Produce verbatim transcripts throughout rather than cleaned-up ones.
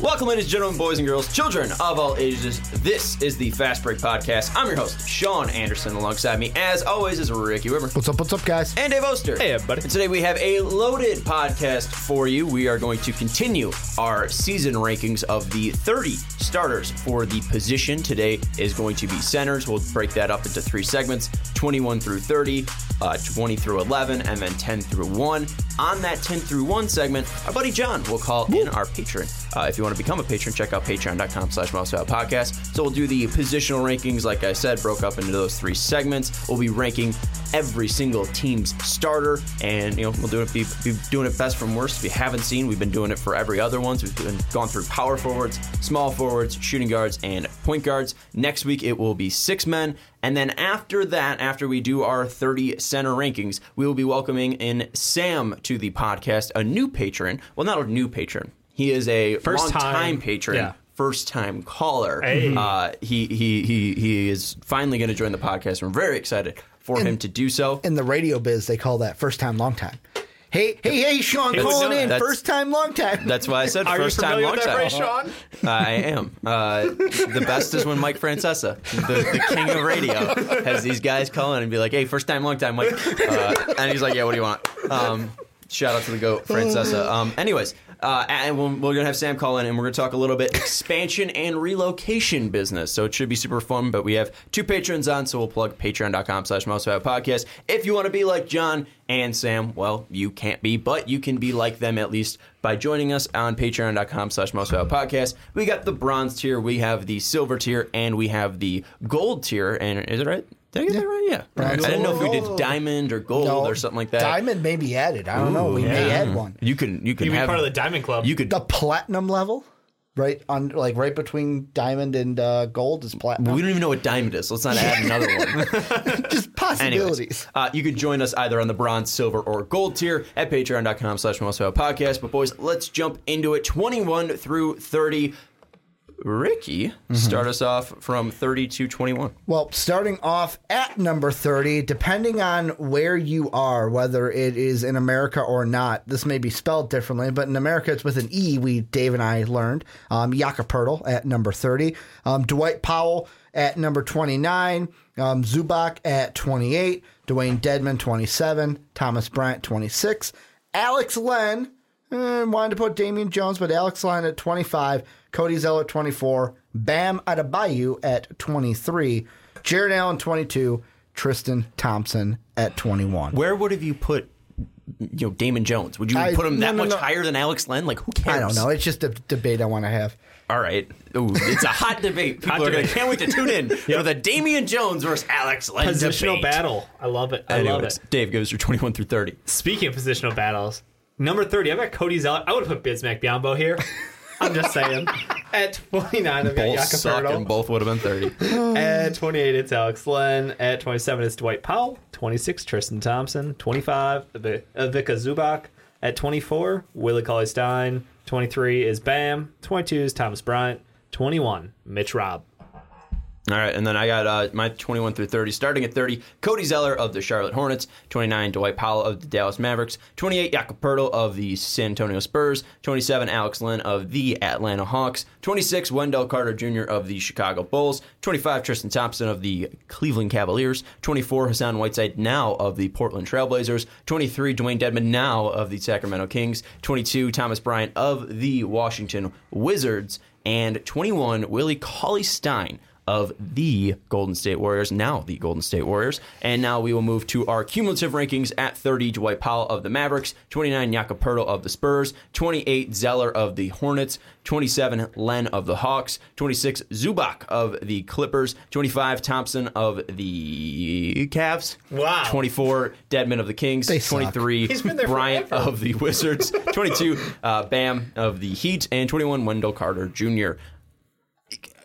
Welcome, ladies and gentlemen, boys and girls, children of all ages. This is the Fast Break Podcast. I'm your host, Sean Anderson. Alongside me, as always, is Ricky Widmer. What's up, what's up, guys? And Dave Oster. Hey, everybody. And today we have a loaded podcast for you. We are going to continue our season rankings of the thirty starters for the position. Today is going to be centers. We'll break that up into three segments, twenty-one through thirty, uh, twenty through eleven, and then ten through one. On that ten through one segment, our buddy John will call Woo. in our patron. Uh, if you want to become a patron, check out patreon.com slash podcast. So we'll do the positional rankings, like I said, broke up into those three segments. We'll be ranking every single team's starter, and you know we'll do it. Be, be doing it best from worst. If you haven't seen, we've been doing it for every other ones. We've been, gone through power forwards, small forwards, shooting guards, and point guards. Next week it will be six men, and then after that, after we do our thirty center rankings, we will be welcoming in Sam to the podcast, a new patron. Well, not a new patron. He is a first long-time time. patron, yeah. first-time caller. Hey. Uh, he he he he is finally going to join the podcast. We're very excited for and, him to do so. In the radio biz, they call that first-time, long-time. Hey, hey, hey, Sean, calling in. First time, long time. That's why I said first time, long time. Are you familiar with that phrase, Sean? Uh, I am. Uh, the best is when Mike Francesa, the, the king of radio, has these guys calling and be like, hey, first time, long time, Mike. Uh, and he's like, yeah, what do you want? Um, shout out to the GOAT, Francesa. Um, anyways. Uh, and we're going to have Sam call in, and we're going to talk a little bit expansion and relocation business. So it should be super fun, but we have two patrons on, so we'll plug patreon.com slash podcast. If you want to be like John and Sam, well, you can't be, but you can be like them at least by joining us on patreon.com slash podcast. We got the bronze tier, we have the silver tier, and we have the gold tier. And is it right? Did I get yeah. that right? Yeah. Bronze. I didn't know if we did diamond or gold no, or something like that. Diamond may be added. I don't Ooh, know. We yeah. may add one. You can you can you have, be part of the diamond club. You could the platinum level, right on like right between diamond and uh, gold is platinum. We don't even know what diamond is. So let's not add another one. Just possibilities. Anyways, uh, you could join us either on the bronze, silver, or gold tier at patreon.com slash podcast. But boys, let's jump into it. twenty-one through thirty. Ricky, mm-hmm. start us off from thirty to twenty-one. Well, starting off at number thirty, depending on where you are, whether it is in America or not, this may be spelled differently, but in America it's with an E, we Dave and I learned. Um, Jakob Poeltl at number thirty. Um, Dwight Powell at number twenty-nine. Um, Zubac at twenty-eight. Dewayne Dedmon, twenty-seven. Thomas Bryant, twenty-six. Alex Len, eh, wanted to put Damian Jones, but Alex Len at twenty-five. Cody Zeller at twenty-four, Bam Adebayo at twenty-three, Jaren Allen twenty-two, Tristan Thompson at twenty-one. Where would have you put, you know, Damon Jones? Would you I, put him that no, no, much no. higher than Alex Len? Like, who cares? I don't know. It's just a debate I want to have. All right. Ooh, it's a hot debate. People hot are debate. Gonna, can't wait to tune in yep. with a Damian Jones versus Alex Len Positional debate. battle. I love it. I Anyways, love it. Dave, give us your twenty-one through thirty. Speaking of positional battles, number thirty, I've got Cody Zeller. I would have put Bismack Biyombo here. I'm just saying. At twenty-nine, I've got Jakob Poeltl. And both would have been thirty. At twenty-eight, it's Alex Len. At twenty-seven, it's Dwight Powell. twenty-six, Tristan Thompson. twenty-five, Ivica Zubac. At twenty-four, Willie Cauley-Stein. twenty-three is Bam. twenty-two is Thomas Bryant. twenty-one, Mitch Rob. All right, and then I got uh, my twenty-one through thirty. Starting at thirty, Cody Zeller of the Charlotte Hornets. twenty-nine, Dwight Powell of the Dallas Mavericks. twenty-eight, Jakob Poeltl of the San Antonio Spurs. twenty-seven, Alex Len of the Atlanta Hawks. twenty-six, Wendell Carter Junior of the Chicago Bulls. twenty-five, Tristan Thompson of the Cleveland Cavaliers. twenty-four, Hassan Whiteside, now of the Portland Trailblazers. twenty-three, Dewayne Dedmon, now of the Sacramento Kings. twenty-two, Thomas Bryant of the Washington Wizards. And twenty-one, Willie Cauley-Stein of the Golden State Warriors, now the Golden State Warriors. And now we will move to our cumulative rankings. At thirty, Dwight Powell of the Mavericks. twenty-nine, Jakob Poeltl of the Spurs. twenty-eight, Zeller of the Hornets. twenty-seven, Len of the Hawks. twenty-six, Zubac of the Clippers. twenty-five, Thompson of the Cavs. Wow. twenty-four, Dedmon of the Kings. They twenty-three, Bryant forever. Of the Wizards. twenty-two, uh, Bam of the Heat. And twenty-one, Wendell Carter Junior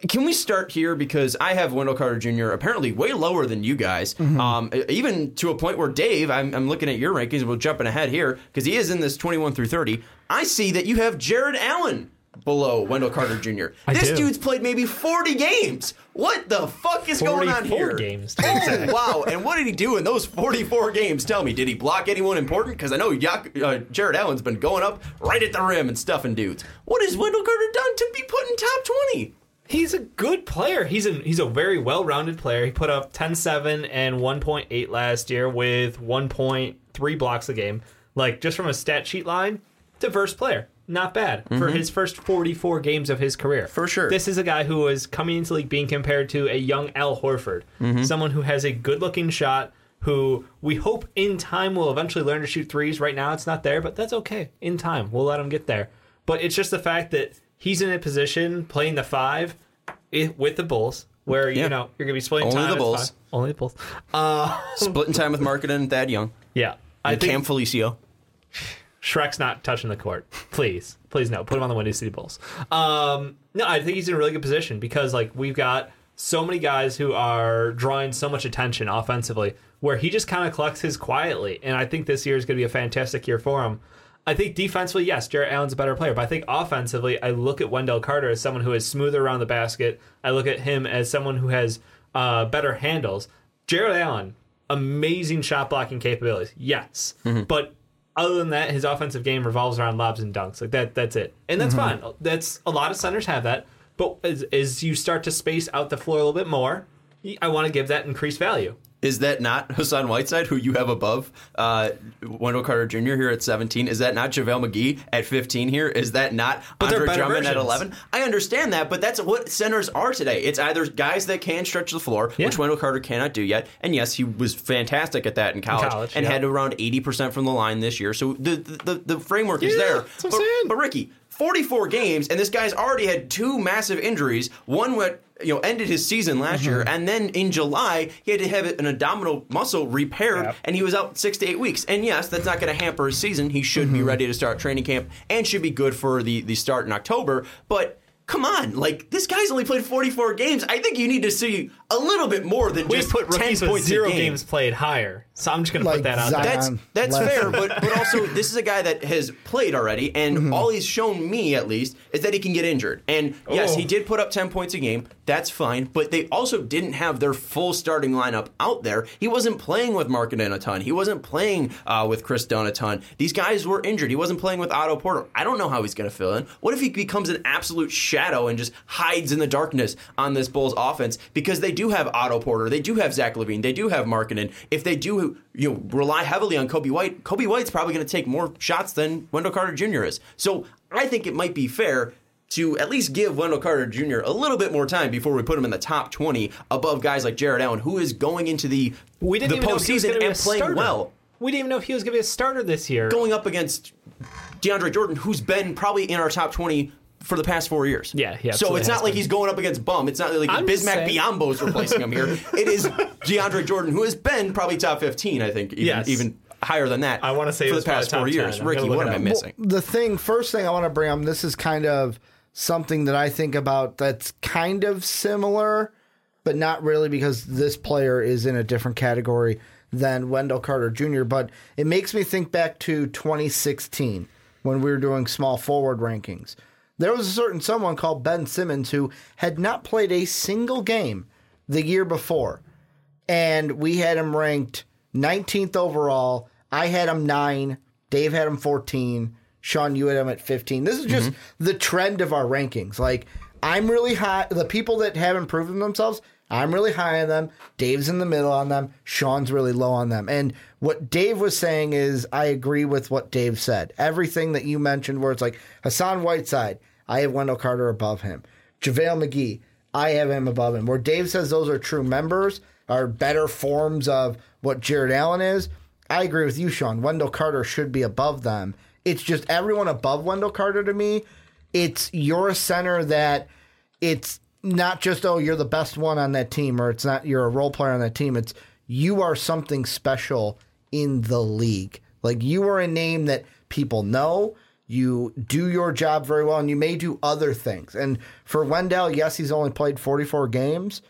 Can we start here? Because I have Wendell Carter Junior apparently way lower than you guys, mm-hmm. um, even to a point where, Dave, I'm, I'm looking at your rankings. We're jumping ahead here because he is in this twenty-one through thirty. I see that you have Jaren Allen below Wendell Carter Junior I this do. dude's played maybe forty games. What the fuck is going on here? forty-four games. Oh, wow. And what did he do in those forty-four games? Tell me, did he block anyone important? Because I know Jack, uh, Jared Allen's been going up right at the rim and stuffing dudes. What has Wendell Carter done to be put in top twenty? He's a good player. He's a, he's a very well-rounded player. He put up ten seven and one point eight last year with one point three blocks a game. Like, just from a stat sheet line, diverse player. Not bad mm-hmm. for his first forty-four games of his career. For sure. This is a guy who is coming into the league being compared to a young Al Horford, mm-hmm. someone who has a good-looking shot, who we hope in time will eventually learn to shoot threes. Right now it's not there, but that's okay. In time, we'll let him get there. But it's just the fact that he's in a position playing the five with the Bulls where, yeah. you know, you're going to be splitting Only time. The Bulls. Only the Bulls. Uh, splitting time with Marketing and Thad Young. Yeah. I and think Cam Felicio. Shrek's not touching the court. Please. Please, no. Put him on the Windy City Bulls. Um, no, I think he's in a really good position because, like, we've got so many guys who are drawing so much attention offensively where he just kind of collects his quietly. And I think this year is going to be a fantastic year for him. I think defensively, yes, Jarrett Allen's a better player. But I think offensively, I look at Wendell Carter as someone who is smoother around the basket. I look at him as someone who has uh, better handles. Jarrett Allen, amazing shot blocking capabilities. Yes. Mm-hmm. But other than that, his offensive game revolves around lobs and dunks. Like that. That's it. And that's mm-hmm. fine. That's a lot of centers have that. But as, as you start to space out the floor a little bit more, I want to give that increased value. Is that not Hassan Whiteside, who you have above uh, Wendell Carter Junior here at seventeen? Is that not JaVale McGee at fifteen here? Is that not Andre Drummond versions. At eleven? I understand that, but that's what centers are today. It's either guys that can stretch the floor, yeah. which Wendell Carter cannot do yet. And yes, he was fantastic at that in college, in college and yeah. had around eighty percent from the line this year. So the the, the framework yeah, is there. That's what I'm but, saying. But Ricky, forty-four games, and this guy's already had two massive injuries. One went, you know, ended his season last mm-hmm. year, and then in July he had to have an abdominal muscle repaired, yep. and he was out six to eight weeks. And yes, that's not going to hamper his season. He should mm-hmm. be ready to start training camp and should be good for the the start in October. But come on, like, this guy's only played forty-four games. I think you need to see a little bit more than we just put ten point zero game. Games played higher. So I'm just going to like put that out there. That's, that's fair, but, but also this is a guy that has played already, and mm-hmm. all he's shown me, at least, is that he can get injured. And yes, oh. he did put up ten points a game. That's fine, but they also didn't have their full starting lineup out there. He wasn't playing with Markkanen a ton. He wasn't playing uh, with Chris Dunn a ton. These guys were injured. He wasn't playing with Otto Porter. I don't know how he's going to fill in. What if he becomes an absolute shadow and just hides in the darkness on this Bulls offense? Because they do have Otto Porter. They do have Zach LaVine. They do have Markkanen. If they do, you know, rely heavily on Kobe White, Kobe White's probably going to take more shots than Wendell Carter Junior is. So I think it might be fair to at least give Wendell Carter Junior a little bit more time before we put him in the top twenty above guys like Jared Allen, who is going into the, we didn't the even postseason know and playing starter. Well. We didn't even know if he was going to be a starter this year. Going up against DeAndre Jordan, who's been probably in our top twenty for the past four years. Yeah, yeah. So it's not like been. he's going up against bum. It's not like I'm Bismack Biyombo is replacing him here. It is DeAndre Jordan, who has been probably top fifteen, I think, even, yes. even higher than that. I want to say for it was the past four ten. Years. I'm Ricky, what am I missing? Well, the thing, first thing I want to bring up, this is kind of something that I think about that's kind of similar, but not really, because this player is in a different category than Wendell Carter Junior But it makes me think back to twenty sixteen when we were doing small forward rankings. There was a certain someone called Ben Simmons who had not played a single game the year before, and we had him ranked nineteenth overall. I had him nine. Dave had him fourteen. Sean, you had him at fifteen. This is just mm-hmm. the trend of our rankings. Like, I'm really high. The people that haven't proven themselves, I'm really high on them. Dave's in the middle on them. Sean's really low on them. And what Dave was saying is I agree with what Dave said. Everything that you mentioned where it's like Hassan Whiteside, I have Wendell Carter above him. JaVale McGee, I have him above him. Where Dave says those are true members, are better forms of what Jared Allen is, I agree with you, Sean. Wendell Carter should be above them. It's just everyone above Wendell Carter to me, it's you're a center that it's not just, oh, you're the best one on that team, or it's not you're a role player on that team. It's you are something special in the league. Like, you are a name that people know. You do your job very well, and you may do other things. And for Wendell, yes, he's only played forty-four games,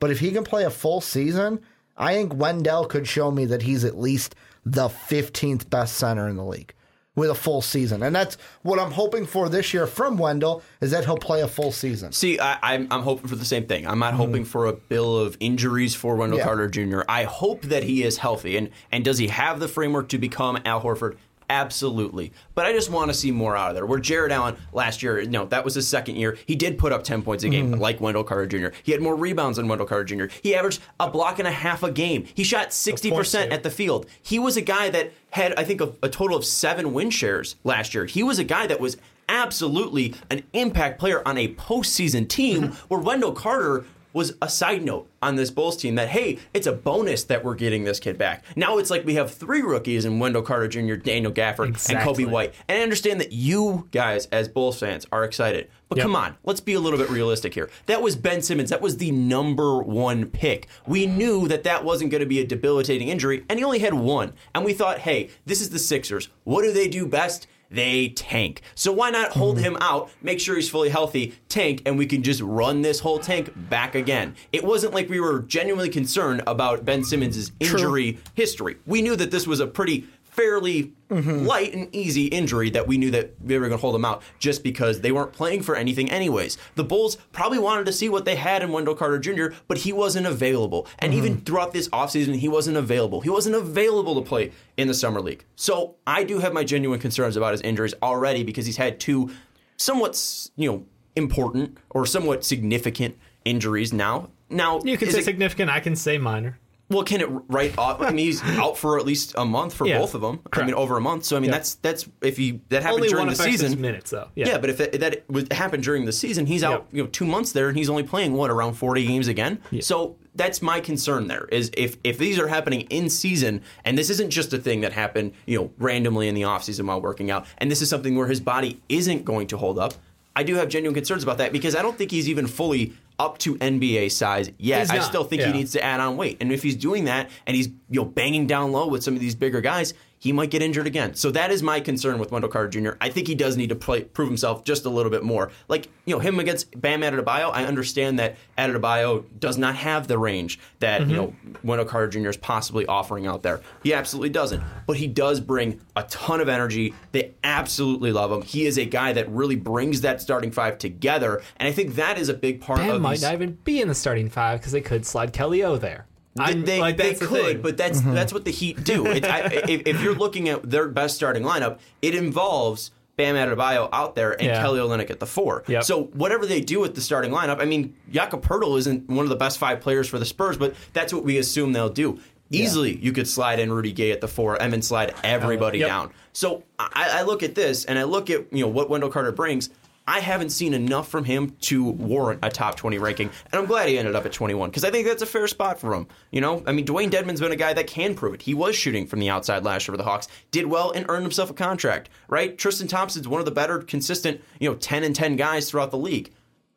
but if he can play a full season, I think Wendell could show me that he's at least the fifteenth best center in the league. with a full season. And that's what I'm hoping for this year from Wendell, is that he'll play a full season. See, I, I'm, I'm hoping for the same thing. I'm not mm-hmm. hoping for a bill of injuries for Wendell yeah. Carter Junior I hope that he is healthy. And, and does he have the framework to become Al Horford? Absolutely. But I just want to see more out of there. Where Jared Allen last year, no, that was his second year. He did put up ten points a game, mm. like Wendell Carter Junior He had more rebounds than Wendell Carter Junior He averaged a block and a half a game. He shot sixty percent at the field. He was a guy that had, I think, a, a total of seven win shares last year. He was a guy that was absolutely an impact player on a postseason team where Wendell Carter was a side note on this Bulls team that, hey, it's a bonus that we're getting this kid back. Now it's like we have three rookies in Wendell Carter Junior, Daniel Gafford, exactly. and Kobe White. And I understand that you guys, as Bulls fans, are excited. But yep. come on, let's be a little bit realistic here. That was Ben Simmons. That was the number one pick. We knew that that wasn't going to be a debilitating injury, and he only had one. And we thought, hey, this is the Sixers. What do they do best? They tank. So why not hold him out, make sure he's fully healthy, tank, and we can just run this whole tank back again. It wasn't like we were genuinely concerned about Ben Simmons' injury True. history. We knew that this was a pretty fairly mm-hmm. light and easy injury that we knew that they were going to hold him out just because they weren't playing for anything anyways. The Bulls probably wanted to see what they had in Wendell Carter Junior, but he wasn't available. And mm-hmm. even throughout this offseason, he wasn't available. He wasn't available to play in the Summer League. So I do have my genuine concerns about his injuries already because he's had two somewhat, you know, important or somewhat significant injuries now. Now you can say it, significant, I can say minor. Well, can it write off? I mean, he's out for at least a month for yeah, both of them. Correct. I mean, over a month. So, I mean, yeah. that's that's if you that happened only during the season. Minutes, though. Yeah. yeah, but if that, that would happen during the season, he's out, yeah. you know, two months there, and he's only playing what around forty games again. Yeah. So that's my concern. There is if if these are happening in season, and this isn't just a thing that happened, you know, randomly in the offseason while working out, and this is something where his body isn't going to hold up. I do have genuine concerns about that because I don't think he's even fully up to N B A size yet. I still think yeah. he needs to add on weight. And if he's doing that and he's you know banging down low with some of these bigger guys, he might get injured again. So that is my concern with Wendell Carter Junior I think he does need to play, prove himself just a little bit more. Like, you know, him against Bam Adebayo, I understand that Adebayo does not have the range that, mm-hmm. you know, Wendell Carter Junior is possibly offering out there. He absolutely doesn't. But he does bring a ton of energy. They absolutely love him. He is a guy that really brings that starting five together. And I think that is a big part Bam of Bam might these... not even be in the starting five because they could slide Kelly O there. I'm, they like, they the could, thing. But that's mm-hmm. that's what the Heat do. It, I, if, if you're looking at their best starting lineup, it involves Bam Adebayo out there and yeah. Kelly Olynyk at the four. Yep. So whatever they do with the starting lineup, I mean, Jakob Poeltl isn't one of the best five players for the Spurs, but that's what we assume they'll do. Easily, yeah. you could slide in Rudy Gay at the four and then slide everybody uh, yep. down. So I, I look at this, and I look at you know what Wendell Carter brings. I haven't seen enough from him to warrant a top twenty ranking, and I'm glad he ended up at twenty-one because I think that's a fair spot for him. You know, I mean, Dewayne Dedmon's been a guy that can prove it. He was shooting from the outside last year for the Hawks, did well, and earned himself a contract. Right? Tristan Thompson's one of the better, consistent, you know, ten and ten guys throughout the league.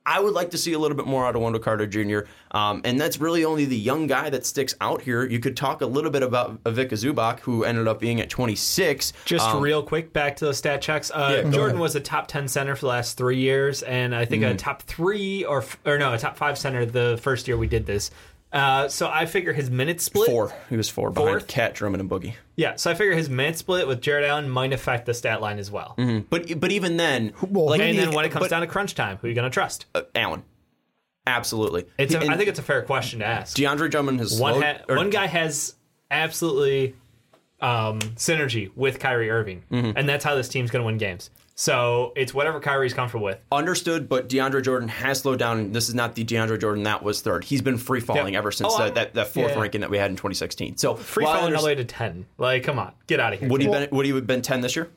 I would like to see a little bit more out of Wendell Carter Junior, um, and that's really only the young guy that sticks out here. You could talk a little bit about Ivica Zubac, who ended up being at twenty-six. Just um, real quick, back to those stat checks. Uh, yeah, Jordan was a top ten center for the last three years, and I think mm. a top three or or no, a top five center the first year we did this. Uh, so I figure his minute split... Four. He was four fourth. behind Cat, Drummond, and Boogie. Yeah, so I figure his minute split with Jared Allen might affect the stat line as well. Mm-hmm. But but even then... Well, like, and then when it comes but, down to crunch time, who are you going to trust? Uh, Allen. Absolutely. It's a, I think it's a fair question to ask. DeAndre Drummond has... One, slowed, ha- or, one guy has absolutely um, synergy with Kyrie Irving, mm-hmm. and that's how this team's going to win games. So it's whatever Kyrie's comfortable with. Understood, but DeAndre Jordan has slowed down. This is not the DeAndre Jordan that was third. He's been free-falling yep. ever since oh, the, that, that fourth yeah. ranking that we had in twenty sixteen. So free-falling all the way to ten. Like, come on. Get out of here. Would he, well, been, would he have been ten this year?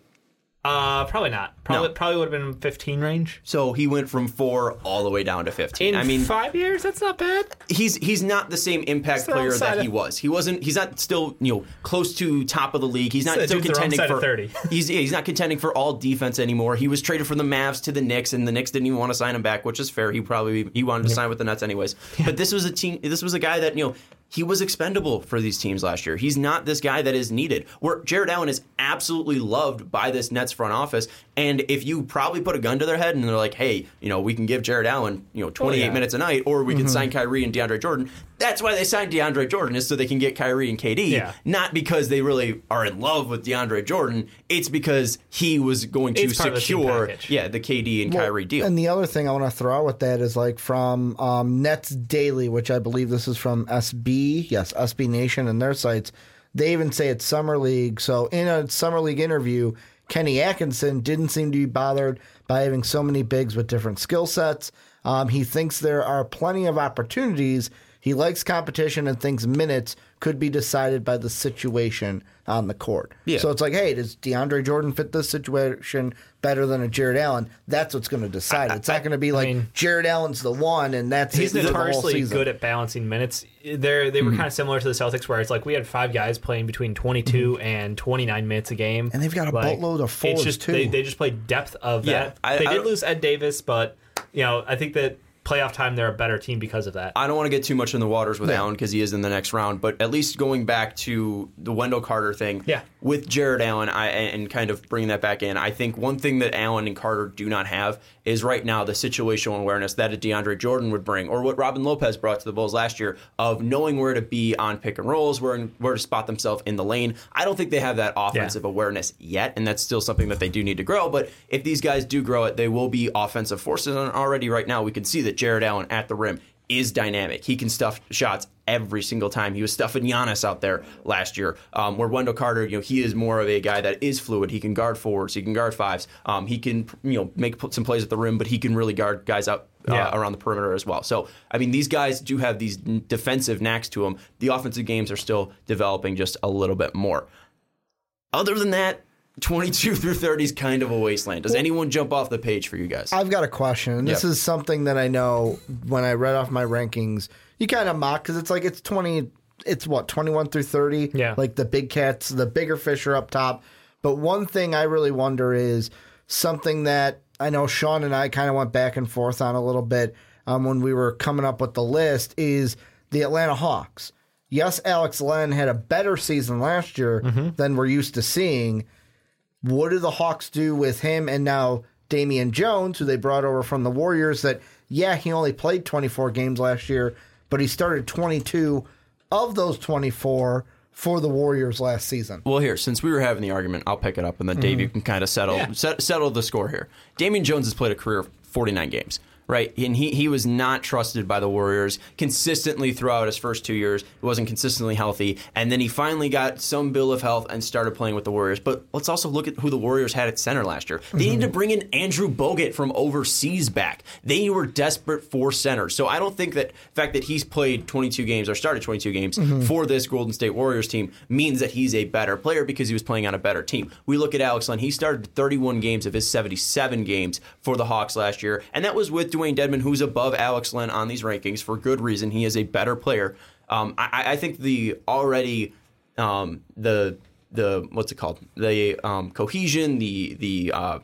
Uh, probably not. Probably no. probably would have been fifteen range. So he went from four all the way down to fifteen. In I mean, five years, that's not bad. He's he's not the same impact the player that of... he was. He wasn't. He's not still you know close to top of the league. He's not it's still contending for thirty. he's yeah, he's not contending for all defense anymore. He was traded from the Mavs to the Knicks, and the Knicks didn't even want to sign him back, which is fair. He probably he wanted to yeah. sign with the Nets anyways. Yeah. But this was a team. This was a guy that you know. He was expendable for these teams last year. He's not this guy that is needed. Where Jared Allen is absolutely loved by this Nets front office, and if you probably put a gun to their head and they're like, hey, you know, we can give Jared Allen, you know, twenty-eight oh, yeah. minutes a night, or we can mm-hmm. sign Kyrie and DeAndre Jordan, That's why they signed DeAndre Jordan, is so they can get Kyrie and K D, yeah. not because they really are in love with DeAndre Jordan. It's because he was going to it's secure the, yeah, the K D and well, Kyrie deal. And the other thing I want to throw out with that is like from um, Nets Daily, which I believe this is from S B, yes, S B Nation and their sites. They even say it's Summer League. So in a Summer League interview, Kenny Atkinson didn't seem to be bothered by having so many bigs with different skill sets. Um, he thinks there are plenty of opportunities. He likes competition and thinks minutes could be decided by the situation on the court. Yeah. So it's like, hey, does DeAndre Jordan fit this situation better than a Jared Allen? That's what's going to decide. I, it's I, not going to be like I mean, Jared Allen's the one, and that's he's it. He's notoriously good at balancing minutes. They're, they were mm-hmm. kind of similar to the Celtics, where it's like we had five guys playing between twenty-two mm-hmm. and twenty-nine minutes a game. And they've got a like, boatload of fours, just, too. They, they just play depth of yeah, that. I, they I, did I, lose Ed Davis, but you know, I think that playoff time, they're a better team because of that. I don't want to get too much in the waters with yeah. Allen because he is in the next round, but at least going back to the Wendell Carter thing yeah. with Jared Allen I, and kind of bringing that back in, I think one thing that Allen and Carter do not have is right now the situational awareness that a DeAndre Jordan would bring, or what Robin Lopez brought to the Bulls last year, of knowing where to be on pick and rolls, where, in, where to spot themselves in the lane. I don't think they have that offensive yeah. awareness yet, and that's still something that they do need to grow, but if these guys do grow it, they will be offensive forces. And already right now we can see that Jared Allen at the rim is dynamic. He can stuff shots every single time. He was stuffing Giannis out there last year. Um, where Wendell Carter, you know, he is more of a guy that is fluid. He can guard forwards. He can guard fives. Um, he can, you know, make some plays at the rim, but he can really guard guys out uh, yeah. around the perimeter as well. So, I mean, these guys do have these defensive knacks to them. The offensive games are still developing just a little bit more. Other than that, twenty-two through thirty is kind of a wasteland. Does well, anyone jump off the page for you guys? I've got a question. This yep. is something that I know when I read off my rankings, you kind of mock because it's like it's twenty, it's what, twenty-one through thirty? Yeah. Like the big cats, the bigger fish are up top. But one thing I really wonder is something that I know Sean and I kind of went back and forth on a little bit um, when we were coming up with the list is the Atlanta Hawks. Yes, Alex Len had a better season last year mm-hmm. than we're used to seeing. What do the Hawks do with him and now Damian Jones, who they brought over from the Warriors, that, yeah, he only played twenty-four games last year, but he started twenty-two of those twenty-four for the Warriors last season. Well, here, since we were having the argument, I'll pick it up, and then, mm-hmm. Dave, you can kind of settle yeah. set, settle the score here. Damian Jones has played a career of forty-nine games. Right, and he, he was not trusted by the Warriors consistently throughout his first two years. He wasn't consistently healthy, and then he finally got some bill of health and started playing with the Warriors. But let's also look at who the Warriors had at center last year. They mm-hmm. needed to bring in Andrew Bogut from overseas back. They were desperate for centers. So I don't think that the fact that he's played twenty-two games or started twenty-two games mm-hmm. for this Golden State Warriors team means that he's a better player because he was playing on a better team. We look at Alex Len. He started thirty-one games of his seventy-seven games for the Hawks last year, and that was with Dewayne Dedmon, who's above Alex Len on these rankings for good reason. He is a better player. Um, I, I think the already um, the the what's it called the um, cohesion, the the uh,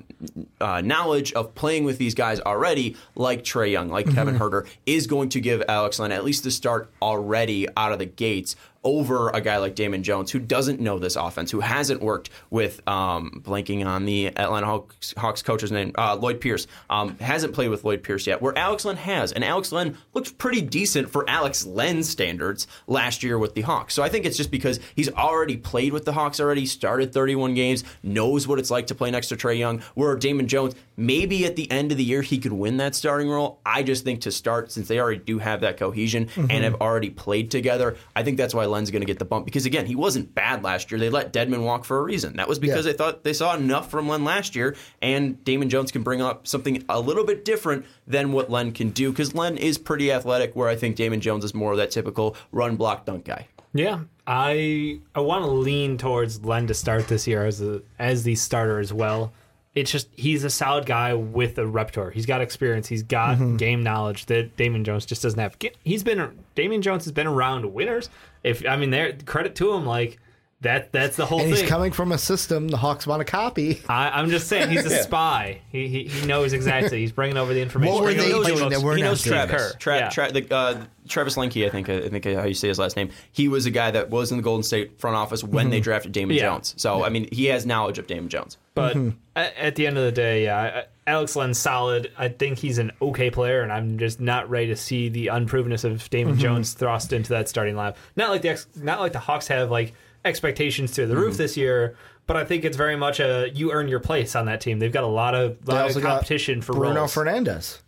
uh, knowledge of playing with these guys already, like Trae Young, like mm-hmm. Kevin Huerter, is going to give Alex Len at least the start already out of the gates over a guy like Damian Jones, who doesn't know this offense, who hasn't worked with, um, blanking on the Atlanta Hawks, Hawks coach's name, uh, Lloyd Pierce, um, hasn't played with Lloyd Pierce yet, where Alex Len has. And Alex Len looks pretty decent for Alex Len's standards last year with the Hawks. So I think it's just because he's already played with the Hawks already, started thirty-one games, knows what it's like to play next to Trae Young, where Damian Jones, maybe at the end of the year he could win that starting role. I just think to start, since they already do have that cohesion mm-hmm. and have already played together, I think that's why Len's going to get the bump, because again, he wasn't bad last year. They let Dedmon walk for a reason. That was because yeah. they thought they saw enough from Len last year, and Damian Jones can bring up something a little bit different than what Len can do, because Len is pretty athletic, where I think Damian Jones is more of that typical run, block, dunk guy. Yeah, I I want to lean towards Len to start this year as a, as the starter as well. It's just he's a solid guy with a repertoire. He's got experience. He's got mm-hmm. game knowledge that Damian Jones just doesn't have. He's been Damian Jones has been around winners. If I mean, there credit to him. Like That that's the whole and thing. He's coming from a system the Hawks want to copy. I, I'm just saying he's a yeah. spy. He, he he knows exactly. He's bringing over the information. What were they doing that we're he knows not Travis. Tra- yeah. tra- the, uh, Travis Linke, I think. I think how you say his last name. He was a guy that was in the Golden State front office when mm-hmm. they drafted Damian yeah. Jones. So yeah. I mean, he has knowledge of Damian Jones. But mm-hmm. at, at the end of the day, yeah, Alex Len's solid. I think he's an okay player, and I'm just not ready to see the unprovenness of Damian mm-hmm. Jones thrust into that starting lineup. Not like the not like the Hawks have like. expectations through the roof mm-hmm. this year, but I think it's very much a you earn your place on that team. They've got a lot of, lot of competition for Bruno roles. Fernandez,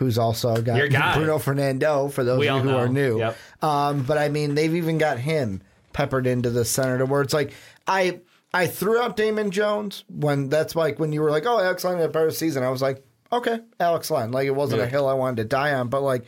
who's also got your guy. Bruno Fernando for those we of you who know. are new. Yep. Um, but I mean, they've even got him peppered into the center to where it's like I I threw out Damian Jones when that's like when you were like, oh, Alex Len had a better season. I was like, okay, Alex Len. Like it wasn't yeah. a hill I wanted to die on, but like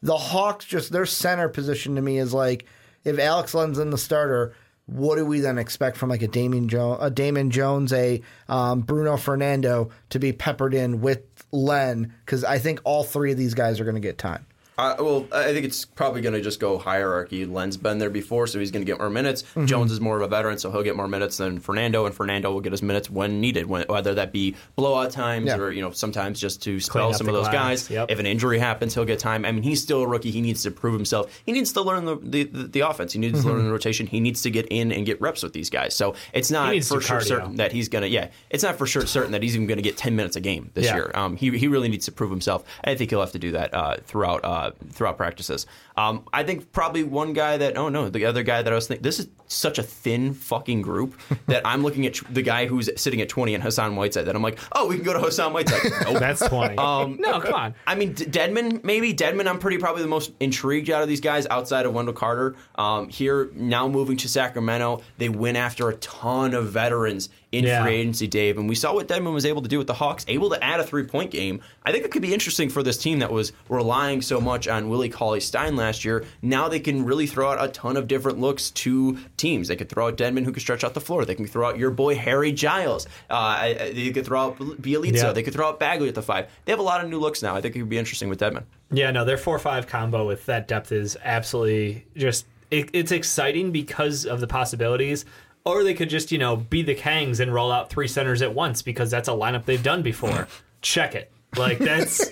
the Hawks just their center position to me is like if Alex Len's in the starter. What do we then expect from like a Damian Jones, a Damian Jones, a um, Bruno Fernando to be peppered in with Len? Because I think all three of these guys are going to get time. Uh, well, I think it's probably going to just go hierarchy. Len's been there before, so he's going to get more minutes. Mm-hmm. Jones is more of a veteran, so he'll get more minutes than Fernando, and Fernando will get his minutes when needed, when, whether that be blowout times yeah. or you know sometimes just to spell some of those guys. Yep. If an injury happens, he'll get time. I mean, he's still a rookie. He needs to prove himself. He needs to learn the the, the, the offense. He needs mm-hmm. to learn the rotation. He needs to get in and get reps with these guys. So it's not for sure cardio. certain that he's going to. Yeah, it's not for sure certain that he's even going to get ten minutes a game this yeah. year. Um, he he really needs to prove himself. I think he'll have to do that uh, throughout. Uh, throughout practices. Um, I think probably one guy that, oh no, the other guy that I was thinking, this is such a thin fucking group that I'm looking at the guy who's sitting at twenty and Hassan Whiteside that I'm like, oh, we can go to Hassan Whiteside. Nope. That's twenty. Um, no, come on. I mean, D- Dedmon, maybe. Dedmon, I'm pretty probably the most intrigued out of these guys outside of Wendell Carter. Um, here, now moving to Sacramento, they went after a ton of veterans in yeah. free agency, Dave. And we saw what Dedmon was able to do with the Hawks, able to add a three-point game. I think it could be interesting for this team that was relying so much on Willie Cauley-Stein last year. Now they can really throw out a ton of different looks to teams. They could throw out Dedmon, who could stretch out the floor. They can throw out your boy Harry Giles. Uh, they could throw out Bielitsa. Yeah. They could throw out Bagley at the five. They have a lot of new looks now. I think it could be interesting with Dedmon. Yeah, no, their four five combo with that depth is absolutely just it, it's exciting because of the possibilities. Or they could just, you know, be the Kangs and roll out three centers at once because that's a lineup they've done before. Check it. Like, that's...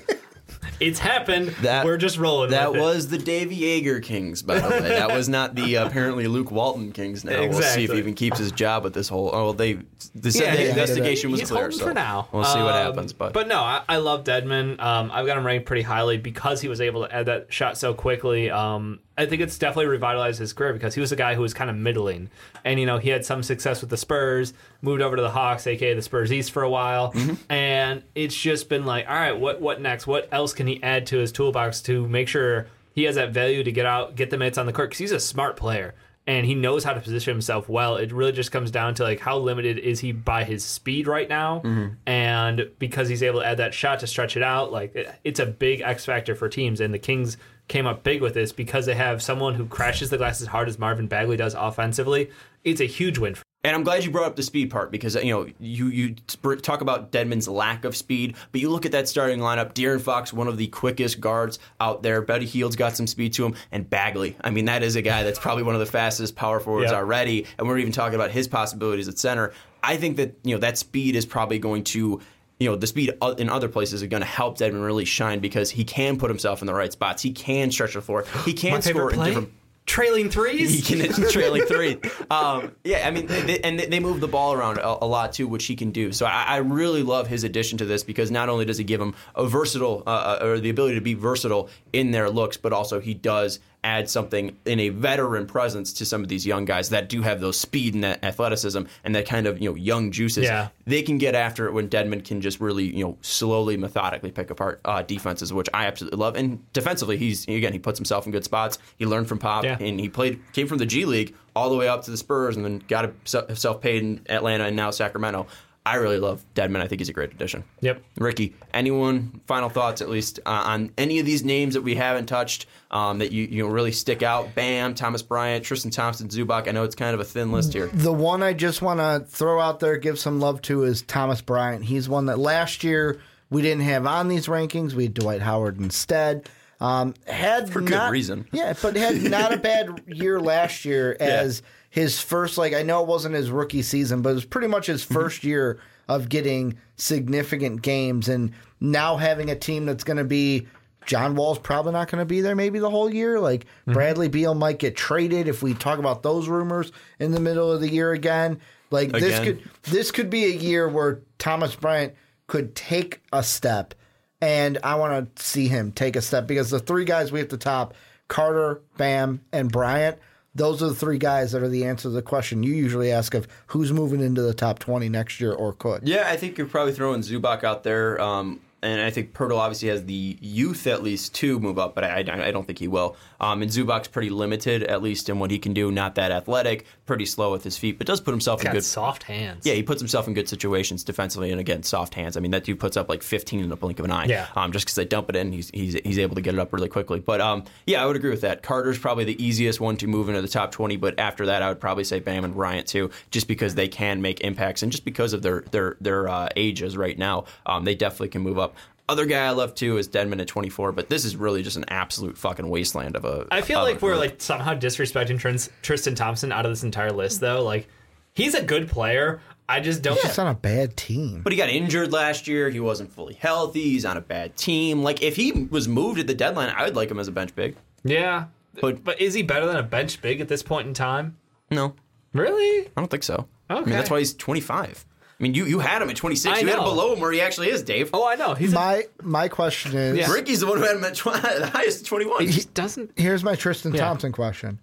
It's happened. That, We're just rolling That with was it. the Dave Yeager Kings, by the way. That was not the uh, apparently Luke Walton Kings now. Exactly. We'll see if he even keeps his job with this whole... Oh, they... They said yeah, the yeah, investigation was clear, so for now. We'll see what um, happens. But but no, I, I love Dedmon. Um, I've got him ranked pretty highly because he was able to add that shot so quickly. Um, I think it's definitely revitalized his career because he was a guy who was kind of middling. And, you know, he had some success with the Spurs, moved over to the Hawks, a k a the Spurs East for a while. Mm-hmm. And it's just been like, all right, what what next? What else can he add to his toolbox to make sure he has that value to get out, get the minutes on the court? Because he's a smart player. And he knows how to position himself well. It really just comes down to, like, how limited is he by his speed right now? Mm-hmm. And because he's able to add that shot to stretch it out, like, it, it's a big X factor for teams. And the Kings came up big with this because they have someone who crashes the glass as hard as Marvin Bagley does offensively. It's a huge win for And I'm glad you brought up the speed part because, you know, you, you talk about Dedmon's lack of speed, but you look at that starting lineup, De'Aaron Fox, one of the quickest guards out there. Buddy Hield's got some speed to him. And Bagley, I mean, that is a guy that's probably one of the fastest power forwards yep. already. And we're even talking about his possibilities at center. I think that, you know, that speed is probably going to... You know, the speed in other places is going to help Dedmon really shine because he can put himself in the right spots. He can stretch the floor. He can score in different... Trailing threes? He can trailing three. Um, yeah, I mean, they, and they move the ball around a, a lot, too, which he can do. So I, I really love his addition to this because not only does he give him a versatile uh, or the ability to be versatile in their looks, but also he does add something in a veteran presence to some of these young guys that do have those speed and that athleticism and that kind of, you know, young juices. Yeah. They can get after it when Dedmon can just really, you know, slowly, methodically pick apart uh, defenses, which I absolutely love. And defensively, he's, again, he puts himself in good spots. He learned from Pop, yeah. and he played came from the G League all the way up to the Spurs and then got himself paid in Atlanta and now Sacramento. I really love Dedmon. I think he's a great addition. Yep. Ricky, anyone, final thoughts at least, uh, on any of these names that we haven't touched um, that you, you know, really stick out? Bam, Thomas Bryant, Tristan Thompson, Zubac. I know it's kind of a thin list here. The one I just want to throw out there, give some love to, is Thomas Bryant. He's one that last year we didn't have on these rankings. We had Dwight Howard instead. Um, had For good not, reason. Yeah, but had not a bad year last year as yeah. his first, like, I know it wasn't his rookie season, but it was pretty much his first year of getting significant games, and now having a team that's going to be John Wall's probably not going to be there maybe the whole year. Like, mm-hmm. Bradley Beal might get traded if we talk about those rumors in the middle of the year again. Like, again. this could this could be a year where Thomas Bryant could take a step, and I want to see him take a step because the three guys we have to top, Carter, Bam, and Bryant, those are the three guys that are the answer to the question you usually ask of who's moving into the top twenty next year or could. Yeah, I think you're probably throwing Zubac out there. Um, And I think Poeltl obviously has the youth, at least, to move up, but I, I don't think he will. Um, and Zubac's pretty limited, at least in what he can do. Not that athletic, pretty slow with his feet, but does put himself He's in got good soft hands. Yeah, he puts himself in good situations defensively, and again, soft hands. I mean, that dude puts up like fifteen in the blink of an eye. Yeah. Um, just because they dump it in, he's, he's he's able to get it up really quickly. But um, yeah, I would agree with that. Carter's probably the easiest one to move into the top twenty, but after that, I would probably say Bam and Bryant too, just because they can make impacts and just because of their their their uh, ages right now, um, they definitely can move up. Other guy I love too is Dedmon at twenty-four, but this is really just an absolute fucking wasteland of a. I feel like we're like somehow disrespecting Tristan Thompson out of this entire list, though. Like, he's a good player. I just don't. He's just on a bad team. But he got injured last year. He wasn't fully healthy. He's on a bad team. Like, if he was moved at the deadline, I would like him as a bench big. Yeah, but but is he better than a bench big at this point in time? No, really, I don't think so. Okay, I mean, that's why he's twenty-five. I mean, you, you had him at twenty-six. I you know. had him below him where he actually is, Dave. Oh, I know. He's my a... my question is... Yeah. Ricky's the one who had him at tw- the highest at twenty-one. He doesn't... Here's my Tristan yeah. Thompson question.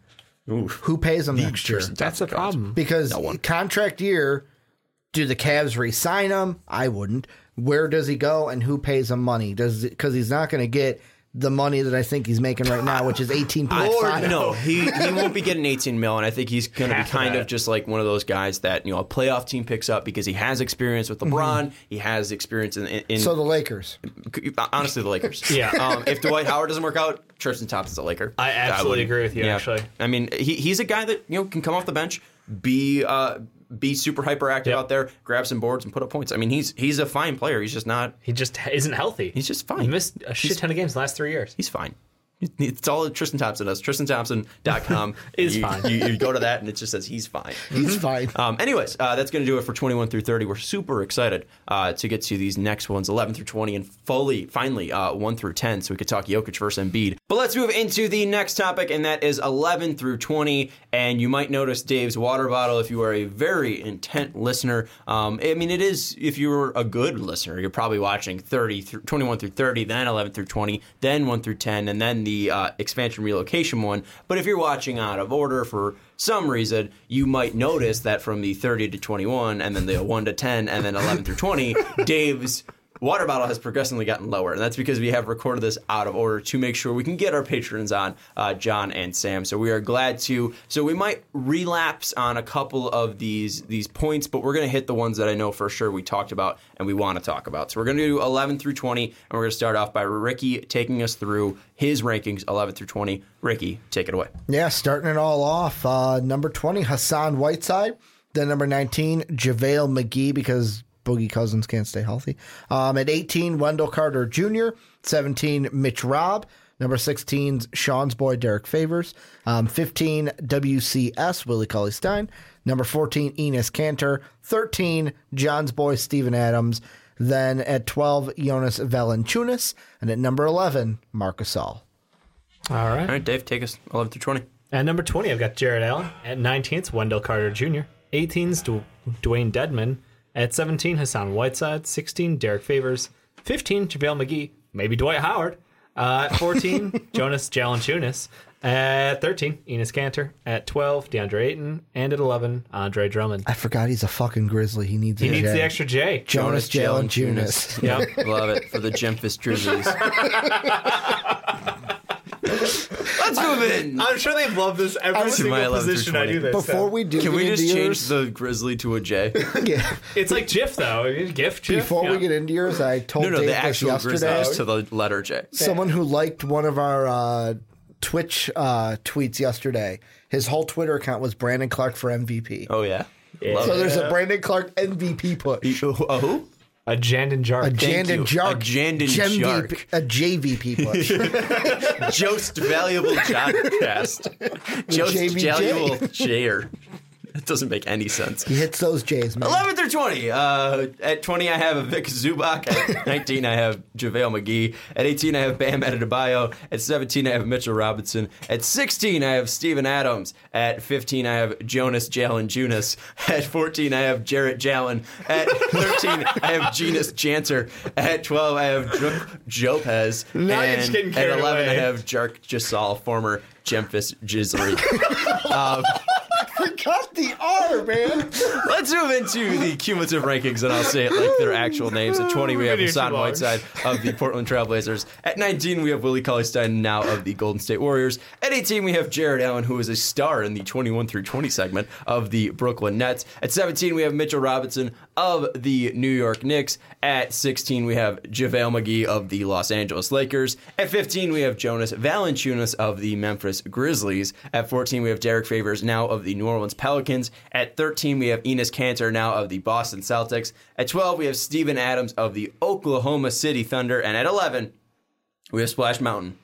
Oof. Who pays him the next year? That's a problem. Because no contract year, do the Cavs re-sign him? I wouldn't. Where does he go and who pays him money? Does Because he's not going to get the money that I think he's making right now, which is eighteen point five. No, he, he won't be getting eighteen mil, and I think he's going to be kind of just like one of those guys that, you know, a playoff team picks up because he has experience with LeBron. Mm-hmm. He has experience in, in... So the Lakers. Honestly, the Lakers. yeah. Um, if Dwight Howard doesn't work out, Tristan Thompson's a Laker. I absolutely I agree with you, yeah. actually. I mean, he, he's a guy that, you know, can come off the bench, be... Uh, Be super hyperactive yep. out there, grab some boards and put up points. I mean, he's he's a fine player. He's just not. He just isn't healthy. He's just fine. He missed a shit he's, ton of games the last three years. He's fine. It's all that Tristan Thompson does. Tristan Thompson dot com is you, fine. You, you go to that and it just says he's fine. He's fine. Um, anyways, uh, that's going to do it for twenty-one through thirty. We're super excited uh, to get to these next ones, eleven through twenty, and fully, finally uh, one through ten, so we could talk Jokic versus Embiid. But let's move into the next topic, and that is eleven through twenty. And you might notice Dave's water bottle if you are a very intent listener. Um, I mean, it is, if you're a good listener, you're probably watching thirty, twenty-one through thirty, then eleven through twenty, then one through ten, and then the uh, expansion relocation one. But if you're watching out of order for some reason, you might notice that from the thirty to twenty-one and then the one to ten and then eleven through twenty, Dave's water bottle has progressively gotten lower. And that's because we have recorded this out of order to make sure we can get our patrons on, uh, John and Sam. So we are glad to. So we might relapse on a couple of these these points, but we're going to hit the ones that I know for sure we talked about and we want to talk about. So we're going to do eleven through twenty, and we're going to start off by Ricky taking us through his rankings, eleven through twenty. Ricky, take it away. Yeah, starting it all off. Uh, number twenty, Hassan Whiteside. Then number nineteen, JaVale McGee, because Boogie Cousins can't stay healthy. Um, at eighteen, Wendell Carter Junior seventeen, Mitch Robb. Number sixteen, Sean's boy, Derek Favors. Um, fifteen, W C S, Willie Cauley-Stein. Number fourteen, Enes Kanter. thirteen, John's boy, Steven Adams. Then at twelve, Jonas Valanciunas. And at number eleven, Marc Gasol. All right. All right, Dave, take us eleven through twenty. At number twenty, I've got Jaren Allen. At nineteen, it's Wendell Carter Junior eighteen's du- Dewayne Dedmon. At seventeen, Hassan Whiteside. sixteen, Derek Favors. fifteen, JaVale McGee. Maybe Dwight Howard. Uh, at fourteen, Jonas Valanciunas. At thirteen, Enes Kanter. At twelve, DeAndre Ayton. And at eleven, Andre Drummond. I forgot he's a fucking Grizzly. He needs he a needs J. the extra J. Jonas, Jonas Valanciunas. Yep, love it for the Memphis Grizzlies. Let's move in. I'm sure they love this every I single position I do this. Before so. we do, can we just into change yours? The Grizzly to a J? yeah, it's like GIF though. GIF. GIF Before yeah. we get into yours, I told no, no, Dave the actual yesterday to the letter J. Someone who liked one of our uh, Twitch uh, tweets yesterday. His whole Twitter account was Brandon Clark for M V P. Oh yeah, yeah. so there's a Brandon Clark M V P push. A who? A Jandon Jark. A Jandon Jark. A Jandon Jark. A J V P plush. Jost Valuable Jobcast. Jost Valuable Jair. That doesn't make any sense. He hits those J's, man. eleven through twenty. Uh, at twenty, I have Vic Zubac. At nineteen, I have JaVale McGee. At eighteen, I have Bam Adebayo. At seventeen, I have Mitchell Robinson. At sixteen, I have Steven Adams. At fifteen, I have Jonas Jalanjunas. At fourteen, I have Jarrett Jalen. At thirteen, I have Genus Janter. At twelve, I have Druk Jopez. Now and you're just getting carried at eleven, away. I have Jark Gasol, former Memphis Grizzly. um, Cut the R, man. Let's move into the cumulative rankings, and I'll say it like their actual names. At twenty, we have Hassan Whiteside of the Portland Trailblazers. At nineteen, we have Willie Cauley-Stein, now of the Golden State Warriors. At eighteen, we have Jared Allen, who is a star in the twenty-one through twenty segment of the Brooklyn Nets. At seventeen, we have Mitchell Robinson of the New York Knicks. At sixteen, we have JaVale McGee of the Los Angeles Lakers. At fifteen, we have Jonas Valanciunas of the Memphis Grizzlies. At fourteen, we have Derek Favors, now of the New Orleans Pelicans. At thirteen, we have Enes Kanter, now of the Boston Celtics. At twelve, we have Steven Adams of the Oklahoma City Thunder. And at eleven, we have Splash Mountain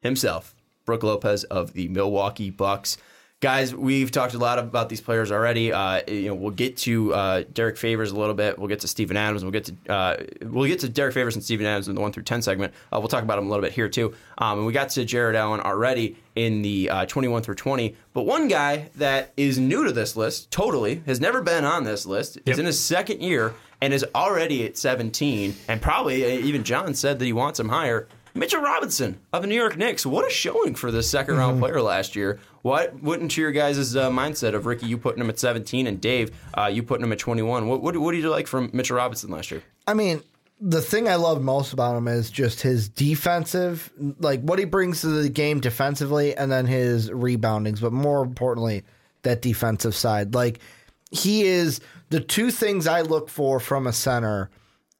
himself, Brook Lopez of the Milwaukee Bucks. Guys, we've talked a lot about these players already. Uh, you know, we'll get to uh, Derek Favors a little bit. We'll get to Steven Adams. We'll get to uh, we'll get to Derek Favors and Steven Adams in the one through ten segment. Uh, we'll talk about them a little bit here too. Um, and we got to Jared Allen already in the uh, twenty-one through twenty. But one guy that is new to this list, totally has never been on this list, yep. is in his second year and is already at seventeen. And probably uh, even John said that he wants him higher. Mitchell Robinson of the New York Knicks. What a showing for the second-round mm-hmm. player last year. What went into your guys' uh, mindset of, Ricky, you putting him at seventeen, and Dave, uh, you putting him at twenty-one? What, what, what did you like from Mitchell Robinson last year? I mean, the thing I love most about him is just his defensive, like what he brings to the game defensively, and then his reboundings, but more importantly, that defensive side. Like, he is the two things I look for from a center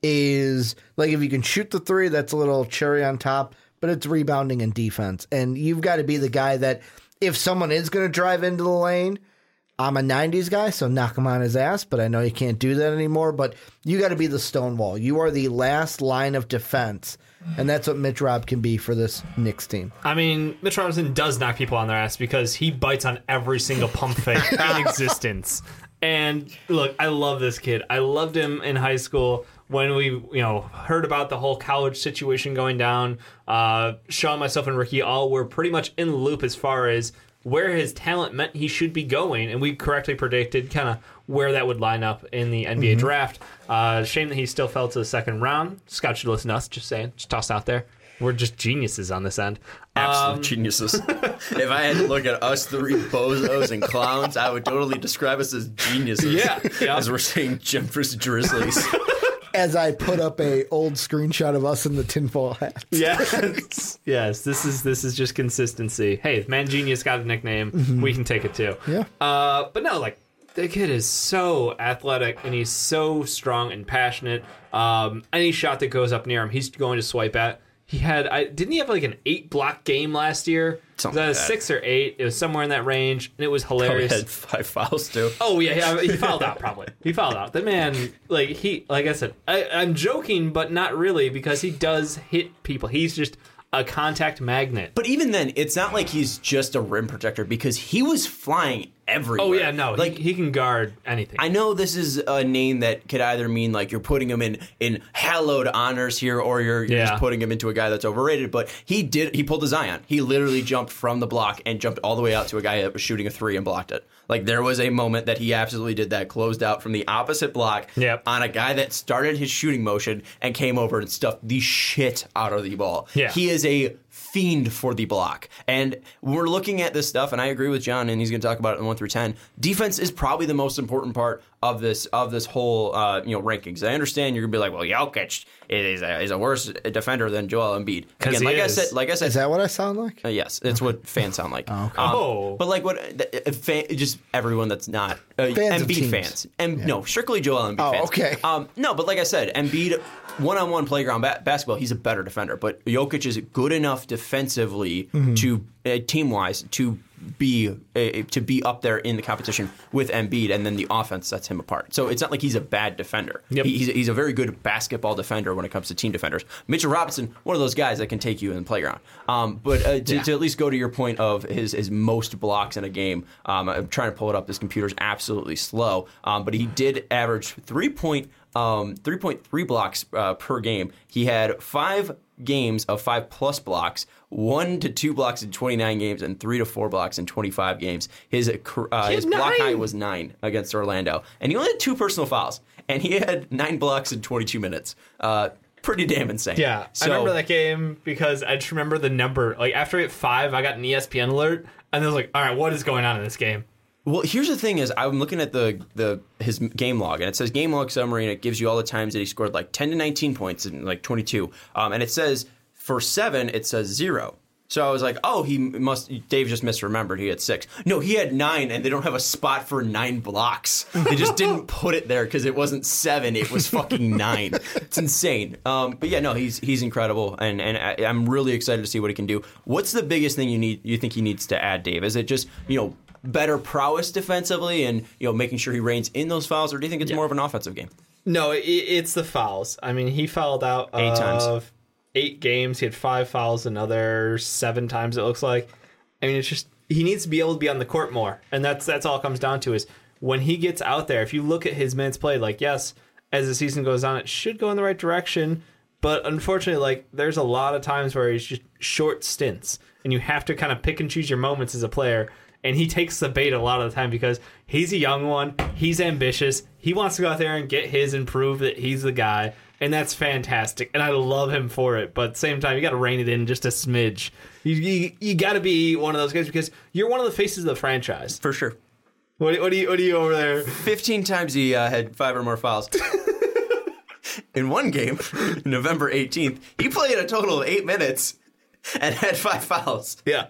is, like, if you can shoot the three, that's a little cherry on top, but it's rebounding and defense. And you've got to be the guy that if someone is going to drive into the lane, I'm a nineties guy, so knock him on his ass, but I know you can't do that anymore. But you got to be the stone wall. You are the last line of defense, and that's what Mitch Rob can be for this Knicks team. I mean, Mitch Robinson does knock people on their ass because he bites on every single pump fake in existence. And, look, I love this kid. I loved him in high school. When we, you know, heard about the whole college situation going down, uh, Sean, myself, and Ricky all were pretty much in the loop as far as where his talent meant he should be going, and we correctly predicted kind of where that would line up in the N B A mm-hmm. draft. Uh, shame that he still fell to the second round. Scott should listen to us, just saying, just toss out there. We're just geniuses on this end. Absolute um, geniuses. If I had to look at us three bozos and clowns, I would totally describe us as geniuses. Yeah, yeah. As we're saying, Jeffers Drizzlies. As I put up a old screenshot of us in the tinfoil hat. Yes, yes. This is this is just consistency. Hey, Man Genius got a nickname. Mm-hmm. We can take it too. Yeah. Uh, but no, like the kid is so athletic and he's so strong and passionate. Um, any shot that goes up near him, he's going to swipe at. He had I didn't he have like an eight block game last year? Something was that like that. Six or eight. It was somewhere in that range, and it was hilarious. Probably had five fouls too. Oh yeah, yeah, he fouled out probably. He fouled out. The man, like he, like I said, I, I'm joking, but not really because he does hit people. He's just a contact magnet. But even then, it's not like he's just a rim protector because he was flying everywhere. Oh yeah, no, like he, he can guard anything. I know this is a name that could either mean like you're putting him in in hallowed honors here, or you're, you're yeah. just putting him into a guy that's overrated. But he did he pulled a Zion. He literally jumped from the block and jumped all the way out to a guy that was shooting a three and blocked it. Like there was a moment that he absolutely did that, closed out from the opposite block yep. on a guy that started his shooting motion and came over and stuffed the shit out of the ball. Yeah. He is a fiend for the block. And we're looking at this stuff, and I agree with John, and he's going to talk about it in one through ten. Defense is probably the most important part of this of this whole uh, you know rankings. I understand you're going to be like, well, Jokic is a, is a worse defender than Joel Embiid. Again, like is. I said, like I said, is that what I sound like? Uh, yes, it's what fans sound like. Oh, okay. um, oh. But like what, uh, fan, just everyone that's not uh, Embiid fans. Em, yeah. No, strictly Joel Embiid oh, fans. Okay. Um, no, but like I said, Embiid one-on-one playground ba- basketball, he's a better defender. But Jokic is good enough defensively mm-hmm. to uh, team-wise to be a, to be up there in the competition with Embiid, and then the offense sets him apart. So it's not like he's a bad defender. Yep. He, he's, he's a very good basketball defender when it comes to team defenders. Mitchell Robinson, one of those guys that can take you in the playground. Um, but uh, to, yeah. to at least go to your point of his his most blocks in a game, um, I'm trying to pull it up. This computer's absolutely slow. Um, but he did average three point um, three point three blocks uh, per game. He had five games of five plus blocks, one to two blocks in twenty-nine games, and three to four blocks in twenty-five games. His uh, his nine. block high was nine against Orlando, and he only had two personal fouls, and he had nine blocks in twenty-two minutes. Uh, pretty damn insane. Yeah, so, I remember that game because I just remember the number. Like after I hit five, I got an E S P N alert, and I was like, "All right, what is going on in this game?" Well, here's the thing: is I'm looking at the the his game log, and it says game log summary, and it gives you all the times that he scored like ten to nineteen points and like twenty-two, um, and it says. For seven, it says zero. So I was like, oh, he must, Dave just misremembered. He had six. No, he had nine, and they don't have a spot for nine blocks. They just didn't put it there because it wasn't seven. It was fucking nine. It's insane. Um, but yeah, no, he's he's incredible, and, and I, I'm really excited to see what he can do. What's the biggest thing you need? You think he needs to add, Dave? Is it just, you know, better prowess defensively and, you know, making sure he reins in those fouls, or do you think it's yeah. more of an offensive game? No, it, it's the fouls. I mean, he fouled out eight of... times. Eight games, he had five fouls another seven times, it looks like. I mean, it's just he needs to be able to be on the court more, and that's that's all it comes down to is when he gets out there, if you look at his minutes played, like, yes, as the season goes on, it should go in the right direction, but unfortunately, like, there's a lot of times where he's just short stints, and you have to kind of pick and choose your moments as a player, and he takes the bait a lot of the time because he's a young one, he's ambitious, he wants to go out there and get his and prove that he's the guy. And that's fantastic, and I love him for it. But at the same time, you got to rein it in just a smidge. You you, you got to be one of those guys because you're one of the faces of the franchise for sure. What what do you what do you over there? Fifteen times he uh, had five or more fouls. In one game, November eighteenth, he played a total of eight minutes and had five fouls. Yeah,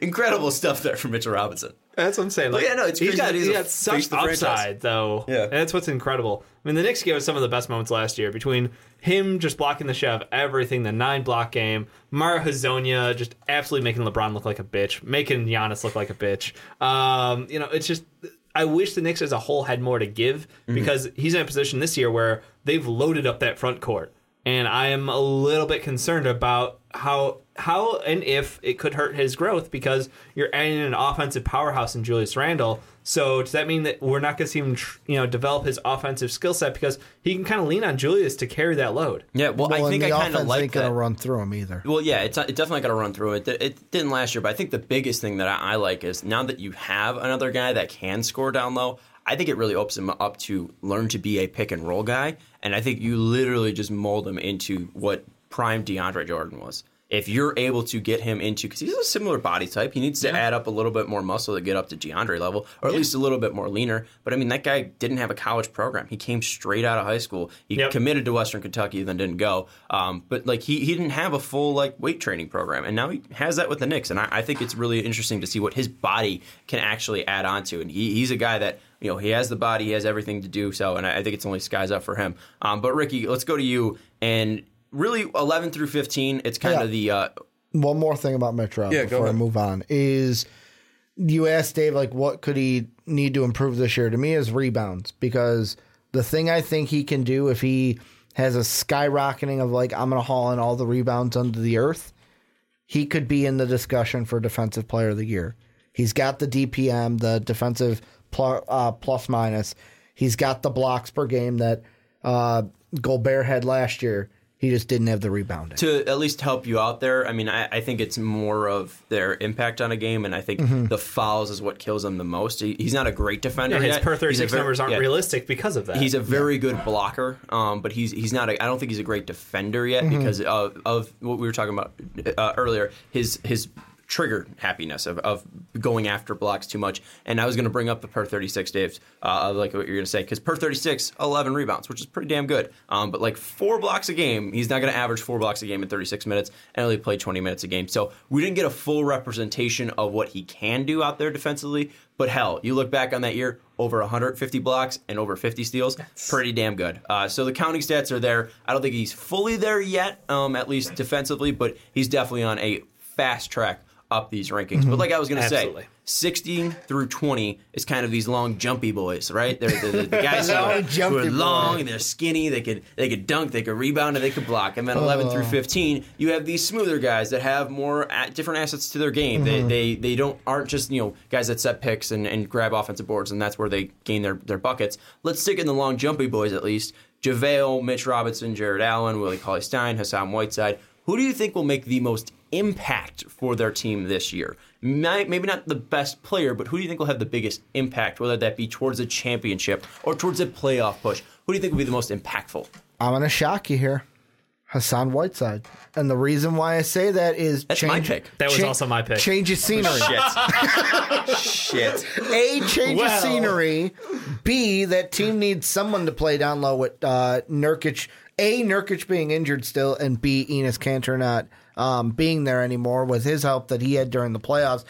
incredible stuff there from Mitchell Robinson. That's what I'm saying. Like, yeah, no, it's he's got, he's got such upside, though. Yeah. And that's what's incredible. I mean, the Knicks gave us some of the best moments last year between him just blocking the shove, everything, the nine-block game, Mara Hazonia just absolutely making LeBron look like a bitch, making Giannis look like a bitch. Um, you know, it's just I wish the Knicks as a whole had more to give because mm-hmm. he's in a position this year where they've loaded up that front court. And I am a little bit concerned about how how and if it could hurt his growth because you're adding an offensive powerhouse in Julius Randle. So does that mean that we're not going to see him, you know, develop his offensive skill set because he can kind of lean on Julius to carry that load? Yeah, well, well I think I kind of like ain't that. Ain't going to run through him either. Well, yeah, it's, not, it's definitely going to run through it. It didn't last year, but I think the biggest thing that I, I like is now that you have another guy that can score down low, I think it really opens him up to learn to be a pick and roll guy. And I think you literally just mold him into what prime DeAndre Jordan was. If you're able to get him into, because he's a similar body type, he needs to yeah. add up a little bit more muscle to get up to DeAndre level, or at yeah. least a little bit more leaner. But I mean, that guy didn't have a college program. He came straight out of high school. He yep. committed to Western Kentucky, then didn't go. Um, but like he, he didn't have a full like weight training program, and now he has that with the Knicks. And I, I think it's really interesting to see what his body can actually add on to. And he, he's a guy that. You know, he has the body, he has everything to do so, and I think it's only skies up for him. Um, but, Ricky, let's go to you. And really, eleven through fifteen, it's kind yeah. of the... Uh, One more thing about Metro yeah, before I move on is you asked Dave, like, what could he need to improve this year? To me, is rebounds, because the thing I think he can do if he has a skyrocketing of, like, I'm going to haul in all the rebounds under the earth, he could be in the discussion for Defensive Player of the Year. He's got the D P M, the defensive... Plus, uh, plus minus. He's got the blocks per game that uh, Gobert had last year. He just didn't have the rebounding. To at least help you out there, I mean, I, I think it's more of their impact on a game, and I think mm-hmm. the fouls is what kills him the most. He, he's not a great defender. Yeah, his yet. per thirty-six very, numbers aren't yeah. realistic because of that. He's a very yeah. good blocker, um, but he's he's not. A, I don't think he's a great defender yet mm-hmm. because of, of what we were talking about uh, earlier. His his. Triggered happiness of, of going after blocks too much. And I was going to bring up the per thirty-six, Dave, uh, like what you're going to say, because per thirty-six, eleven rebounds, which is pretty damn good. Um, but like four blocks a game, he's not going to average four blocks a game in thirty-six minutes and only play twenty minutes a game. So we didn't get a full representation of what he can do out there defensively. But hell, you look back on that year, over one hundred fifty blocks and over fifty steals, that's... pretty damn good. Uh, so the counting stats are there. I don't think he's fully there yet, um, at least defensively, but he's definitely on a fast track up these rankings. Mm-hmm. But like I was going to say, sixteen through twenty is kind of these long, jumpy boys, right? They're the, the, the guys who are, who are long boy. and they're skinny. They could they could dunk, they could rebound, and they could block. And then eleven through fifteen, you have these smoother guys that have more at, different assets to their game. Mm-hmm. They they they don't aren't just you know guys that set picks and, and grab offensive boards, and that's where they gain their, their buckets. Let's stick in the long, jumpy boys at least. JaVale, Mitch Robinson, Jared Allen, Willie Cauley-Stein, Hassan Whiteside. Who do you think will make the most impact for their team this year? Maybe not the best player, but who do you think will have the biggest impact, whether that be towards a championship or towards a playoff push? Who do you think will be the most impactful? I'm going to shock you here. Hassan Whiteside. And the reason why I say that is... That's change, my pick. That was cha- also my pick. Change of scenery. Shit. Shit. A, change well. of scenery. B, that team needs someone to play down low with uh, Nurkic. A, Nurkic being injured still, and B, Enes Kanter not um, being there anymore with his help that he had during the playoffs.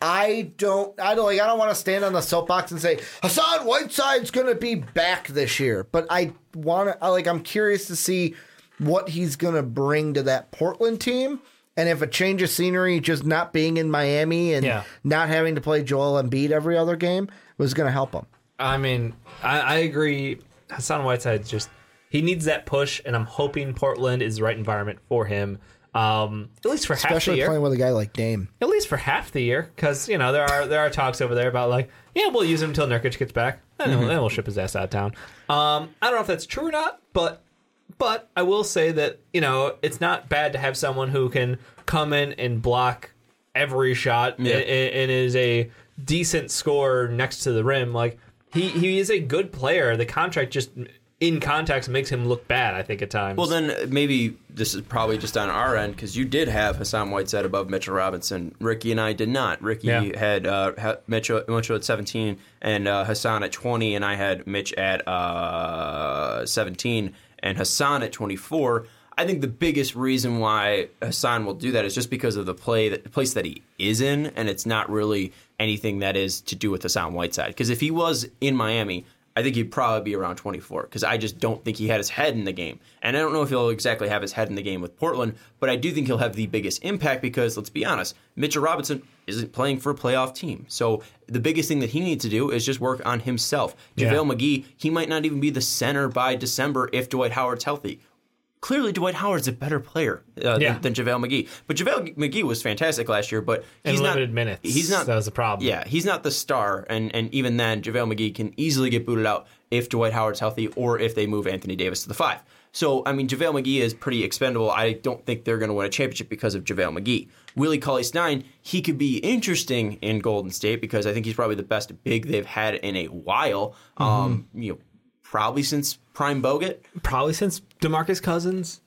I don't I don't like I don't want to stand on the soapbox and say Hassan Whiteside's going to be back this year, but I want to like I'm curious to see what he's going to bring to that Portland team. And if a change of scenery, just not being in Miami and yeah. not having to play Joel Embiid every other game was going to help him. I mean, I, I agree. Hassan Whiteside, just he needs that push, and I'm hoping Portland is the right environment for him. Um, at least for Especially half the year. Especially playing with a guy like Dame. At least for half the year, because you know there are there are talks over there about like, yeah, we'll use him until Nurkic gets back, and mm-hmm. then we'll ship his ass out of town. Um, I don't know if that's true or not, but. But I will say that, you know, it's not bad to have someone who can come in and block every shot yeah. and, and is a decent scorer next to the rim. Like, he, he is a good player. The contract just, in context, makes him look bad, I think, at times. Well, then maybe this is probably just on our end, because you did have Hassan Whiteside above Mitchell Robinson. Ricky and I did not. Ricky yeah. had uh, Mitchell, Mitchell at seventeen and uh, Hassan at twenty, and I had Mitch at uh, seventeen. And Hassan at twenty-four, I think the biggest reason why Hassan will do that is just because of the play that, the place that he is in, and it's not really anything that is to do with Hassan Whiteside. Because if he was in Miami, I think he'd probably be around twenty-four, because I just don't think he had his head in the game. And I don't know if he'll exactly have his head in the game with Portland, but I do think he'll have the biggest impact because, let's be honest, Mitchell Robinson isn't playing for a playoff team. So the biggest thing that he needs to do is just work on himself. JaVale yeah. McGee, he might not even be the center by December if Dwight Howard's healthy. Clearly, Dwight Howard's a better player uh, yeah. than, than JaVale McGee. But JaVale McGee was fantastic last year, but he's in limited not, minutes. He's not, that was the problem. Yeah, he's not the star, and, and even then, JaVale McGee can easily get booted out if Dwight Howard's healthy or if they move Anthony Davis to the five. So, I mean, JaVale McGee is pretty expendable. I don't think they're going to win a championship because of JaVale McGee. Willie Cauley-Stein, he could be interesting in Golden State because I think he's probably the best big they've had in a while. Mm-hmm. Um, you know, probably since Prime Bogut. Probably since DeMarcus Cousins.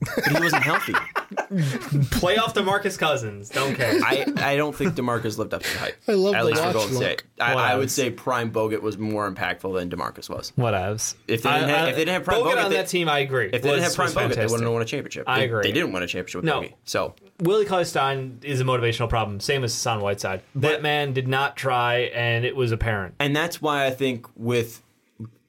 But he wasn't healthy. Playoff DeMarcus Cousins. Don't care. I, I don't think DeMarcus lived up to the hype. I love At the least for Golden State. I, I would say Prime Bogut was more impactful than DeMarcus was. Whatevs. If they didn't, I, have, if they didn't have Prime Bogut, Bogut on they, that team, I agree. If they was, didn't have Prime Bogut, they wouldn't have won a championship. I they, agree. They didn't win a championship with no. me. So Willie Cauley-Stein is a motivational problem, same as Hassan Whiteside. That but, man did not try, and it was apparent. And that's why I think with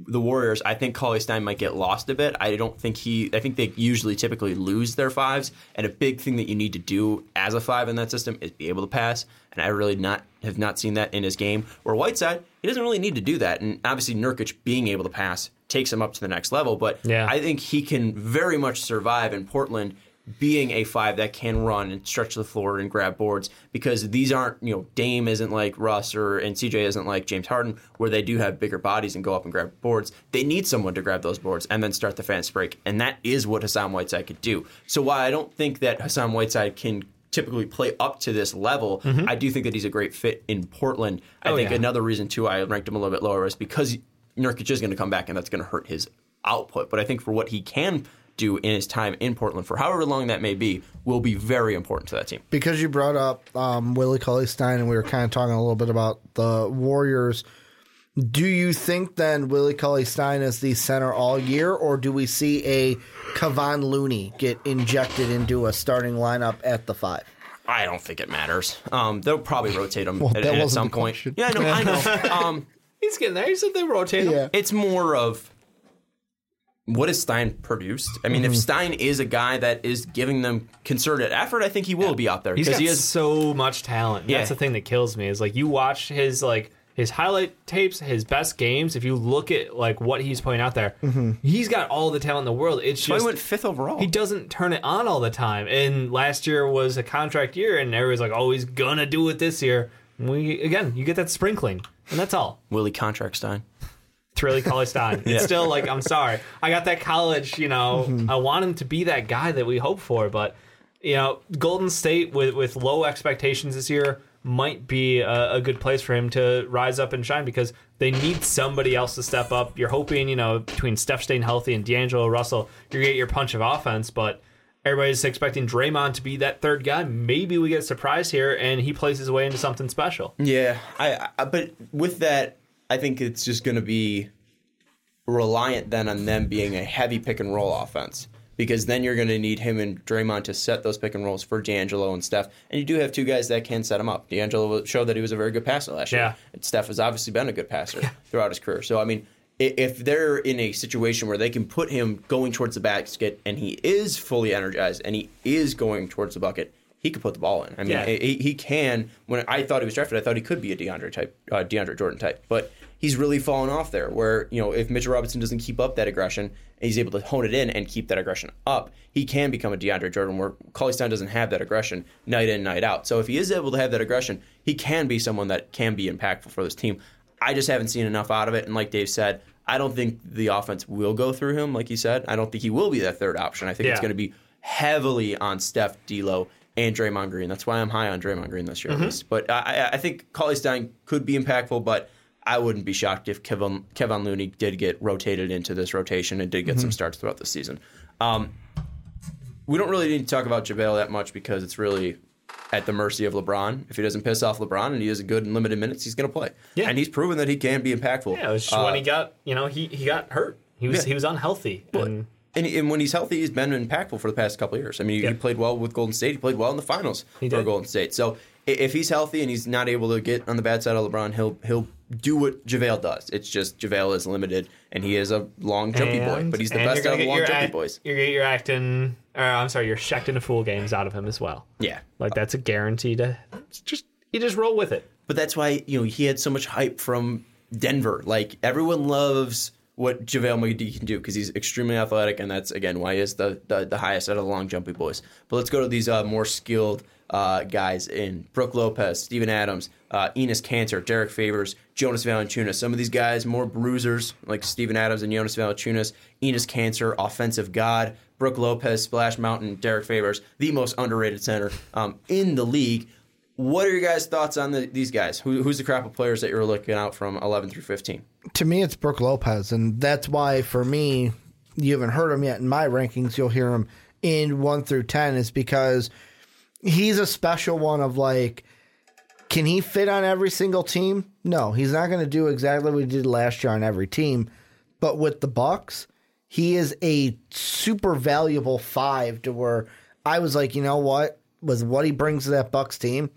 the Warriors, I think Cauley-Stein might get lost a bit. I don't think he, I think they usually typically lose their fives. And a big thing that you need to do as a five in that system is be able to pass. And I really not have not seen that in his game. Where Whiteside, he doesn't really need to do that. And obviously Nurkic being able to pass takes him up to the next level. But yeah. I think he can very much survive in Portland being a five that can run and stretch the floor and grab boards, because these aren't, you know, Dame isn't like Russ or and C J isn't like James Harden, where they do have bigger bodies and go up and grab boards. They need someone to grab those boards and then start the fast break, and that is what Hassan Whiteside could do. So while I don't think that Hassan Whiteside can typically play up to this level, mm-hmm. I do think that he's a great fit in Portland. I oh, think yeah. another reason, too, I ranked him a little bit lower is because Nurkic is going to come back, and that's going to hurt his output. But I think for what he can do in his time in Portland, for however long that may be, will be very important to that team. Because you brought up um, Willie Cauley-Stein, and we were kind of talking a little bit about the Warriors, do you think then Willie Cauley-Stein is the center all year, or do we see a Kevon Looney get injected into a starting lineup at the five? I don't think it matters. Um, they'll probably rotate him well, at, at some point. Question. Yeah, no, I know. I know. Um, He's getting there. He said they rotate him. Yeah. It's more of... what has Stein produced? I mean, mm-hmm. if Stein is a guy that is giving them concerted effort, I think he will yeah. be out there. He's got he has so much talent. Yeah. That's the thing that kills me is, like, you watch his, like, his highlight tapes, his best games, if you look at, like, what he's putting out there, mm-hmm. he's got all the talent in the world. It's so just... he went fifth overall. He doesn't turn it on all the time. And last year was a contract year, and everybody's like, oh, he's gonna do it this year. And we again, you get that sprinkling, and that's all. Willie Contract Stein. It's really Cauley-Stein. yeah. It's still like, I'm sorry. I got that college, you know. Mm-hmm. I want him to be that guy that we hope for, but, you know, Golden State with, with low expectations this year might be a, a good place for him to rise up and shine because they need somebody else to step up. You're hoping, you know, between Steph staying healthy and D'Angelo Russell, you're going to get your punch of offense, but everybody's expecting Draymond to be that third guy. Maybe we get a surprise here and he plays his way into something special. Yeah, I, I but with that, I think it's just going to be reliant then on them being a heavy pick and roll offense. Because then you're going to need him and Draymond to set those pick and rolls for D'Angelo and Steph. And you do have two guys that can set him up. D'Angelo showed that he was a very good passer last year. Yeah. And Steph has obviously been a good passer yeah. throughout his career. So, I mean, if they're in a situation where they can put him going towards the basket and he is fully energized and he is going towards the bucket, he could put the ball in. I mean, yeah. he, he can. When I thought he was drafted, I thought he could be a DeAndre type, uh, DeAndre Jordan type. But he's really fallen off there where, you know, if Mitchell Robinson doesn't keep up that aggression and he's able to hone it in and keep that aggression up, he can become a DeAndre Jordan where Cauley-Stein doesn't have that aggression night in, night out. So if he is able to have that aggression, he can be someone that can be impactful for this team. I just haven't seen enough out of it. And like Dave said, I don't think the offense will go through him, like you said. I don't think he will be that third option. I think yeah. it's going to be heavily on Steph, D'Lo, and Draymond Green. That's why I'm high on Draymond Green this year. Mm-hmm. At least. But I, I think Cauley-Stein could be impactful, but I wouldn't be shocked if Kevon, Kevon Looney did get rotated into this rotation and did get mm-hmm. some starts throughout the season. Um, we don't really need to talk about JaVale that much because it's really at the mercy of LeBron. If he doesn't piss off LeBron and he is good in limited minutes, he's going to play. Yeah. And he's proven that he can be impactful. Yeah, it was just uh, when he got, you know, he, he got hurt. He was yeah. he was unhealthy. But, and... And, and when he's healthy, he's been impactful for the past couple of years. I mean, he, yep. he played well with Golden State. He played well in the finals he for did. Golden State. So if he's healthy and he's not able to get on the bad side of LeBron, he'll he'll do what JaVale does. It's just JaVale is limited, and he is a long, jumpy and, boy. But he's the best out of long, jumpy act, boys. You're going to get your actin, or I'm sorry, your Shectin to Fool games out of him as well. Yeah. Like, that's a guarantee to just, you just roll with it. But that's why, you know, he had so much hype from Denver. Like, everyone loves what JaVale McGee can do because he's extremely athletic, and that's, again, why he is the, the, the highest out of the long, jumpy boys. But let's go to these uh, more skilled uh, guys in Brook Lopez, Steven Adams, uh, Enes Kanter, Derek Favors, Jonas Valanciunas. Some of these guys, more bruisers, like Steven Adams and Jonas Valanciunas, Enes Kanter, offensive god, Brook Lopez, Splash Mountain, Derek Favors, the most underrated center um, in the league. What are your guys' thoughts on the, these guys? Who, who's the crop of players that you're looking out from eleven through fifteen? To me, it's Brook Lopez, and that's why, for me, you haven't heard him yet in my rankings. You'll hear him in one through ten is because he's a special one of, like, can he fit on every single team? No, he's not going to do exactly what he did last year on every team. But with the Bucks, he is a super valuable five to where I was like, you know what? With what he brings to that Bucks team,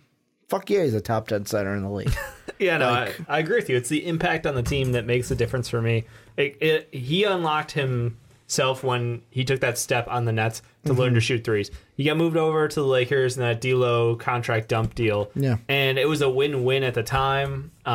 fuck yeah, he's a top ten center in the league. yeah, no, like, I, I agree with you. It's the impact on the team that makes the difference for me. It, it, he unlocked himself when he took that step on the Nets to mm-hmm. learn to shoot threes. He got moved over to the Lakers in that D'Lo contract dump deal. Yeah. And it was a win-win at the time. Uh,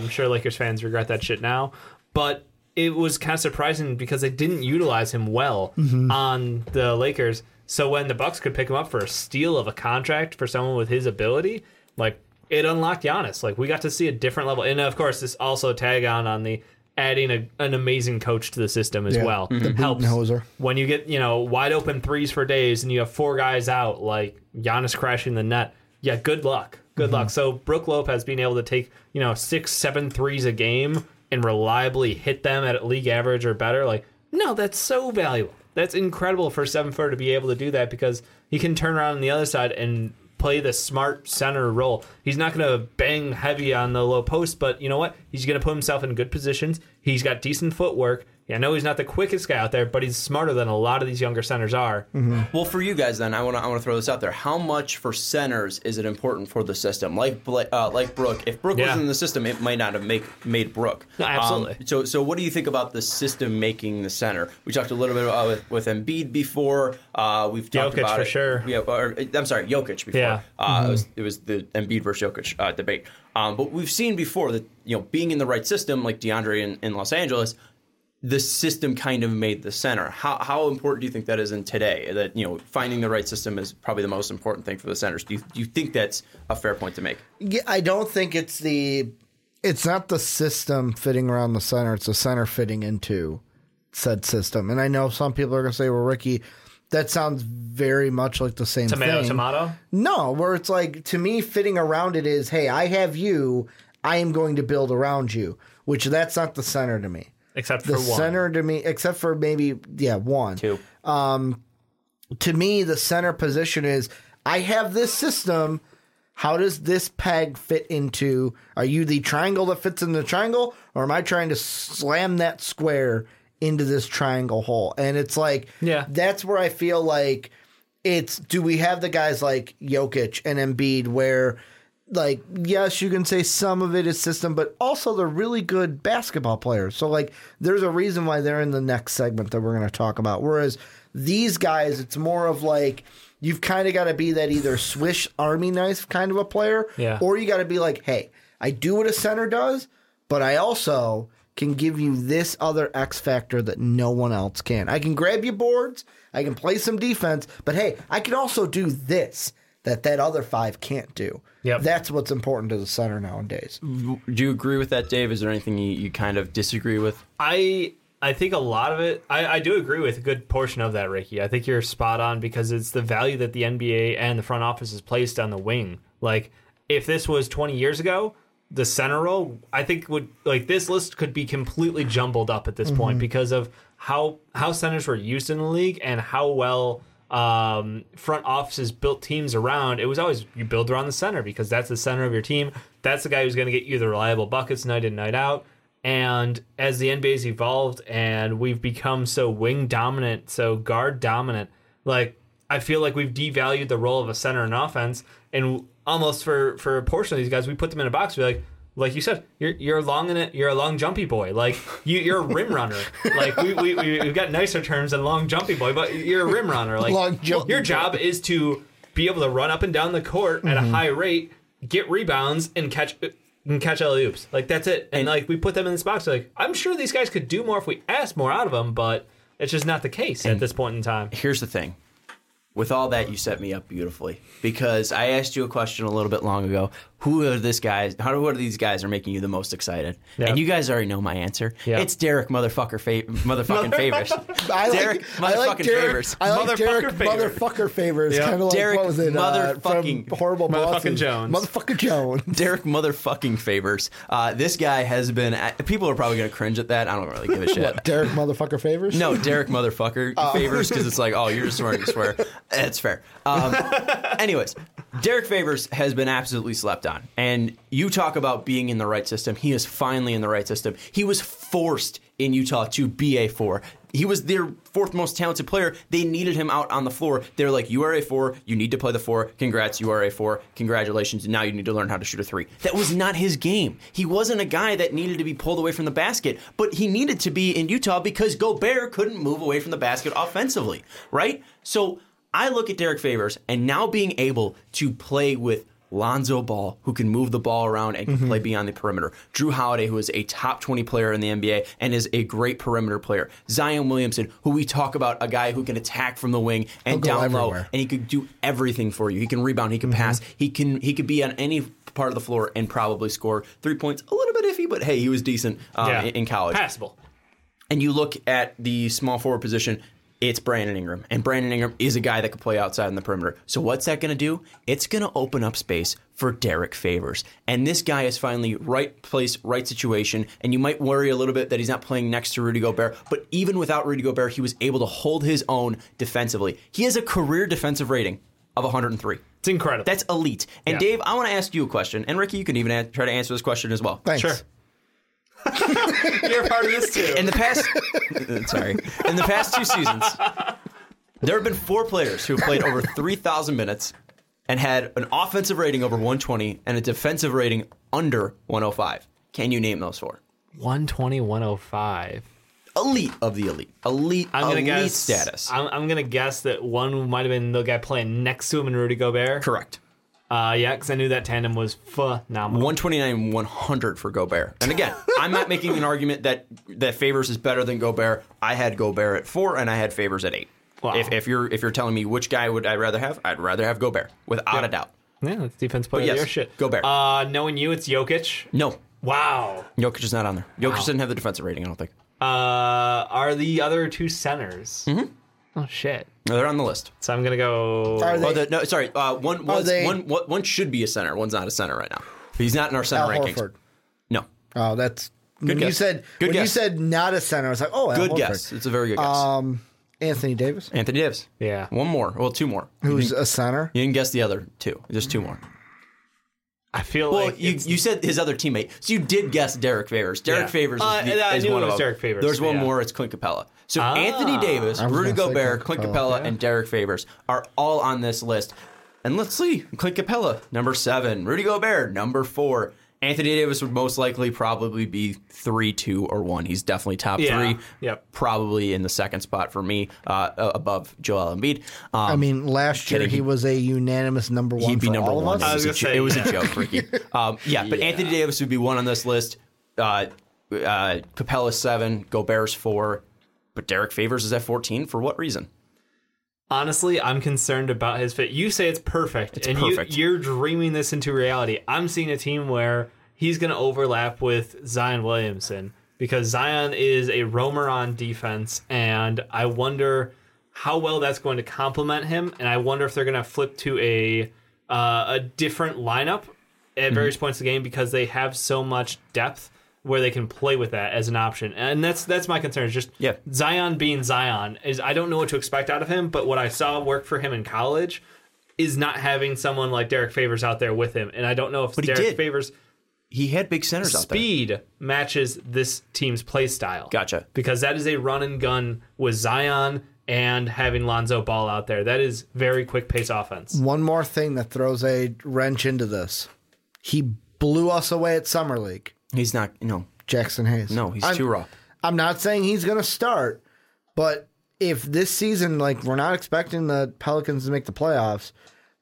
I'm sure Lakers fans regret that shit now. But it was kind of surprising because they didn't utilize him well mm-hmm. on the Lakers. So when the Bucks could pick him up for a steal of a contract for someone with his ability, like, it unlocked Giannis. Like, we got to see a different level. And, of course, this also tag on on the adding a, an amazing coach to the system as yeah, well. The helps hoser. When you get, you know, wide open threes for days and you have four guys out, like Giannis crashing the net. Yeah, good luck. Good mm-hmm. luck. So Brook Lopez being able to take, you know, six, seven threes a game and reliably hit them at league average or better, like, no, that's so valuable. That's incredible for seven footer to be able to do that because he can turn around on the other side and play the smart center role. He's not going to bang heavy on the low post, but you know what? He's going to put himself in good positions. He's got decent footwork. Yeah, I know he's not the quickest guy out there, but he's smarter than a lot of these younger centers are. Mm-hmm. Well, for you guys, then I want to I want to throw this out there. How much for centers is it important for the system? Like uh, like Brook, if Brook yeah. wasn't in the system, it might not have make made Brook. No, absolutely. Um, so so what do you think about the system making the center? We talked a little bit about with, with Embiid before. Uh, we've talked Jokic about for it. sure. Yeah, or, I'm sorry, Jokic before. Yeah. Uh, mm-hmm. it, was, it was the Embiid versus Jokic uh, debate. Um, but we've seen before that you know being in the right system, like DeAndre in, in Los Angeles. The system kind of made the center. How how important do you think that is in today? That you know, finding the right system is probably the most important thing for the centers. Do you do you think that's a fair point to make? Yeah, I don't think it's the it's not the system fitting around the center. It's the center fitting into said system. And I know some people are going to say, "Well, Ricky, that sounds very much like the same tomato, thing." Tomato, tomato. No, where it's like to me, fitting around it is, "Hey, I have you. I am going to build around you," which that's not the center to me. Except for the one. The center to me, except for maybe, yeah, one. Two. Um, to me, the center position is, I have this system. How does this peg fit into, are you the triangle that fits in the triangle? Or am I trying to slam that square into this triangle hole? And it's like, yeah. that's where I feel like it's, do we have the guys like Jokic and Embiid where, like, yes, you can say some of it is system, but also they're really good basketball players. So, like, there's a reason why they're in the next segment that we're going to talk about. Whereas these guys, it's more of like you've kind of got to be that either swish army knife kind of a player, yeah. or you got to be like, hey, I do what a center does, but I also can give you this other X factor that no one else can. I can grab you boards, I can play some defense, but hey, I can also do this that that other five can't do. Yep. That's what's important to the center nowadays. Do you agree with that, Dave? Is there anything you, you kind of disagree with? I I think a lot of it, I, I do agree with a good portion of that, Ricky. I think you're spot on because it's the value that the N B A and the front office has placed on the wing. Like, if this was twenty years ago, the center role, I think would, like, this list could be completely jumbled up at this mm-hmm. point because of how, how centers were used in the league and how well... Um, front offices built teams around. It was always you build around the center because that's the center of your team. That's the guy who's going to get you the reliable buckets night in, night out. And as the N B A's evolved and we've become so wing dominant, so guard dominant, like I feel like we've devalued the role of a center in offense. And almost for, for a portion of these guys, we put them in a box. We're like, like you said, you're you're long in it. You're a long jumpy boy. Like you, you're a rim runner. Like we we we've got nicer terms than long jumpy boy, but you're a rim runner. Like long your job is to be able to run up and down the court at mm-hmm. a high rate, get rebounds, and catch and catch alley-oops. Like that's it. And, and like we put them in this box. Like I'm sure these guys could do more if we asked more out of them, but it's just not the case at this point in time. Here's the thing. With all that, you set me up beautifully because I asked you a question a little bit long ago. Who are this guys? How do these guys are making you the most excited? Yep. And you guys already know my answer. Yep. It's Derek motherfucker fa- motherfucking Favors. I like, Derek motherfucking I like Derek, Favors. I like motherfucker Derek Favors. motherfucking Favors. Yep. Kind of like Derek what was it, motherfucking uh, horrible motherfucking Jones. Motherfucking Jones. Derek motherfucking Favors. Uh, this guy has been. People are probably gonna cringe at that. I don't really give a shit. What, Derek motherfucker Favors? No, Derek motherfucker oh. Favors because it's like, oh, you're just swearing to swear. That's fair. Um, anyways, Derek Favors has been absolutely slept on. And you talk about being in the right system. He is finally in the right system. He was forced in Utah to be a four. He was their fourth most talented player. They needed him out on the floor. They're like, you are a four. You need to play the four. Congrats, you are a four. Congratulations. Now you need to learn how to shoot a three. That was not his game. He wasn't a guy that needed to be pulled away from the basket, but he needed to be in Utah because Gobert couldn't move away from the basket offensively, right? So I look at Derek Favors and now being able to play with Lonzo Ball, who can move the ball around and can mm-hmm. play beyond the perimeter. Drew Holiday, who is a top twenty player in the N B A and is a great perimeter player. Zion Williamson, who we talk about, a guy who can attack from the wing and down everywhere. Low, and he could do everything for you. He can rebound, he can mm-hmm. pass, he can he could be on any part of the floor and probably score three points. A little bit iffy, but hey, he was decent um, yeah. in college. Passable. And you look at the small forward position. It's Brandon Ingram, and Brandon Ingram is a guy that could play outside in the perimeter. So what's that going to do? It's going to open up space for Derek Favors, and this guy is finally right place, right situation, and you might worry a little bit that he's not playing next to Rudy Gobert, but even without Rudy Gobert, he was able to hold his own defensively. He has a career defensive rating of one hundred three. It's incredible. That's elite. And yeah. Dave, I want to ask you a question, and Ricky, you can even a- try to answer this question as well. Thanks. Sure. You're a part of this too. In the past, sorry, in the past two seasons, there have been four players who have played over three thousand minutes and had an offensive rating over one twenty and a defensive rating under one oh five. Can you name those four? one twenty, one oh five. Elite of the elite. Elite, I'm gonna elite guess, status. I'm, I'm going to guess that one might have been the guy playing next to him in Rudy Gobert. Correct. Uh, yeah, because I knew that tandem was phenomenal. one twenty-nine, one hundred for Gobert. And again, I'm not making an argument that, that Favors is better than Gobert. I had Gobert at four, and I had Favors at eight. Wow. If, if you're if you're telling me which guy would I rather have, I'd rather have Gobert, without yeah. a doubt. Yeah, that's defense player yes, of the year shit. Gobert. Uh, knowing you, it's Jokic. No. Wow. Jokic is not on there. Jokic wow. doesn't have the defensive rating, I don't think. Uh, are the other two centers? Mm-hmm. Oh, shit. No, they're on the list. So I'm going to go... Are they... oh, the, no, sorry. Uh, one, one, they... one, one, one should be a center. One's not a center right now. He's not in our center Al rankings. Horford. No. Oh, that's... Good when guess. You said, good when guess. You said not a center, I was like, oh, Al Good Horford. Guess. It's a very good guess. Um, Anthony Davis? Anthony Davis. Yeah. One more. Well, two more. Who's you, a center? You didn't guess the other two. Just two more. I feel well, like... Well, you, you said his other teammate. So you did guess Derek Favors. Derek yeah. Favors is, uh, the, I is knew one it was of Derek Favors. There's one yeah. more. It's Clint Capela. So ah, Anthony Davis, Rudy Gobert, Clint Capela, yeah. and Derek Favors are all on this list. And let's see. Clint Capela, number seven. Rudy Gobert, number four. Anthony Davis would most likely probably be three, two, or one. He's definitely top yeah. three. Yep. Probably in the second spot for me, uh, above Joel Embiid. Um, I mean, last year he was a unanimous number one. He'd be for number all one. Of us. It was, say, jo- yeah. it was a joke, Ricky. Um, yeah, but yeah. Anthony Davis would be one on this list. Uh, uh, Capela's seven, Gobert's four, but Derek Favors is at fourteen. For what reason? Honestly, I'm concerned about his fit. You say it's perfect, it's and perfect. You, you're dreaming this into reality. I'm seeing a team where he's going to overlap with Zion Williamson because Zion is a roamer on defense, and I wonder how well that's going to complement him, and I wonder if they're going to flip to a uh, a different lineup at various mm-hmm. points of the game because they have so much depth where they can play with that as an option. And that's that's my concern. Is just yeah. Zion being Zion. Is I don't know what to expect out of him, but what I saw work for him in college is not having someone like Derek Favors out there with him. And I don't know if but Derek he Favors... He had big centers out there. Speed matches this team's play style. Gotcha. Because that is a run and gun with Zion and having Lonzo Ball out there. That is very quick pace offense. One more thing that throws a wrench into this. He blew us away at Summer League. He's not, no. Jackson Hayes. No, he's I'm, too raw. I'm not saying he's going to start, but if this season, like, we're not expecting the Pelicans to make the playoffs,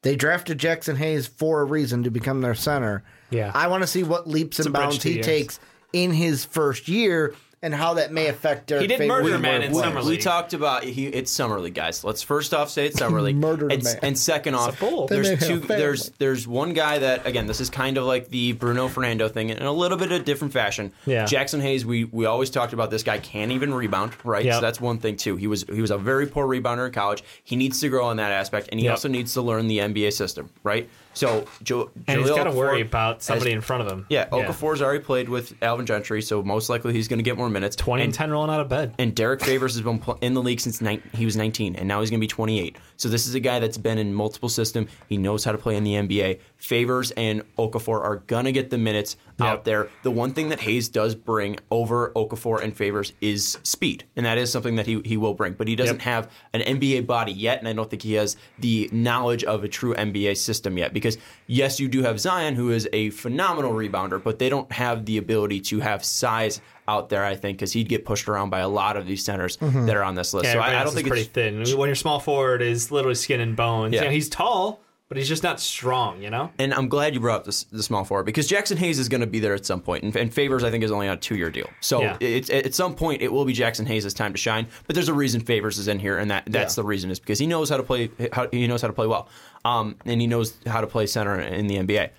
they drafted Jackson Hayes for a reason to become their center. Yeah. I want to see what leaps it's and bounds he years. Takes in his first year and how that may affect Derek Favors. He did Murder Man in Summer League. We talked about he, it's Summer League, guys. Let's first off say it's Summer League. Murder and, Man. And second off, there's two. There's there's one guy that, again, this is kind of like the Bruno Fernando thing in a little bit of a different fashion. Yeah. Jackson Hayes, we we always talked about this guy can't even rebound, right? Yep. So that's one thing, too. He was he was a very poor rebounder in college. He needs to grow on that aspect, and he yep. also needs to learn the N B A system, right? So, jo- and Jaleel he's got to worry about somebody has, in front of him. Yeah, Okafor's yeah. already played with Alvin Gentry, so most likely he's going to get more minutes. twenty and, and ten rolling out of bed. And Derek Favors has been pl- in the league since ni- he was nineteen, and now he's going to be twenty-eight. So this is a guy that's been in multiple systems. He knows how to play in the N B A. Favors and Okafor are going to get the minutes yep. out there. The one thing that Hayes does bring over Okafor and Favors is speed, and that is something that he, he will bring. But he doesn't yep. have an N B A body yet, and I don't think he has the knowledge of a true N B A system yet. Because, yes, you do have Zion, who is a phenomenal rebounder, but they don't have the ability to have size out there, I think, because he'd get pushed around by a lot of these centers mm-hmm. that are on this list. Yeah, so I, I don't think it's... pretty thin. When your small forward is literally skin and bones. Yeah. You know, he's tall, but he's just not strong, you know? And I'm glad you brought up this, the small forward, because Jackson Hayes is going to be there at some point, and, and Favors, I think, is only on a two-year deal. So yeah. it's, at some point, it will be Jackson Hayes' time to shine, but there's a reason Favors is in here, and that, that's yeah. the reason is because he knows how to play. How, he knows how to play well. Um, and he knows how to play center in the N B A.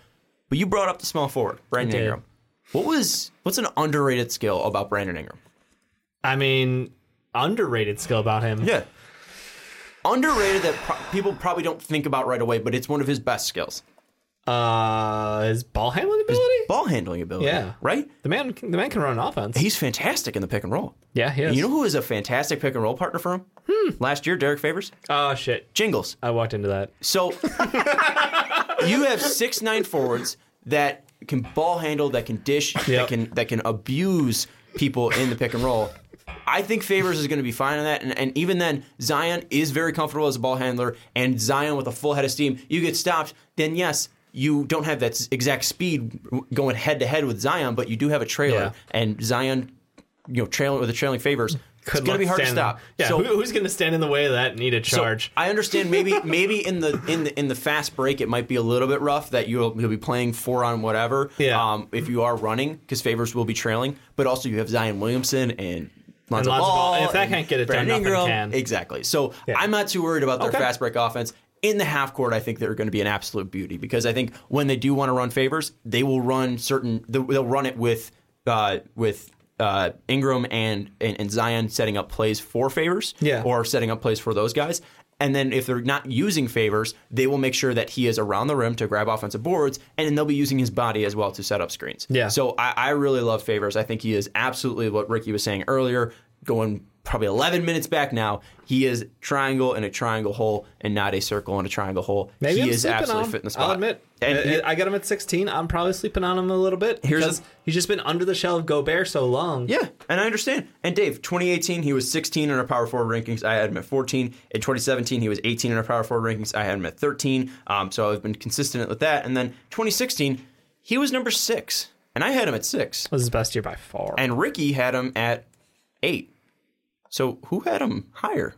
But you brought up the small forward, Brandon Ingram. What was what's an underrated skill about Brandon Ingram? I mean, underrated skill about him. Yeah. Underrated that pro- people probably don't think about right away, but it's one of his best skills. Uh, his ball handling ability? His ball handling ability. Yeah. Right? The man the man can run an offense. He's fantastic in the pick and roll. Yeah, he is. And you know who is a fantastic pick and roll partner for him? Hmm. Last year, Derek Favors. Oh, shit. Jingles. I walked into that. So you have six nine forwards that can ball handle, that can dish, yep. that can that can abuse people in the pick and roll. I think Favors is going to be fine on that. And, and even then, Zion is very comfortable as a ball handler, and Zion with a full head of steam. You get stopped, then yes, you don't have that exact speed going head-to-head with Zion, but you do have a trailer, yeah. and Zion, you know, trailing with the trailing Favors, Could it's going to be hard to stop. Yeah, so, who, who's going to stand in the way of that needed charge? So I understand maybe maybe in the in the, in the fast break it might be a little bit rough that you'll, you'll be playing four on whatever yeah. um, if you are running, because Favors will be trailing, but also you have Zion Williamson and Lonzo and Ball. Ball. If that can't get it done, nothing can. Exactly. So yeah. I'm not too worried about their okay. fast break offense. In the half court, I think they're going to be an absolute beauty, because I think when they do want to run Favors, they will run certain. They'll run it with uh, with uh, Ingram and, and and Zion setting up plays for Favors, yeah. or setting up plays for those guys. And then if they're not using Favors, they will make sure that he is around the rim to grab offensive boards, and then they'll be using his body as well to set up screens. Yeah. So I, I really love Favors. I think he is absolutely what Ricky was saying earlier. Going probably eleven minutes back now, he is triangle in a triangle hole and not a circle in a triangle hole. Maybe he I'm is absolutely on. Fit in the spot. I'll admit, and I, he, I got him at sixteen. I'm probably sleeping on him a little bit because a, he's just been under the shell of Gobert so long. Yeah, and I understand. And Dave, twenty eighteen, he was sixteen in our power forward rankings. I had him at fourteen. In twenty seventeen, he was eighteen in our power forward rankings. I had him at thirteen. Um, so I've been consistent with that. And then twenty sixteen, he was number six, and I had him at six. That was his best year by far. And Ricky had him at eight. So who had him higher?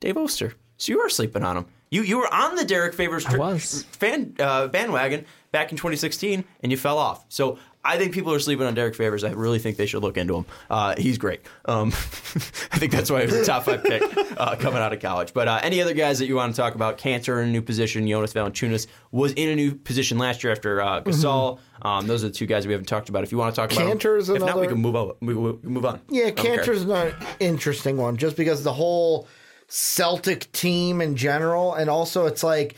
Dave Oster. So you are sleeping on him. You you were on the Derek Favors tr- fan uh, bandwagon back in twenty sixteen, and you fell off. So I think people are sleeping on Derek Favors. I really think they should look into him. Uh, he's great. Um, I think that's why he was a top five pick uh, coming out of college. But uh, any other guys that you want to talk about? Kanter in a new position. Jonas Valanciunas was in a new position last year after uh, Gasol. Mm-hmm. Um, those are the two guys we haven't talked about. If you want to talk about Cantor's them, if another... not, we can move on. Move, move on. Yeah, Cantor's an interesting one, just because the whole Celtic team in general, and also it's like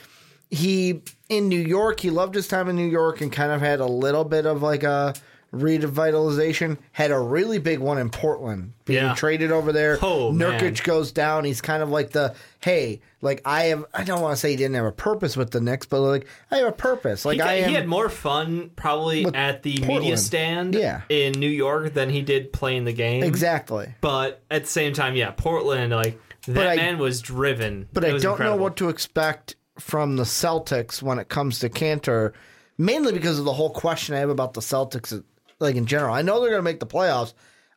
he in New York, he loved his time in New York and kind of had a little bit of like a revitalization. Had a really big one in Portland, being yeah. traded over there. Oh, Nurkic man. goes down. He's kind of like the hey, like I have. I don't want to say he didn't have a purpose with the Knicks, but like I have a purpose. Like he, I, am, he had more fun probably at the Portland. media stand yeah. in New York than he did playing the game. Exactly. But at the same time, yeah, Portland, like that but man I, was driven. But it I don't incredible. know what to expect from the Celtics when it comes to Kanter, mainly because of the whole question I have about the Celtics. Like in general, I know they're going to make the playoffs.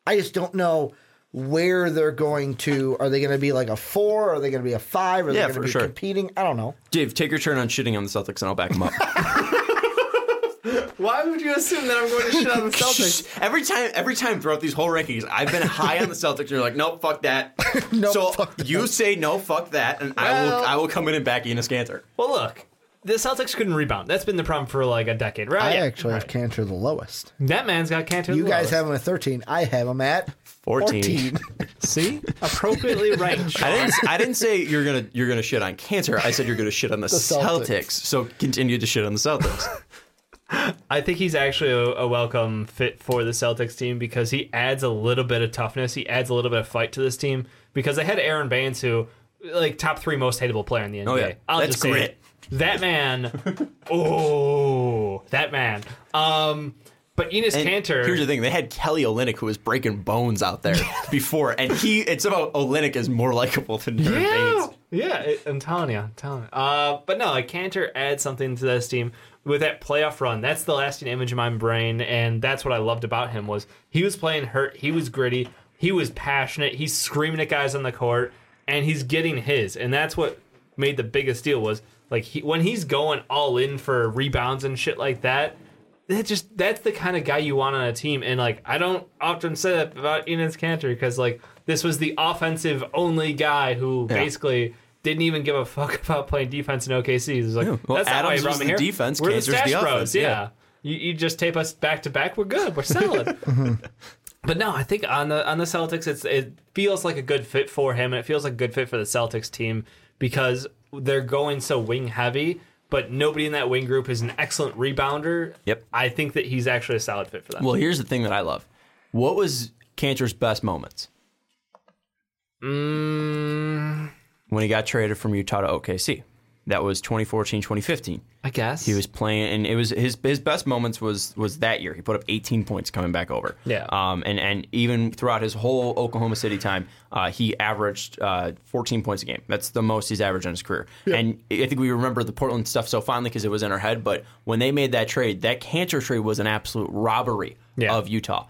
I just don't know where they're going to. Are they going to be like a four? Are they going to be a five? Are they yeah, going to be sure. competing? I don't know. Dave, take your turn on shitting on the Celtics, and I'll back them up. Why would you assume that I'm going to shit on the Celtics? every time, every time throughout these whole rankings, I've been high on the Celtics, and you're like, nope, fuck that. nope, so fuck that. You say no, fuck that, and well, I will, I will come in and back Enes Kanter. Well, look. The Celtics couldn't rebound. That's been the problem for like a decade, right? I actually right. have Kanter the lowest. That man's got Kanter the lowest. You guys have him at thirteen. I have him at fourteen. fourteen. See? Appropriately ranked. Sean. I didn't I didn't say you're going to you're gonna shit on Kanter. I said you're going to shit on the, the Celtics. Celtics. So continue to shit on the Celtics. I think he's actually a, a welcome fit for the Celtics team because he adds a little bit of toughness. He adds a little bit of fight to this team because they had Aron Baynes, who like top three most hateable player in the N B A. Oh, yeah. I'll That's just say grit. It. That man, oh, that man. Um, but Enes and Kanter. Here's the thing: they had Kelly Olynyk, who was breaking bones out there before, and he. It's about Olynyk is more likable than Aron yeah, Baynes. Yeah, it, I'm telling you, I'm telling you. Uh, but no, like Kanter adds something to this team with that playoff run. That's the lasting image in my brain, and that's what I loved about him was he was playing hurt, he was gritty, he was passionate, he's screaming at guys on the court, and he's getting his, and that's what made the biggest deal was. Like, he, when he's going all in for rebounds and shit like that, that just that's the kind of guy you want on a team. And, like, I don't often say that about Enes Kanter because, like, this was the offensive-only guy who yeah. basically didn't even give a fuck about playing defense in O K C. He was like, yeah. well, that's not why you brought me here. Defense, we're Kanter's the stash the bros, yeah. yeah. You, you just tape us back-to-back, we're good, we're solid. mm-hmm. But, no, I think on the on the Celtics, it's it feels like a good fit for him, and it feels like a good fit for the Celtics team because they're going so wing heavy, but nobody in that wing group is an excellent rebounder. Yep. I think that he's actually a solid fit for that. Well, here's the thing that I love. What was Kanter's best moments? Mm. When he got traded from Utah to O K C. That was twenty fourteen, twenty fifteen. I guess. He was playing, and it was his his best moments was was that year. He put up eighteen points coming back over. Yeah. Um, and, and even throughout his whole Oklahoma City time, uh, he averaged uh, fourteen points a game. That's the most he's averaged in his career. Yeah. And I think we remember the Portland stuff so fondly because it was in our head, but when they made that trade, that Kanter trade was an absolute robbery yeah. of Utah.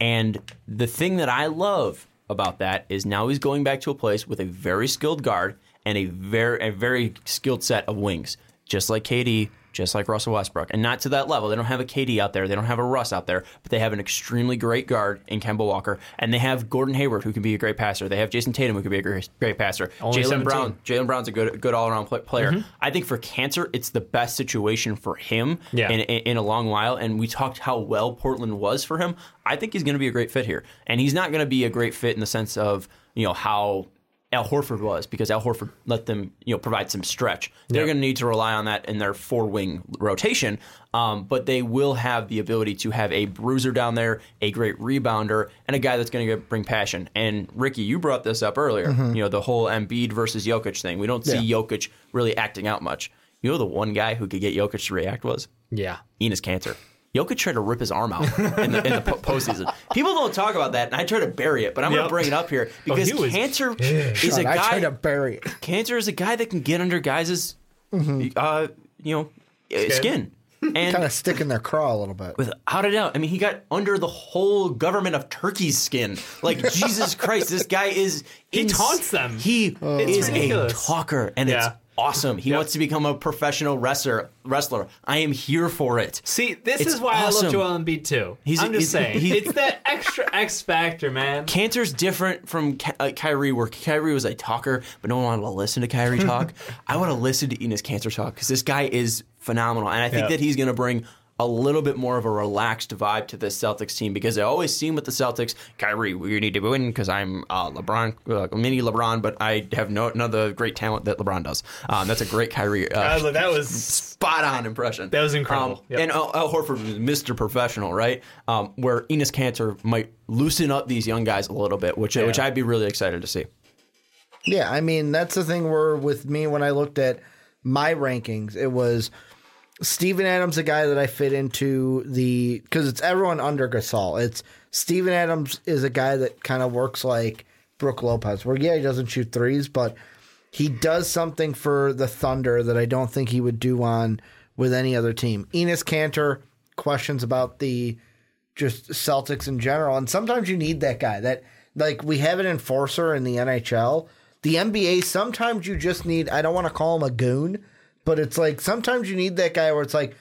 And the thing that I love about that is now he's going back to a place with a very skilled guard and a very a very skilled set of wings, just like K D, just like Russell Westbrook. And not to that level. They don't have a K D out there. They don't have a Russ out there. But they have an extremely great guard in Kemba Walker. And they have Gordon Hayward, who can be a great passer. They have Jason Tatum, who can be a great, great passer. Jaylen Brown. Jaylen Brown's a good good all-around play, player. Mm-hmm. I think for Kanter, it's the best situation for him yeah. in, in, in a long while. And we talked how well Portland was for him. I think he's going to be a great fit here. And he's not going to be a great fit in the sense of, you know, how Al Horford was, because Al Horford let them, you know, provide some stretch. They're yep. going to need to rely on that in their four-wing rotation, um, but they will have the ability to have a bruiser down there, a great rebounder, and a guy that's going to bring passion. And, Ricky, you brought this up earlier, mm-hmm. you know, the whole Embiid versus Jokic thing. We don't see yeah. Jokic really acting out much. You know the one guy who could get Jokic to react was? Yeah. Enes Kanter. Jokic tried to rip his arm out in the, in the postseason. People don't talk about that, and I try to bury it, but I'm yep. going to bring it up here because oh, he Kanter was, is God, a guy. I try to bury it. Kanter is a guy that can get under guys' mm-hmm. uh, you know, skin, skin. and kind of stick in their craw a little bit. Without a doubt, I mean, he got under the whole government of Turkey's skin. Like Jesus Christ, this guy is he ins- taunts them. He oh. is ridiculous. a talker, and yeah. it's. Awesome. He yep. wants to become a professional wrestler. Wrestler. I am here for it. See, this it's is why awesome. I love Joel Embiid, too. He's, I'm just he's, saying. He's, it's that extra X factor, man. Kanter's different from Ky- uh, Kyrie, where Kyrie was a talker, but no one wanted to listen to Kyrie talk. I want to listen to Enes Kanter talk, because this guy is phenomenal. And I think yep. that he's going to bring a little bit more of a relaxed vibe to this Celtics team, because I always seem with the Celtics, Kyrie, we need to win because I'm uh, LeBron, uh, mini LeBron, but I have no, none of the great talent that LeBron does. Um, that's a great Kyrie. Uh, uh, that was spot on impression. That was incredible. Um, yep. And Al, Al Horford was Mister Professional, right? Um, where Enes Kanter might loosen up these young guys a little bit, which yeah. which I'd be really excited to see. Yeah, I mean, that's the thing where with me when I looked at my rankings, it was Steven Adams, a guy that I fit into the, because it's everyone under Gasol. It's Steven Adams is a guy that kind of works like Brook Lopez, where, yeah, he doesn't shoot threes, but he does something for the Thunder that I don't think he would do on with any other team. Enes Kanter, questions about the just Celtics in general. And sometimes you need that guy that, like, we have an enforcer in the N H L. The N B A, sometimes you just need, I don't want to call him a goon, but it's like sometimes you need that guy where it's like,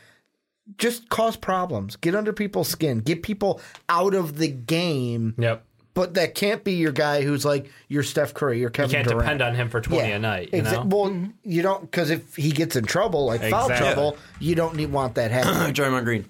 just cause problems. Get under people's skin. Get people out of the game. Yep. But that can't be your guy who's like your Steph Curry, your Kevin Durant. You can't Durant. depend on him for twenty yeah. a night. You Exa- know? Well, you don't, because if he gets in trouble, like exactly. foul trouble, you don't need, want that happening. Draymond Green.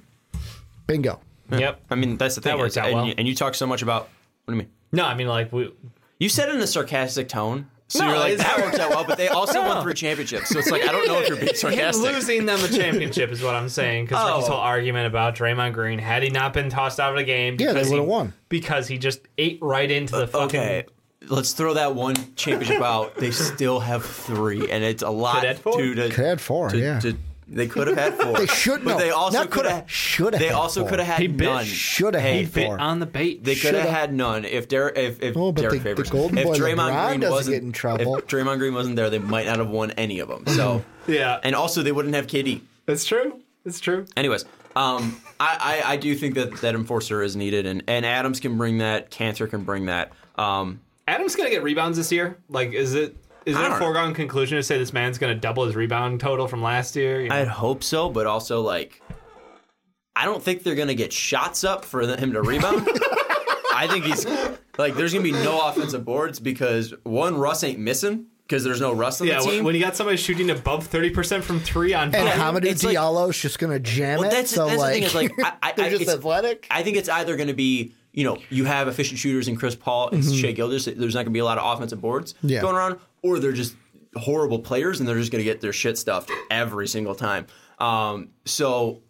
Bingo. Yeah. Yep. I mean, that's the thing. That works out and, well. And you talk so much about, what do you mean? No, I mean, like, we. You said in a sarcastic tone. So no, you're like, that worked out well, but they also no. won three championships. So it's like, I don't know if you're being sarcastic. Him losing them a championship is what I'm saying, because oh. this whole argument about Draymond Green, had he not been tossed out of the game, yeah, they would have won. Because he just ate right into the fucking... Okay, let's throw that one championship out. They still have three, and it's a lot to... They could have had four, to, yeah. To, they could have had four. They should have. They also could have should have. They also could have had he none. Should have had bit four on the bait. They could have had none if Derek if if oh, Derek the, Favors. The if Draymond Green wasn't get in trouble. If Draymond Green wasn't there, they might not have won any of them. So yeah, and also they wouldn't have K D. That's true. That's true. Anyways, um, I, I I do think that that enforcer is needed, and and Adams can bring that. Kanter can bring that. Um, Adams gonna get rebounds this year. Like, is it? Is it a foregone know. conclusion to say this man's going to double his rebound total from last year? You know? I'd hope so, but also, like, I don't think they're going to get shots up for him to rebound. I think he's, like, there's going to be no offensive boards because, one, Russ ain't missing because there's no Russ on yeah, the team. Yeah, when you got somebody shooting above thirty percent from three on five. And Hamidou Diallo's like, just going to jam well, it. That's, so that's like, the thing is, like, I, I, they're I, just athletic. I think it's either going to be, you know, you have efficient shooters in Chris Paul and mm-hmm. Shai Gilgeous. There's not going to be a lot of offensive boards yeah. going around. Or they're just horrible players, and they're just going to get their shit stuffed every single time. Um, so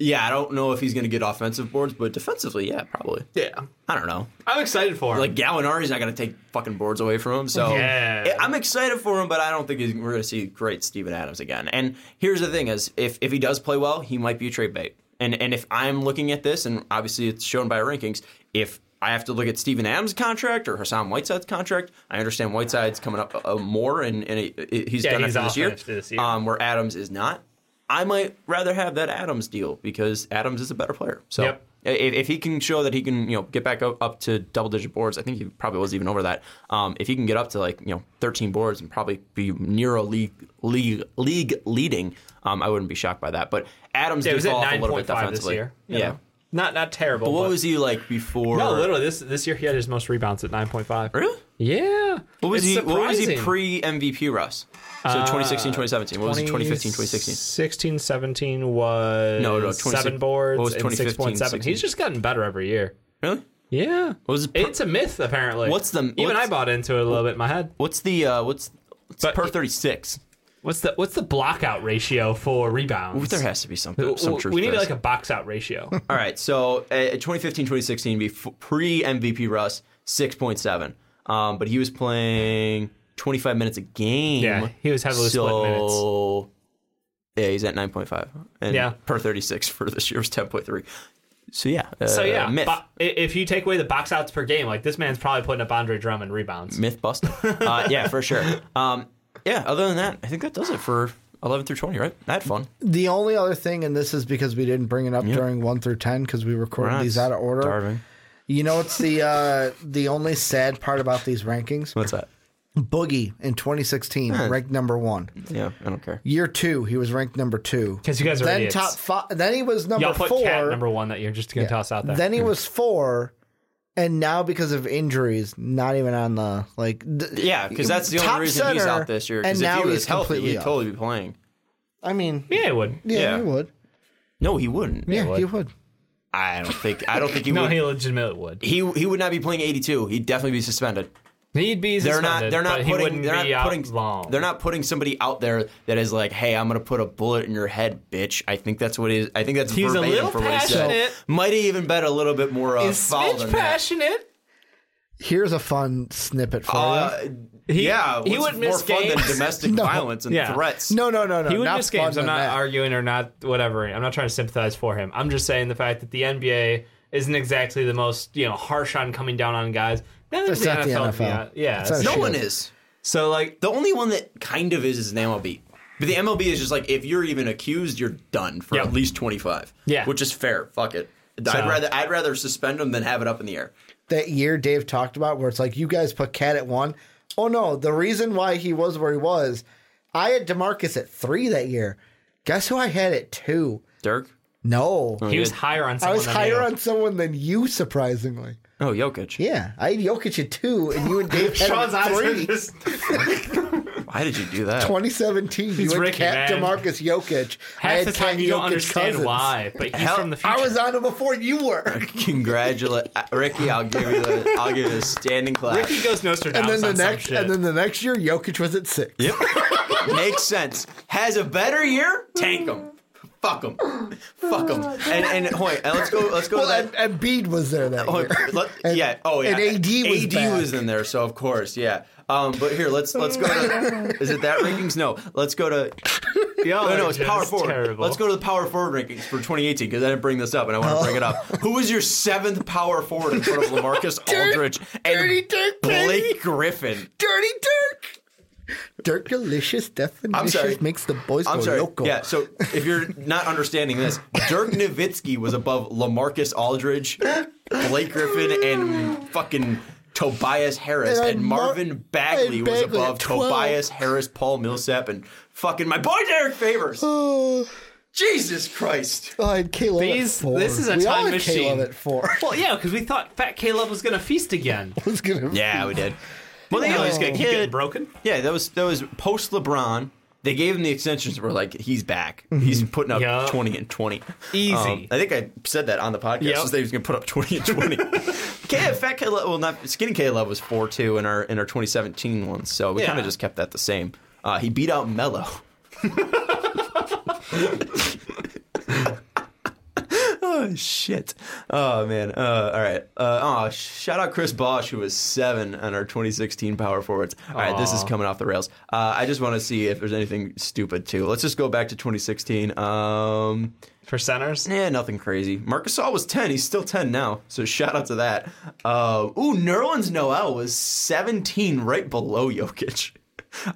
Yeah, I don't know if he's going to get offensive boards, but defensively, yeah, probably. Yeah. I don't know. I'm excited for him. Like, Gallinari's not going to take fucking boards away from him, so... Yeah. I'm excited for him, but I don't think he's, we're going to see great Steven Adams again. And here's the thing is, if, if he does play well, he might be a trade bait. And and if I'm looking at this, and obviously it's shown by rankings, if I have to look at Steven Adams' contract or Hassan Whiteside's contract, I understand Whiteside's coming up uh, more, and, and it, it, he's yeah, done he's after this year, after this year. Um, where Adams is not. I might rather have that Adams deal because Adams is a better player. So yep. if, if he can show that he can, you know, get back up, up to double-digit boards, I think he probably was even over that. Um, if he can get up to like you know thirteen boards and probably be near a league league, league leading, um, I wouldn't be shocked by that. But Adams yeah, did fall off a little bit defensively. This year, yeah, know? not not terrible. But what but was he like before? No, literally this this year he had his most rebounds at nine point five. Really? Yeah. What was it's he? Surprising. What was he pre-M V P Russ? So twenty sixteen, twenty seventeen. What was it, twenty fifteen, twenty sixteen? sixteen, seventeen was no, no, seven boards what was and six point seven. He's just gotten better every year. Really? Yeah. What was it per- it's a myth, apparently. What's the Even what's, I bought into it a little bit in my head. What's the, uh, what's, what's but, per thirty-six? What's the what's the blockout ratio for rebounds? There has to be something. Some truth we need like a box-out ratio. All right, so uh, twenty fifteen, twenty sixteen, pre-M V P Russ, six point seven. Um, but he was playing... twenty-five minutes a game. Yeah, he was heavily so, split minutes. So, yeah, he's at nine point five. And yeah. per thirty-six for this year was ten point three. So, yeah. Uh, so, yeah. Myth. Bo- if you take away the box outs per game, like, this man's probably putting up Andre Drummond rebounds. Myth busted. uh, yeah, for sure. Um, yeah, other than that, I think that does it for eleven through twenty, right? I had fun. The only other thing, and this is because we didn't bring it up yep. during one through ten because we recorded these out of order. Starving. You know what's the uh, the only sad part about these rankings? What's that? Boogie in twenty sixteen, huh. ranked number one. Yeah, I don't care. Year two, he was ranked number two. Because you guys are then idiots. Top five, then he was number Y'all put four. Cat number one that you're just going to yeah. toss out there. Then he was four, and now because of injuries, not even on the like. Th- yeah, because that's the only reason center, he's out this year. And now if he was he's healthy, he'd up. Totally be playing. I mean, yeah, he would. Yeah, yeah. he would. No, he wouldn't. Yeah, he would. He would. I don't think. I don't think he no, would. No, he legitimately would. He he would not be playing eighty-two. He'd definitely be suspended. He'd be they're not they're not putting they're not putting long. They're not putting somebody out there that is like, hey, I'm gonna put a bullet in your head, bitch. I think that's what is. I think that's he's verbatim a little for passionate. What he said. Might have even been a little bit more uh, foul than passionate. That. Here's a fun snippet for uh, you. He, yeah, he would miss games. More fun than domestic no, violence and yeah. threats. No, no, no, no. He would miss games. I'm not that. arguing or not whatever. I'm not trying to sympathize for him. I'm just saying the fact that the N B A isn't exactly the most you know harsh on coming down on guys. That's not the N F L. Yeah, yeah. It's it's no shit. One is. So, like, the only one that kind of is is the M L B. But the M L B is just like, if you're even accused, you're done for yep. at least twenty-five. Yeah. Which is fair. Fuck it. So. I'd rather I'd rather suspend them than have it up in the air. That year Dave talked about where it's like, you guys put Cat at one. Oh, no. The reason why he was where he was, I had DeMarcus at three that year. Guess who I had at two? Dirk? No. Oh, he was higher on someone I was than higher you. on someone than you, surprisingly. Oh, Jokic. Yeah. I had Jokic at two, and you and Dave Sean's had three. Just... Why did you do that? twenty seventeen, he's you had Cat, DeMarcus, Jokic. Half I had the time Ken you Jokic don't understand Cousins. Why, but he's Hell, from the future. I was on him before you were. Congratulations. Ricky, I'll give you the, I'll give you a standing clap. Ricky goes Nostradamus and then the on next, some shit. And then the next year, Jokic was at six. Yep. Makes sense. Has a better year? Tank him. Fuck him, fuck him, and and wait, let's go, let's go. Well, to that. And Embiid was there that oh, year. Let, and, yeah, oh yeah, and AD was AD back. was in there, so of course, yeah. Um, but here, let's let's go to. Is it that rankings? No, let's go to. No, no, it's power forward. Terrible. Let's go to the power forward rankings for twenty eighteen because I didn't bring this up and I want to oh. bring it up. Who was your seventh power forward in front of LaMarcus Aldridge Dirty, and Dirty Blake Dirty. Griffin? Dirty Dirk. Dirk-alicious definitions makes the boys I'm go sorry. Loco. Yeah, so if you're not understanding this, Dirk Nowitzki was above LaMarcus Aldridge, Blake Griffin, and fucking Tobias Harris. And, and Marvin Mar- Bagley, and Bagley was above Tobias Harris, Paul Millsap, and fucking my boy Derek Favors. Oh. Jesus Christ. Oh, and Caleb These, at four. This is a we time machine. Caleb at four. Well, yeah, because we thought fat Caleb was going to feast again. was gonna yeah, feast. we did. Well, they always going to keep getting broken. Yeah, that was that was post LeBron. They gave him the extensions. We're like, he's back. Mm-hmm. He's putting up yep. twenty and twenty. Easy. Um, I think I said that on the podcast. Yep. So they was going to put up twenty and twenty. K- Fat K Love, well, not Skinny K Love was four two in our in our twenty seventeen one. So we yeah. kind of just kept that the same. Uh, he beat out Melo. Shit. Oh, man. Uh, all right. Uh, oh, shout out Chris Bosch, who was seven on our twenty sixteen power forwards. All Aww. right, this is coming off the rails. Uh, I just want to see if there's anything stupid, too. Let's just go back to twenty sixteen. Um, For centers? Yeah, nothing crazy. Marc Gasol was ten. He's still ten now, so shout out to that. Uh, ooh, Nerlens Noel was seventeen, right below Jokic. Nice.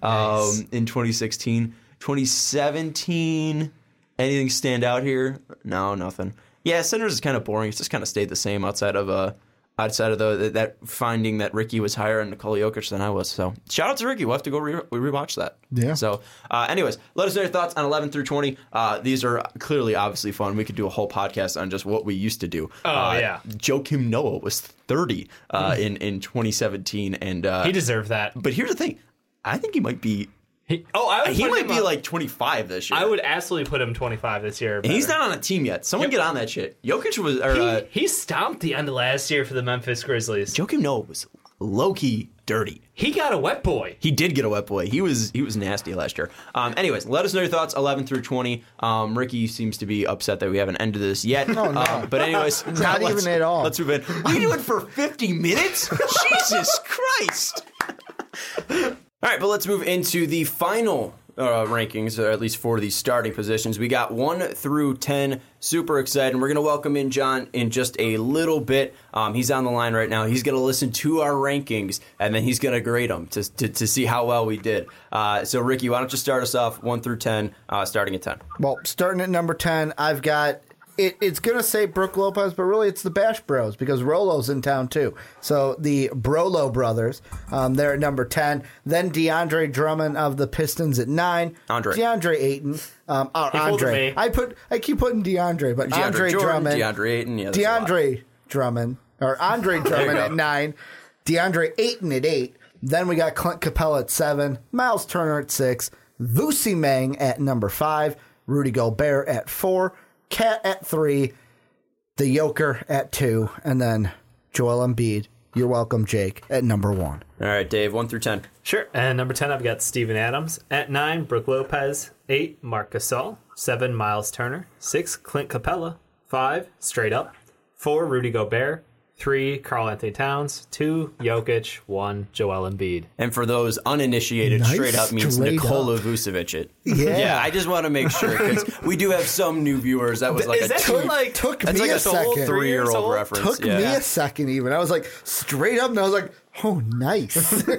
Um, in twenty sixteen. twenty seventeen... Anything stand out here? No, nothing. Yeah, centers is kind of boring. It's just kind of stayed the same outside of uh, outside of the, that finding that Ricky was higher on Nikola Jokic than I was. So shout out to Ricky. We'll have to go re- rewatch that. Yeah. So uh, anyways, let us know your thoughts on eleven through twenty. Uh, these are clearly obviously fun. We could do a whole podcast on just what we used to do. Oh, uh, yeah. Joakim Noah was thirty uh, in, in twenty seventeen. and uh, He deserved that. But here's the thing. I think he might be... He, oh, I would he might be up. like twenty-five this year. I would absolutely put him twenty-five this year. And he's not on a team yet. Someone yep. get on that shit. Jokic was... Or, he, uh, he stomped the end of last year for the Memphis Grizzlies. Joakim Noah was low-key dirty. He got a wet boy. He did get a wet boy. He was he was nasty last year. Um, anyways, let us know your thoughts, eleven through twenty. Um, Ricky seems to be upset that we haven't ended this yet. No, no. Um, but anyways... not now, even at all. Let's move in. We do it for fifty minutes? Jesus Christ! All right, but let's move into the final uh, rankings, or at least for the starting positions. We got one through ten. Super excited. And we're going to welcome in John in just a little bit. Um, he's on the line right now. He's going to listen to our rankings, and then he's going to grade them to, to, to see how well we did. Uh, so, Ricky, why don't you start us off one through ten, uh, starting at ten? Well, starting at number ten, I've got... It, it's going to say Brook Lopez, but really it's the Bash Bros because Rolo's in town too. So the Brolo brothers, um, they're at number ten. Then DeAndre Drummond of the Pistons at nine. Andre. DeAndre Ayton. Um, oh, Andre. I put. I keep putting DeAndre, but DeAndre Andre Jordan, Drummond. DeAndre Ayton. Yeah, DeAndre Drummond. Or Andre Drummond at nine. DeAndre Ayton at eight. Then we got Clint Capela at seven. Miles Turner at six. Vusi Mang at number five. Rudy Gobert at four. Cat at three, the Joker at two, and then Joel Embiid. You're welcome, Jake, at number one. All right, Dave, one through ten. Sure. And number ten, I've got Steven Adams. At nine, Brook Lopez. Eight, Marc Gasol. Seven, Miles Turner. Six, Clint Capela. Five, straight up. Four, Rudy Gobert. Three, Karl-Anthony Towns. Two, Jokic. One, Joel Embiid. And for those uninitiated, nice straight up means straight Nikola up. Vucevic it. Yeah. yeah, I just want to make sure because we do have some new viewers. That was like Is a that two, like took that's me like a, a second. Three-year-old reference. Took yeah. me a second even. I was like straight up, and I was like, oh, nice. All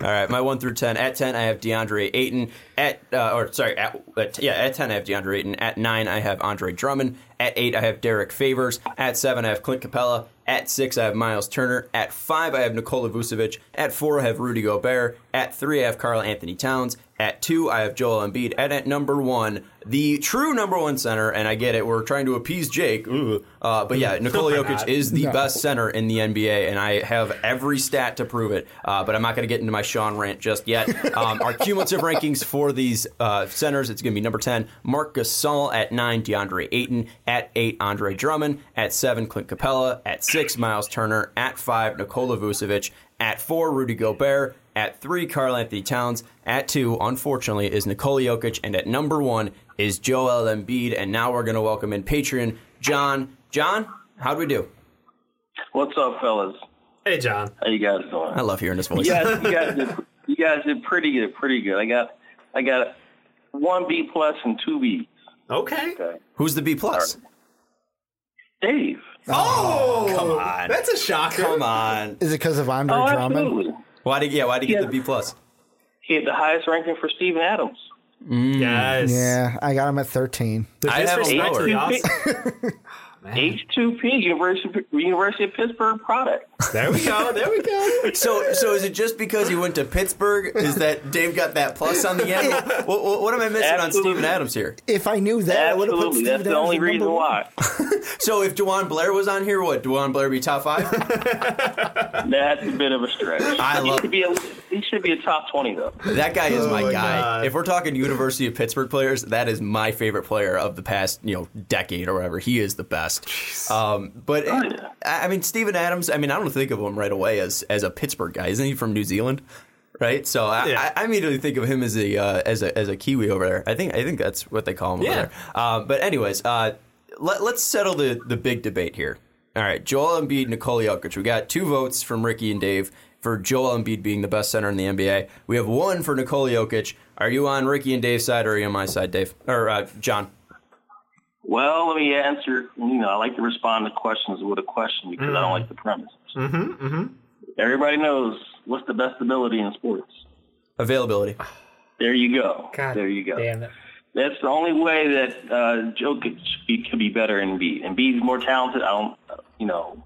right, my one through ten. At ten, I have DeAndre Ayton. At uh, or sorry, at, at yeah, at ten I have DeAndre Ayton. At nine, I have Andre Drummond. At eight, I have Derek Favors. At seven, I have Clint Capela. At six, I have Miles Turner. At five, I have Nikola Vucevic. At four, I have Rudy Gobert. At three, I have Karl-Anthony Towns. At two, I have Joel Embiid. And at number one, the true number one center, and I get it, we're trying to appease Jake. Ooh. Uh, but yeah, Nikola Jokic is the no. best center in the N B A, and I have every stat to prove it. Uh, but I'm not going to get into my Sean rant just yet. Um, our cumulative rankings for these uh, centers, it's going to be number ten, Marc Gasol. At nine, DeAndre Ayton. At eight, Andre Drummond. At seven, Clint Capela. At six, Miles Turner. At five, Nikola Vucevic. At four, Rudy Gobert. At three, Karl-Anthony Towns. At two, unfortunately, is Nikola Jokic. And at number one is Joel Embiid. And now we're going to welcome in Patreon, John. John, how'd we do? What's up, fellas? Hey, John. How you guys doing? I love hearing his voice. You guys, you guys, did, you guys did pretty good. Pretty good. I got, I got one B plus and two B. Okay. okay. Who's the B plus? Dave. Oh, oh, come on! That's a shocker. Come on. Is it because of Andre oh, Drummond? Absolutely. Why did yeah? Why did he, he get the B plus? He had the highest ranking for Steven Adams. Mm. Yes. Yeah, I got him at thirteen. I have a lower. H two P, University, University of Pittsburgh product. There we go. There we go. So, so is it just because you went to Pittsburgh? Is that Dave got that plus on the end? What, what, what am I missing Absolutely. on Steven Adams here? If I knew that, Absolutely. I would have put Steven That's Adams the only reason one. why. So if DeJuan Blair was on here, what? DeJuan Blair be top five? That's a bit of a stretch. I love he should, be a, he should be a top twenty, though. That guy is oh my, my guy. God. If we're talking University of Pittsburgh players, that is my favorite player of the past, you know, decade or whatever. He is the best. Um, but oh, yeah. I mean, Steven Adams, I mean, I don't think of him right away as as a Pittsburgh guy. Isn't he from New Zealand? Right. So I, yeah. I, I immediately think of him as a uh, as a as a Kiwi over there. I think I think that's what they call him yeah. over there. Uh, but anyways, uh, let, let's settle the, the big debate here. All right, Joel Embiid, Nikola Jokic. We got two votes from Ricky and Dave for Joel Embiid being the best center in the N B A. We have one for Nikola Jokic. Are you on Ricky and Dave's side, or are you on my side, Dave? Or uh, John? Well, let me answer. You know, I like to respond to questions with a question because mm-hmm. I don't like the premise. Mm-hmm, mm-hmm. Everybody knows what's the best ability in sports? Availability. There you go. God there you go. Damn it. That's the only way that uh, Jokic can be better than Embiid. Embiid's more talented. I don't, you know,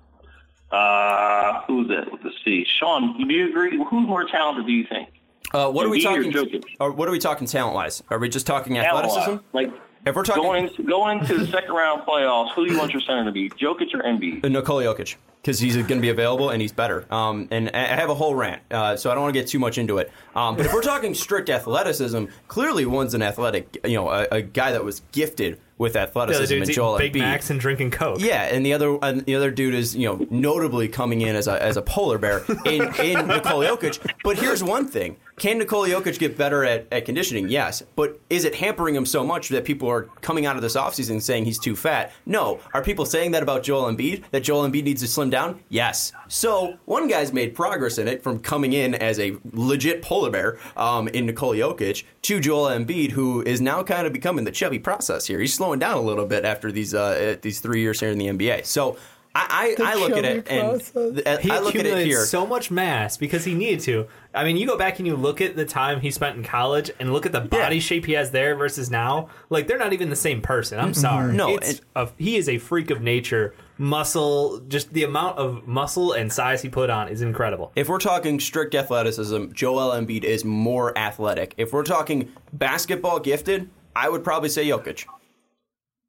uh, who's that with the C? Sean, do you agree? Who's more talented? Do you think? Uh, what Embiid are we talking? Or Jokic? Or what are we talking talent wise? Are we just talking athleticism? Like if we're talking going into, going into the second round playoffs, who do you want your center to be? Jokic or Embiid? Uh, Nikola Jokic, because he's going to be available and he's better. Um, and I have a whole rant, uh, so I don't want to get too much into it. Um, but if we're talking strict athleticism, clearly one's an athletic, you know, a, a guy that was gifted with athleticism. And Joel Big Embiid. Macs and drinking Coke. Yeah, and the other and the other dude is, you know, notably coming in as a as a polar bear in, in Nikola Jokic. But here's one thing. Can Nikola Jokic get better at, at conditioning? Yes. But is it hampering him so much that people are coming out of this offseason saying he's too fat? No. Are people saying that about Joel Embiid, that Joel Embiid needs to slim down? Yes. So one guy's made progress in it from coming in as a legit polar bear um, in Nikola Jokic to Joel Embiid, who is now kind of becoming the Chevy process here. He's slowing down a little bit after these uh, these three years here in the N B A. So I, I, I look at it process. and th- he I look at it here. So much mass because he needed to. I mean, you go back and you look at the time he spent in college and look at the body yeah. shape he has there versus now. Like, they're not even the same person. I'm sorry. No, it's a, he is a freak of nature. Muscle, just the amount of muscle and size he put on is incredible. If we're talking strict athleticism, Joel Embiid is more athletic. If we're talking basketball gifted, I would probably say Jokic.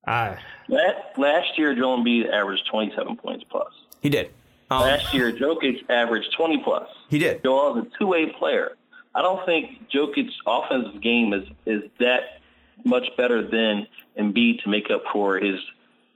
Uh, Last year, Joel Embiid averaged twenty-seven points plus. He did. Um, Last year, Jokic averaged twenty plus. He did. Joel is a two-way player. I don't think Jokic's offensive game is, is that much better than Embiid to make up for his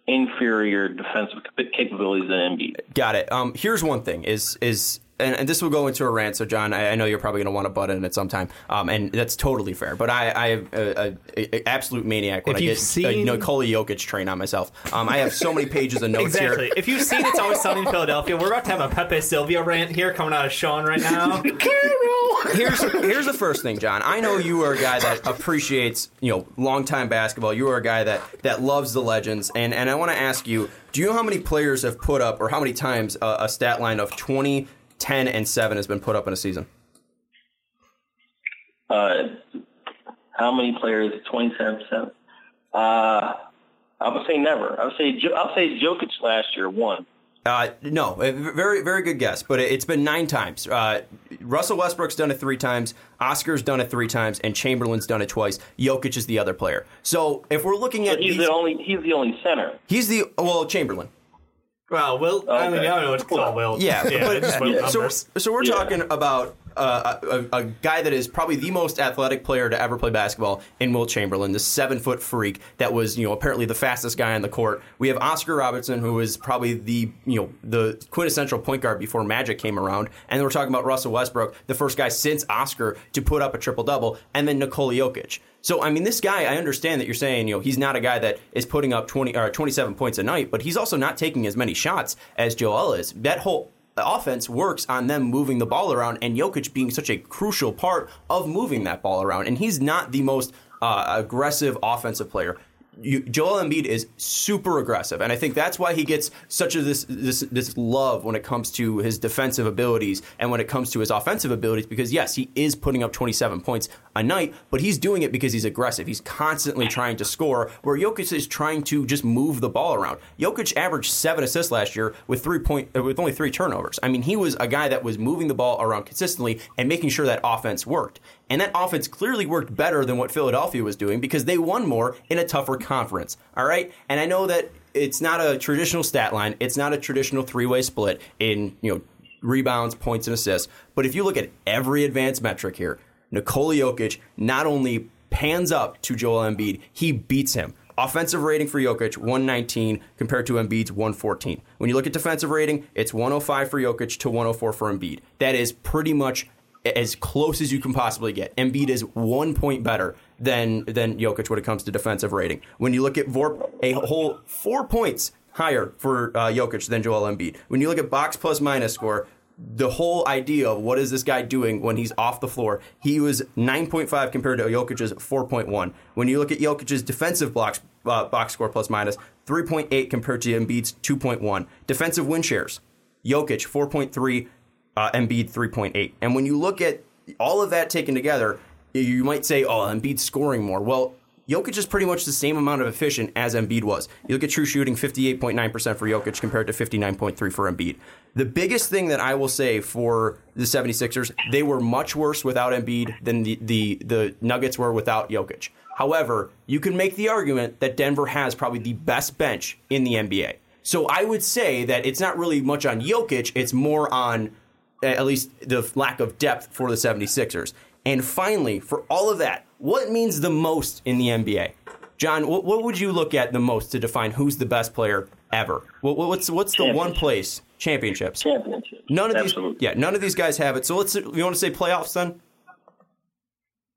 inferior defensive capabilities than Embiid. Got it. Um, here's one thing is is. And, and this will go into a rant, so John, I, I know you're probably going to want to butt in at some time, um, and that's totally fair. But I, I am an absolute maniac when if I get seen... a Nikola Jokic train on myself. Um, I have so many pages of notes exactly. here. If you've seen It's Always Sunny in Philadelphia, we're about to have a Pepe Sylvia rant here coming out of Sean right now. here's here's the first thing, John. I know you are a guy that appreciates, you know, long-time basketball. You are a guy that, that loves the legends, and, and I want to ask you, do you know how many players have put up or how many times a, a stat line of twenty ten and seven has been put up in a season? Uh, how many players? twenty-seven, seven Uh, I would say never. I would say I'll say Jokic last year won. Uh, no, very very good guess, but it's been nine times. Uh, Russell Westbrook's done it three times, Oscar's done it three times, and Chamberlain's done it twice. Jokic is the other player. So if we're looking at, but he's these, the only he's the only center. He's the well Chamberlain. Well, Will, okay. I mean, I don't know what to call Will. Yeah, yeah, but, just yeah. So, so we're yeah. talking about uh, a, a guy that is probably the most athletic player to ever play basketball in Will Chamberlain, this seven-foot freak that was, you know, apparently the fastest guy on the court. We have Oscar Robertson, who is probably the, you know, the quintessential point guard before Magic came around. And then we're talking about Russell Westbrook, the first guy since Oscar to put up a triple-double, and then Nikola Jokic. So, I mean, this guy, I understand that you're saying, you know, he's not a guy that is putting up twenty or twenty-seven points a night, but he's also not taking as many shots as Joel is. That whole offense works on them moving the ball around and Jokic being such a crucial part of moving that ball around. And he's not the most uh, aggressive offensive player. You, Joel Embiid is super aggressive, and I think that's why he gets such of this, this this love when it comes to his defensive abilities and when it comes to his offensive abilities, because, yes, he is putting up twenty-seven points a night, but he's doing it because he's aggressive. He's constantly trying to score, where Jokic is trying to just move the ball around. Jokic averaged seven assists last year with three point uh, with only three turnovers. I mean, he was a guy that was moving the ball around consistently and making sure that offense worked. And that offense clearly worked better than what Philadelphia was doing because they won more in a tougher conference. All right. And I know that it's not a traditional stat line. It's not a traditional three-way split in, you know, rebounds, points, and assists. But if you look at every advanced metric here, Nikola Jokic not only pans up to Joel Embiid, he beats him. Offensive rating for Jokic, one nineteen compared to Embiid's one fourteen. When you look at defensive rating, it's one oh five for Jokic to one oh four for Embiid. That is pretty much as close as you can possibly get. Embiid is one point better than than Jokic when it comes to defensive rating. When you look at Vorp, a whole four points higher for uh, Jokic than Joel Embiid. When you look at box plus minus score, the whole idea of what is this guy doing when he's off the floor, he was nine point five compared to Jokic's four point one. When you look at Jokic's defensive blocks, uh, box score plus minus, three point eight compared to Embiid's two point one. Defensive win shares, Jokic four point three, uh, Embiid three point eight. And when you look at all of that taken together, you might say, oh, Embiid's scoring more. Well, Jokic is pretty much the same amount of efficient as Embiid was. You look at true shooting, fifty-eight point nine percent for Jokic compared to fifty-nine point three for Embiid. The biggest thing that I will say for the 76ers, they were much worse without Embiid than the, the, the Nuggets were without Jokic. However, you can make the argument that Denver has probably the best bench in the N B A. So I would say that it's not really much on Jokic. It's more on at least the lack of depth for the 76ers. And finally, for all of that, what means the most in the N B A? John, what, what would you look at the most to define who's the best player ever? What, what's what's the one place? Championships. Championships. None of Absolutely. these, yeah, none of these guys have it. So let's. You want to say playoffs then?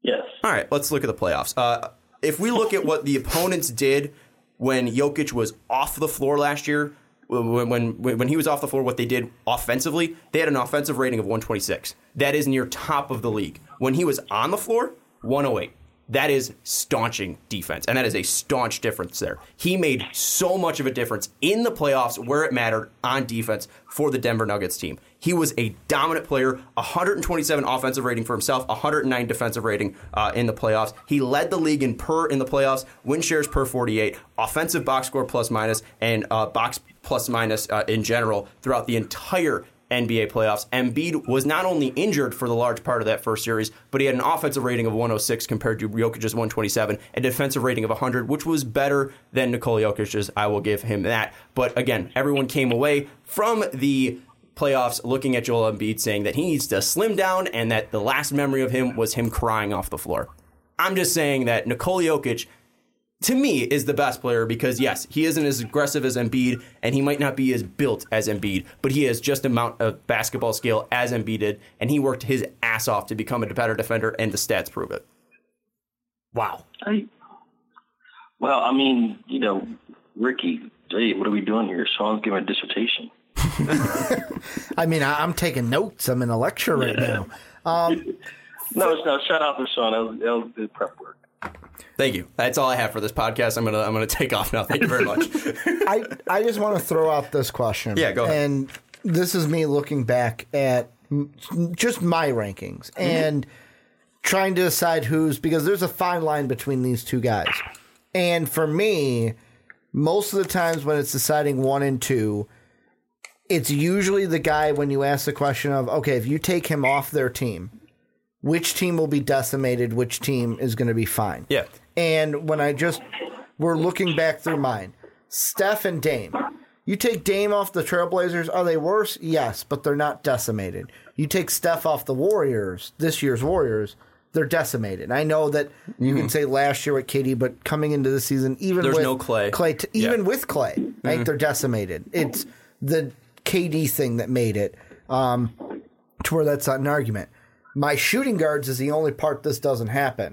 Yes. All right, let's look at the playoffs. Uh, if we look at what the opponents did when Jokic was off the floor last year, When, when when he was off the floor, what they did offensively, they had an offensive rating of one twenty-six. That is near top of the league. When he was on the floor, one oh eight. That is staunching defense, and that is a staunch difference there. He made so much of a difference in the playoffs where it mattered on defense for the Denver Nuggets team. He was a dominant player, one twenty-seven offensive rating for himself, one oh nine defensive rating uh, in the playoffs. He led the league in P E R in the playoffs, win shares per forty-eight, offensive box score plus minus, and uh, box plus minus uh, in general throughout the entire N B A playoffs. Embiid was not only injured for the large part of that first series, but he had an offensive rating of one oh six compared to Jokic's one twenty-seven, a defensive rating of one hundred, which was better than Nikola Jokic's. I will give him that. But again, everyone came away from the playoffs looking at Joel Embiid saying that he needs to slim down and that the last memory of him was him crying off the floor. I'm just saying that Nikola Jokic, to me, is the best player because, yes, he isn't as aggressive as Embiid, and he might not be as built as Embiid, but he has just amount of basketball skill as Embiid did, and he worked his ass off to become a better defender, and the stats prove it. Wow. I, well, I mean, you know, Ricky, hey, what are we doing here? Sean's giving a dissertation. I mean, I, I'm taking notes. I'm in a lecture right yeah. now. Um, no, it's not. Shout out to Sean. That was, that was good prep work. Thank you. That's all I have for this podcast. I'm gonna I'm gonna take off now. Thank you very much. I, I just want to throw out this question. Yeah, go ahead. And this is me looking back at just my rankings mm-hmm. and trying to decide who's, because there's a fine line between these two guys. And for me, most of the times when it's deciding one and two, it's usually the guy when you ask the question of, okay, if you take him off their team, which team will be decimated, which team is going to be fine. Yeah. And when I just, we're looking back through mine, Steph and Dame. You take Dame off the Trailblazers, are they worse? Yes, but they're not decimated. You take Steph off the Warriors, this year's Warriors, they're decimated. I know that you mm-hmm. can say last year with K D, but coming into this season, even There's with no Clay, Clay t- even yeah. with Clay, mm-hmm. right, they're decimated. It's the K D thing that made it um, to where that's not an argument. My shooting guards is the only part this doesn't happen,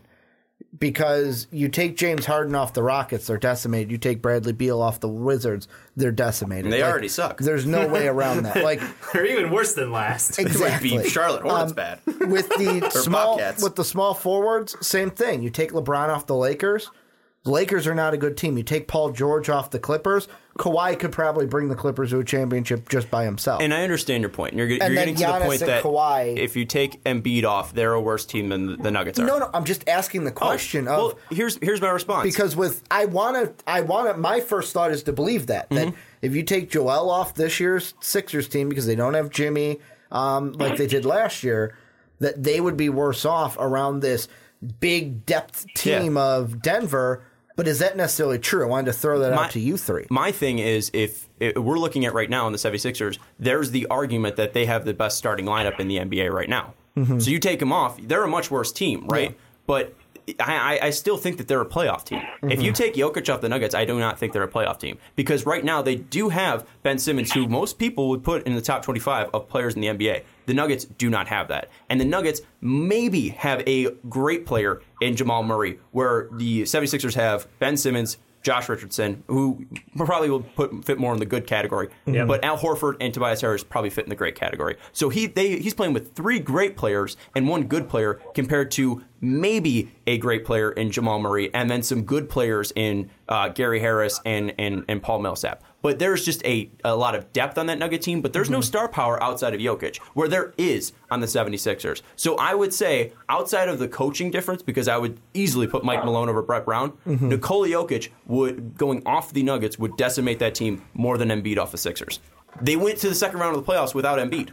because you take James Harden off the Rockets, they're decimated. You take Bradley Beal off the Wizards, they're decimated. And they like, already suck. There's no way around that. Like they're even worse than last. Exactly. It's like Charlotte Hornets um, bad. With the small Bobcats. With the small forwards, same thing. You take LeBron off the Lakers. The Lakers are not a good team. You take Paul George off the Clippers. Kawhi could probably bring the Clippers to a championship just by himself. And I understand your point. You're, you're getting Giannis to the point that Kawhi, if you take Embiid off, they're a worse team than the Nuggets are. No, no, I'm just asking the question. Oh, of, well, here's here's my response. Because with I want to, I want to. My first thought is to believe that mm-hmm. that if you take Joel off this year's Sixers team because they don't have Jimmy um, like they did last year, that they would be worse off around this big depth team yeah. of Denver. But is that necessarily true? I wanted to throw that my, out to you three. My thing is, if, if we're looking at right now in the 76ers, there's the argument that they have the best starting lineup in the N B A right now. Mm-hmm. So you take them off, they're a much worse team, right? Yeah. But I, I still think that they're a playoff team. Mm-hmm. If you take Jokic off the Nuggets, I do not think they're a playoff team. Because right now they do have Ben Simmons, who most people would put in the top twenty-five of players in the N B A. The Nuggets do not have that. And the Nuggets maybe have a great player in Jamal Murray, where the 76ers have Ben Simmons, Josh Richardson, who probably will put fit more in the good category, yeah. but Al Horford and Tobias Harris probably fit in the great category. So he they he's playing with three great players and one good player compared to maybe a great player in Jamal Murray and then some good players in uh, Gary Harris and, and and Paul Millsap. But there's just a, a lot of depth on that Nugget team, but there's mm-hmm. no star power outside of Jokic, where there is on the 76ers. So I would say, outside of the coaching difference, because I would easily put Mike Malone over Brett Brown, mm-hmm. Nikola Jokic would going off the Nuggets would decimate that team more than Embiid off the Sixers. They went to the second round of the playoffs without Embiid.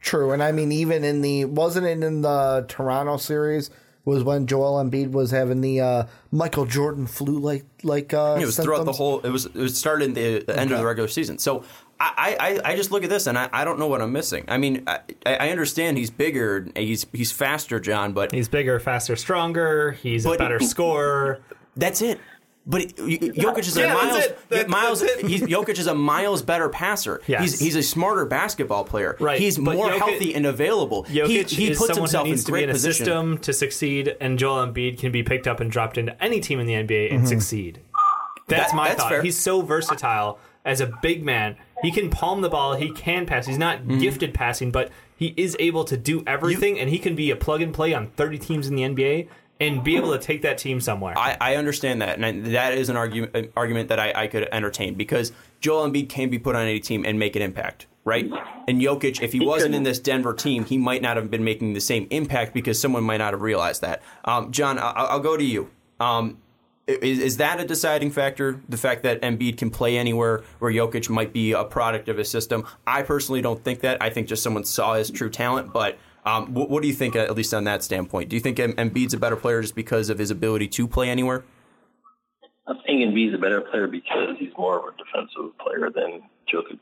True, and I mean, even in the, wasn't it in the Toronto series, was when Joel Embiid was having the uh, Michael Jordan flu like like uh, it was symptoms? Throughout the whole. It was it started in the, the end okay. of the regular season. So I, I, I just look at this and I, I don't know what I'm missing. I mean, I, I understand he's bigger, he's he's faster, John, but he's bigger, faster, stronger. He's but, a better scorer. That's it. But it, Jokic is yeah, a Miles. That, Miles he's, Jokic is a Miles better passer. Yes. He's he's a smarter basketball player. Right. He's but more Jokic, healthy and available. Jokic he, he is puts himself who needs in to great be in a position. System to succeed, and Joel Embiid can be picked up and dropped into any team in the N B A and mm-hmm. succeed. That's that, my that's thought. Fair. He's so versatile as a big man. He can palm the ball. He can pass. He's not mm-hmm. gifted passing, but he is able to do everything, you, and he can be a plug and play on thirty teams in the N B A. And be able to take that team somewhere. I, I understand that, and I, that is an argument an argument that I, I could entertain, because Joel Embiid can be put on any team and make an impact, right? And Jokic, if he, he wasn't couldn't. in this Denver team, he might not have been making the same impact because someone might not have realized that. Um, John, I, I'll go to you. Um, is, is that a deciding factor, the fact that Embiid can play anywhere where Jokic might be a product of his system? I personally don't think that. I think just someone saw his true talent, but... Um, what, what do you think, at least on that standpoint? Do you think M- Embiid's a better player just because of his ability to play anywhere? I think Embiid's a better player because he's more of a defensive player than Jokic.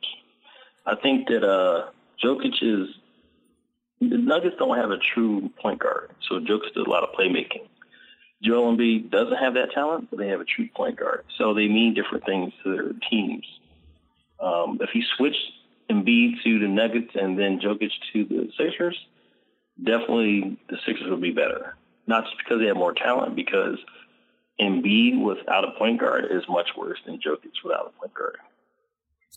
I think that uh, Jokic is – the Nuggets don't have a true point guard, so Jokic does a lot of playmaking. Joel Embiid doesn't have that talent, but they have a true point guard. So they mean different things to their teams. Um, if he switched Embiid to the Nuggets and then Jokic to the Sixers – definitely the Sixers would be better. Not just because they have more talent, because Embiid without a point guard is much worse than Jokic without a point guard.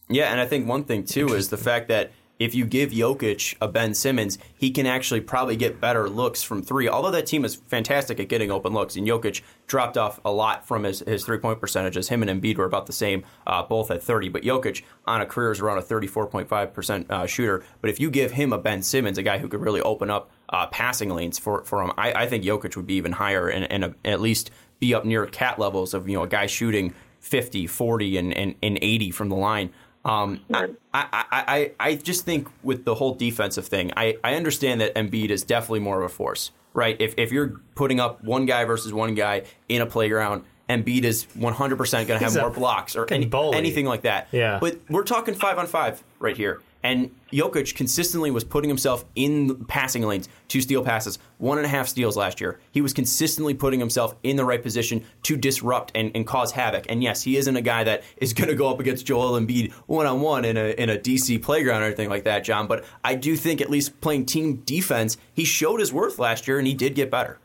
Yeah, and I think one thing, too, is the fact that if you give Jokic a Ben Simmons, he can actually probably get better looks from three, although that team is fantastic at getting open looks, and Jokic dropped off a lot from his, his three-point percentages. Him and Embiid were about the same, uh, both at thirty, but Jokic on a career is around a thirty-four point five percent uh, shooter. But if you give him a Ben Simmons, a guy who could really open up uh, passing lanes for, for him, I, I think Jokic would be even higher and, and a, at least be up near cat levels of, you know, a guy shooting fifty, forty, and, and, and eighty from the line. Um, I, I, I, I just think with the whole defensive thing, I, I understand that Embiid is definitely more of a force, right? If if you're putting up one guy versus one guy in a playground, Embiid is one hundred percent going to have more blocks or any, anything like that. Yeah. But we're talking five on five right here. And Jokic consistently was putting himself in passing lanes, two steal passes, one and a half steals last year. He was consistently putting himself in the right position to disrupt and, and cause havoc. And yes, he isn't a guy that is going to go up against Joel Embiid one-on-one in a in a D C playground or anything like that, John. But I do think at least playing team defense, he showed his worth last year, and he did get better.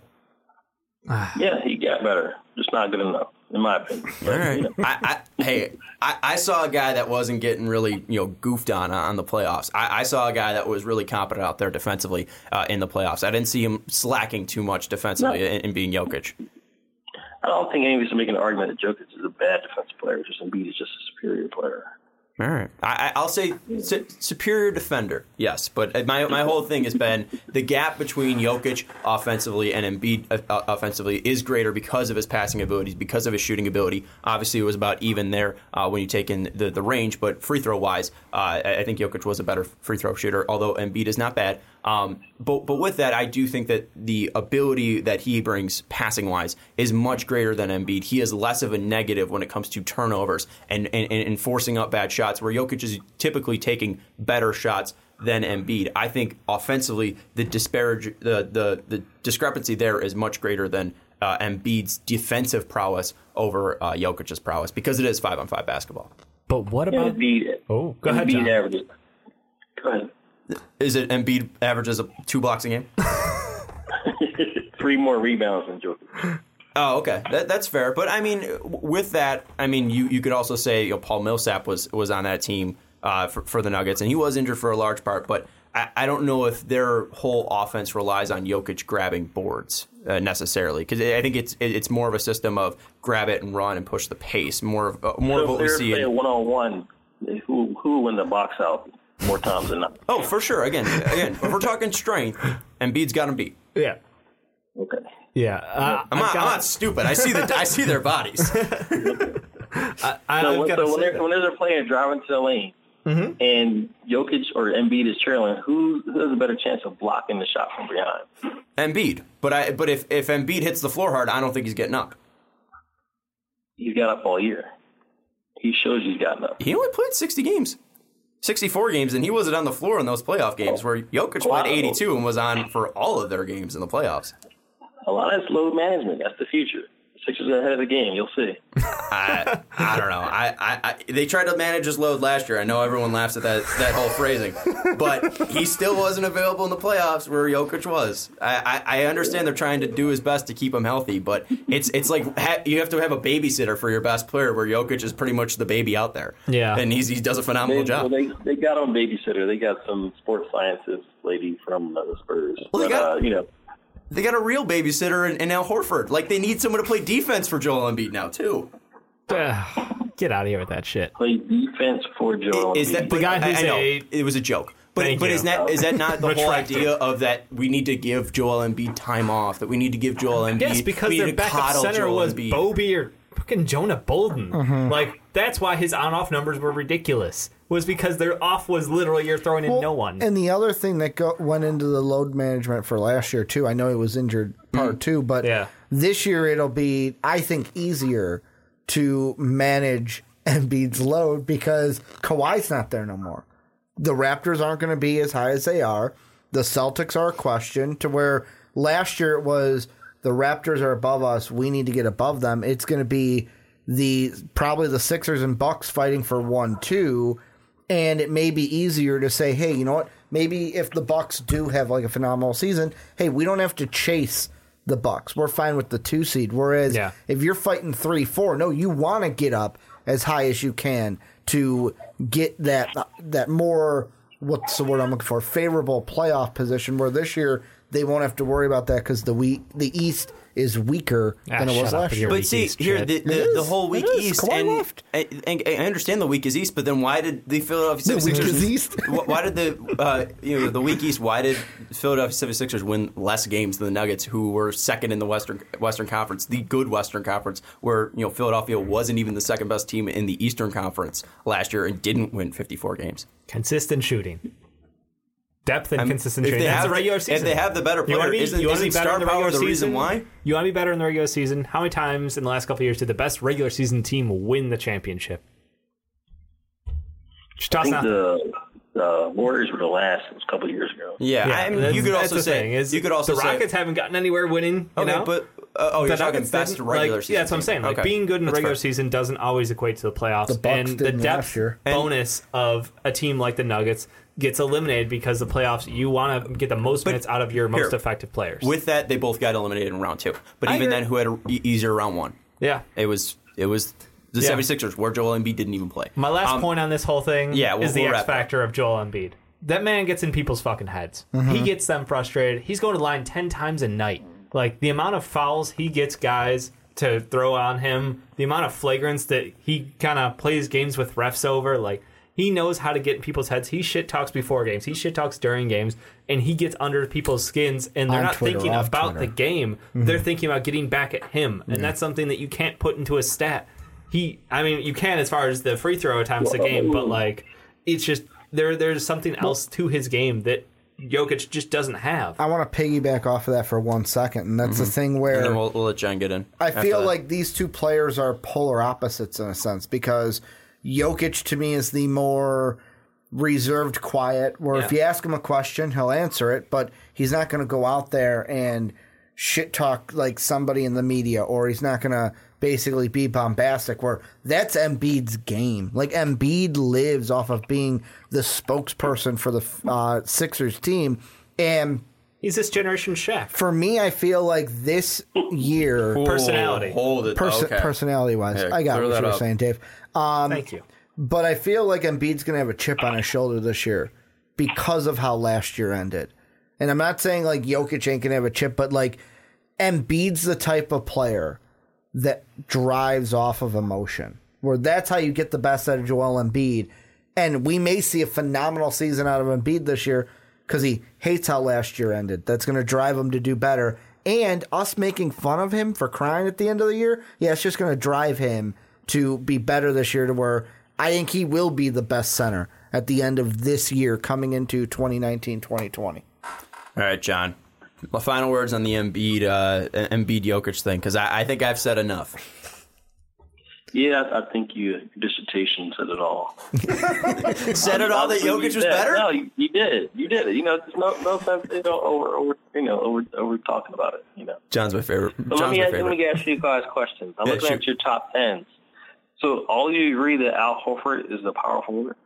Yeah, he got better. Just not good enough, in my opinion. All right. I, I, hey, I, I saw a guy that wasn't getting really, you know, goofed on on the playoffs. I, I saw a guy that was really competent out there defensively uh, in the playoffs. I didn't see him slacking too much defensively no. in, in being Jokic. I don't think any of us are making an argument that Jokic is a bad defensive player. Just Embiid is just a superior player. All right. I, I'll say su- superior defender, yes. But my my whole thing has been the gap between Jokic offensively and Embiid uh, offensively is greater because of his passing abilities, because of his shooting ability. Obviously, it was about even there uh, when you take in the, the range. But free throw-wise, uh, I think Jokic was a better free throw shooter, although Embiid is not bad. Um, but but with that, I do think that the ability that he brings passing-wise is much greater than Embiid. He is less of a negative when it comes to turnovers and, and, and forcing up bad shots, where Jokic is typically taking better shots than Embiid. I think offensively, the disparage, the, the, the discrepancy there is much greater than uh, Embiid's defensive prowess over uh, Jokic's prowess, because it is five-on-five basketball. But what about Embiid? Oh, go ahead, John. Averages. Go ahead. Is it Embiid averages two blocks a game? Three more rebounds than Jokic. Oh, okay, that, that's fair. But I mean, with that, I mean, you, you could also say you know, Paul Millsap was was on that team uh, for, for the Nuggets, and he was injured for a large part. But I, I don't know if their whole offense relies on Jokic grabbing boards uh, necessarily, because I think it's it, it's more of a system of grab it and run and push the pace. More of uh, more so of what we see. If one on one, who who win the box out more times than not? Oh, for sure. Again, again, if we're talking strength, Embiid's got him beat. Yeah. Okay. Yeah. Uh, I'm, not, got... I'm not stupid. I see the I see their bodies. I, I so when, so when, they're, when they're playing driving to the lane, mm-hmm. and Jokic or Embiid is trailing, who, who has a better chance of blocking the shot from behind? Embiid. But I but if, if Embiid hits the floor hard, I don't think he's getting up. He's got up all year. He shows he's gotten up. He only played sixty games. sixty-four games, and he wasn't on the floor in those playoff games, where Jokic wow. played eighty-two and was on for all of their games in the playoffs. A lot of that's load management. That's the future. Sixers ahead of the game. You'll see. I I don't know. I, I, I they tried to manage his load last year. I know everyone laughs at that that whole phrasing, but he still wasn't available in the playoffs where Jokic was. I, I, I understand they're trying to do his best to keep him healthy, but it's it's like ha- you have to have a babysitter for your best player, where Jokic is pretty much the baby out there. Yeah, and he's he does a phenomenal they, job. Well, they they got on babysitter. They got some sports sciences lady from the Spurs. Well, they but, got uh, you know. They got a real babysitter in, in Al Horford. Like, they need someone to play defense for Joel Embiid now, too. Uh, get out of here with that shit. Play defense for Joel is, is Embiid. That, the guy who's I, I know, a, it was a joke. But, but is that is that not the whole idea of that we need to give Joel Embiid time off, that we need to give Joel Embiid... Yes, because their backup center Joel was Embiid. Bobby or fucking Jonah Bolden. Mm-hmm. Like, that's why his on-off numbers were ridiculous, was because their off was literally you're throwing in well, no one. And the other thing that go, went into the load management for last year, too, I know he was injured part two, but yeah. this year it'll be, I think, easier to manage Embiid's load because Kawhi's not there no more. The Raptors aren't going to be as high as they are. The Celtics are a question, to where last year it was the Raptors are above us, we need to get above them. It's going to be the probably the Sixers and Bucks fighting for one two, and it may be easier to say, hey, you know what? Maybe if the Bucks do have like a phenomenal season, hey, we don't have to chase the Bucks. We're fine with the two seed. Whereas yeah. if you're fighting three, four, no, you want to get up as high as you can to get that that more what's the word I'm looking for favorable playoff position. Where this year they won't have to worry about that because the we the East is weaker ah, than it was last year. But see, here, the, the, the whole week East, and, and, and, and I understand the week is East, but then why did the Philadelphia the 76ers... The East? Why did the, uh, you know, the week East, why did Philadelphia 76ers win less games than the Nuggets, who were second in the Western Western Conference, the good Western Conference, where, you know, Philadelphia wasn't even the second best team in the Eastern Conference last year and didn't win fifty-four games? Consistent shooting. Depth and I mean, consistency. If they, have, regular season. If they have the better player, be, isn't, isn't be star the power the season? Reason why? You want to be better in the regular season? How many times in the last couple of years did the best regular season team win the championship? Just I think the, the Warriors were the last. It was a couple of years ago. Yeah, yeah I mean, you could also say is you could also the Rockets say, haven't gotten anywhere winning. You okay, know? but uh, oh, you're talking best regular like, season. Yeah, that's what I'm saying. Like okay. being good in the regular fair. season doesn't always equate to the playoffs. The Bucks and the depth bonus of a team like the Nuggets gets eliminated because the playoffs, you want to get the most but minutes out of your most here, effective players. With that, they both got eliminated in round two. But I even then, who had an easier round one? Yeah. It was it was the yeah. 76ers where Joel Embiid didn't even play. My last um, point on this whole thing yeah, we'll, is the we'll X factor up. of Joel Embiid. That man gets in people's fucking heads. Mm-hmm. He gets them frustrated. He's going to the line ten times a night. Like, the amount of fouls he gets guys to throw on him, the amount of flagrants that he kind of plays games with refs over, like, he knows how to get in people's heads. He shit talks before games. He shit talks during games. And he gets under people's skins. And they're on not Twitter, thinking about Twitter. the game. Mm-hmm. They're thinking about getting back at him. And yeah. that's something that you can't put into a stat. He, I mean, you can as far as the free throw attempts a game. But, like, it's just there. there's something else to his game that Jokic just doesn't have. I want to piggyback off of that for one second, and that's mm-hmm. the thing where... And then we'll, we'll let John get in. I feel that. like these two players are polar opposites in a sense, because Jokic to me is the more reserved, quiet, where yeah. if you ask him a question, he'll answer it, but he's not going to go out there and shit talk like somebody in the media, or he's not going to basically be bombastic, where that's Embiid's game. Like, Embiid lives off of being the spokesperson for the uh, Sixers team, and he's this generation Shaq. For me, I feel like this year... Ooh, personality. Hold it. Perso- okay. Personality-wise. Here, I got what you were up. saying, Dave. Um, Thank you. But I feel like Embiid's going to have a chip on his shoulder this year because of how last year ended. And I'm not saying, like, Jokic ain't going to have a chip, but, like, Embiid's the type of player that drives off of emotion, where that's how you get the best out of Joel Embiid. And we may see a phenomenal season out of Embiid this year because he hates how last year ended. That's going to drive him to do better. And us making fun of him for crying at the end of the year, yeah, it's just going to drive him to be better this year, to where I think he will be the best center at the end of this year coming into twenty nineteen twenty twenty. All right, John. My final words on the Embiid, uh, Embiid Jokic thing, because I, I think I've said enough. Yeah, I think your dissertation said it all. Said it all that Jokic was better? No, you, you did. You did it. You know, there's no no sense you know, over over you know over over talking about it. You know, John's my favorite. But John's let me ask, let me ask you guys questions. I'm yeah, looking shoot. at your top tens. So, all you agree that Al Horford is the power forward?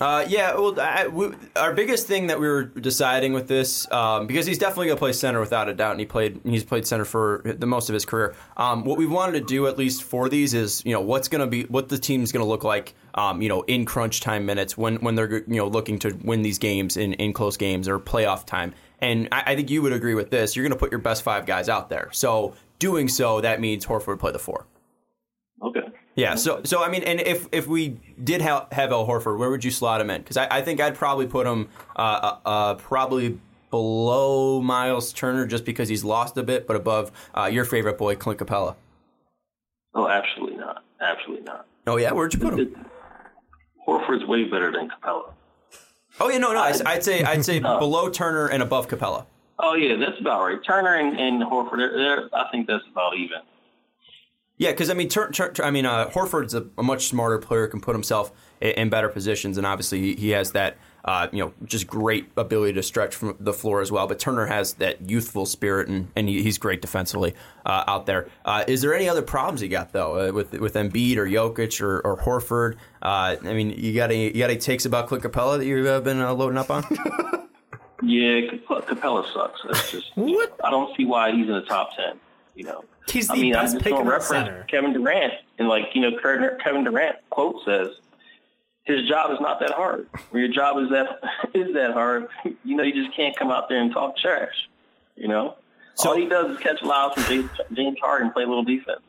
Uh, yeah, well, I, we, our biggest thing that we were deciding with this, um, because he's definitely going to play center without a doubt, and he played he's played center for the most of his career. Um, what we wanted to do, at least for these, is you know what's going to be what the team's going to look like, um, you know, in crunch time minutes when when they're you know looking to win these games in, in close games or playoff time. And I, I think you would agree with this. You're going to put your best five guys out there. So doing so, that means Horford would play the four. Okay. Yeah, so, so I mean, and if, if we did ha- have Al Horford, where would you slot him in? Because I, I think I'd probably put him uh, uh, probably below Miles Turner just because he's lost a bit, but above uh, your favorite boy, Clint Capela. Oh, absolutely not. Absolutely not. Oh, yeah? Where'd you put him? It, it, Horford's way better than Capela. Oh, yeah, no, no. I, I'd say I'd say no. below Turner and above Capela. Oh, yeah, that's about right. Turner and, and Horford, they're, they're, I think that's about even. Yeah, because I mean, ter- ter- ter- I mean, uh, Horford's a, a much smarter player, can put himself in, in better positions, and obviously he, he has that, uh, you know, just great ability to stretch from the floor as well. But Turner has that youthful spirit, and, and he, he's great defensively uh, out there. Uh, is there any other problems you got though uh, with with Embiid or Jokic or, or Horford? Uh, I mean, you got any you got any takes about Clint Capela that you've uh, been uh, loading up on? Yeah, Capela sucks. That's just what? I don't see why he's in the top ten. You know, he's the I mean, best I just pick in the center. Kevin Durant, and like you know, Kevin Durant quote says, "His job is not that hard. When your job is that is that hard, you know, you just can't come out there and talk trash. You know, so, all he does is catch fouls from James, James Harden and play a little defense."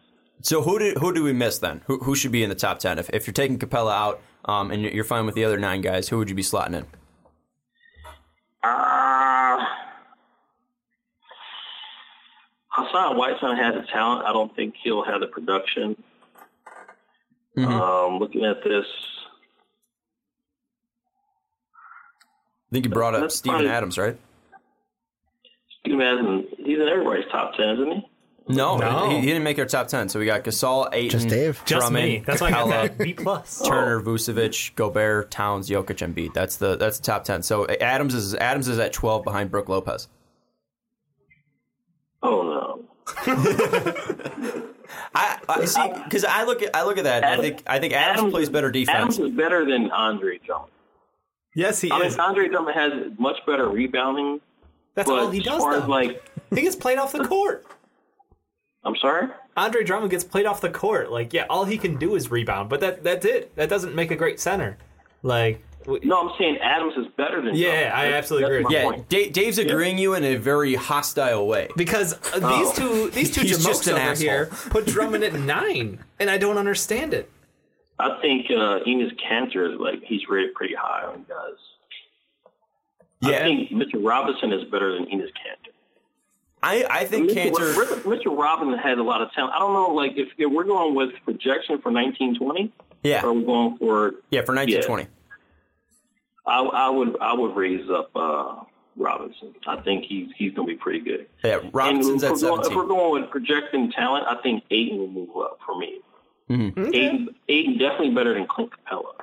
So who did who do we miss then? Who who should be in the top ten? If if you're taking Capela out, um, and you're fine with the other nine guys, who would you be slotting in? Ah. Uh, Hassan Whiteside has the talent. I don't think he'll have the production. Mm-hmm. Um, looking at this. I think you brought up Steven Adams, right? Steven Adams, he's in everybody's top ten, isn't he? No, no. He, he didn't make our top ten. So we got Gasol, Ayton, just Dave. Drummond, just me. Capela, B plus. Turner, Vucevic, Gobert, Towns, Jokic, and Embiid. That's the that's the top ten. So Adams is Adams is at twelve behind Brook Lopez. Oh no! I, I see because I look at I look at that. Adam, and I think I think Adams, Adams plays better defense. Adams is better than Andre Drummond. Yes, he I is. Mean, Andre Drummond has much better rebounding. That's all he does. As far as like, he gets played off the court. I'm sorry? Andre Drummond gets played off the court. Like, yeah, all he can do is rebound, but that that's it. That doesn't make a great center. Like. No, I'm saying Adams is better than yeah, Jokic. I absolutely agree. Yeah, point. Dave's agreeing yeah. you in a very hostile way because uh, these oh. two these two jamokes over asshole. Here put Drummond at nine, and I don't understand it. I think uh, Enes Kanter is like he's rated pretty high on guys. Yeah. I think Mitchell Robinson is better than Enes Kanter. I, I think Mitchell, Kanter. Mitchell Robinson has a lot of talent. I don't know, like if, if we're going with projection for nineteen twenty. Yeah. Or we're going for yeah for nineteen twenty. Yeah. I, I would I would raise up uh, Robinson. I think he's he's going to be pretty good. Yeah, Robinson's at seventeen. Going, if we're going with projecting talent, I think Ayton will move up for me. Mm-hmm. Okay. Ayton, Ayton definitely better than Clint Capela.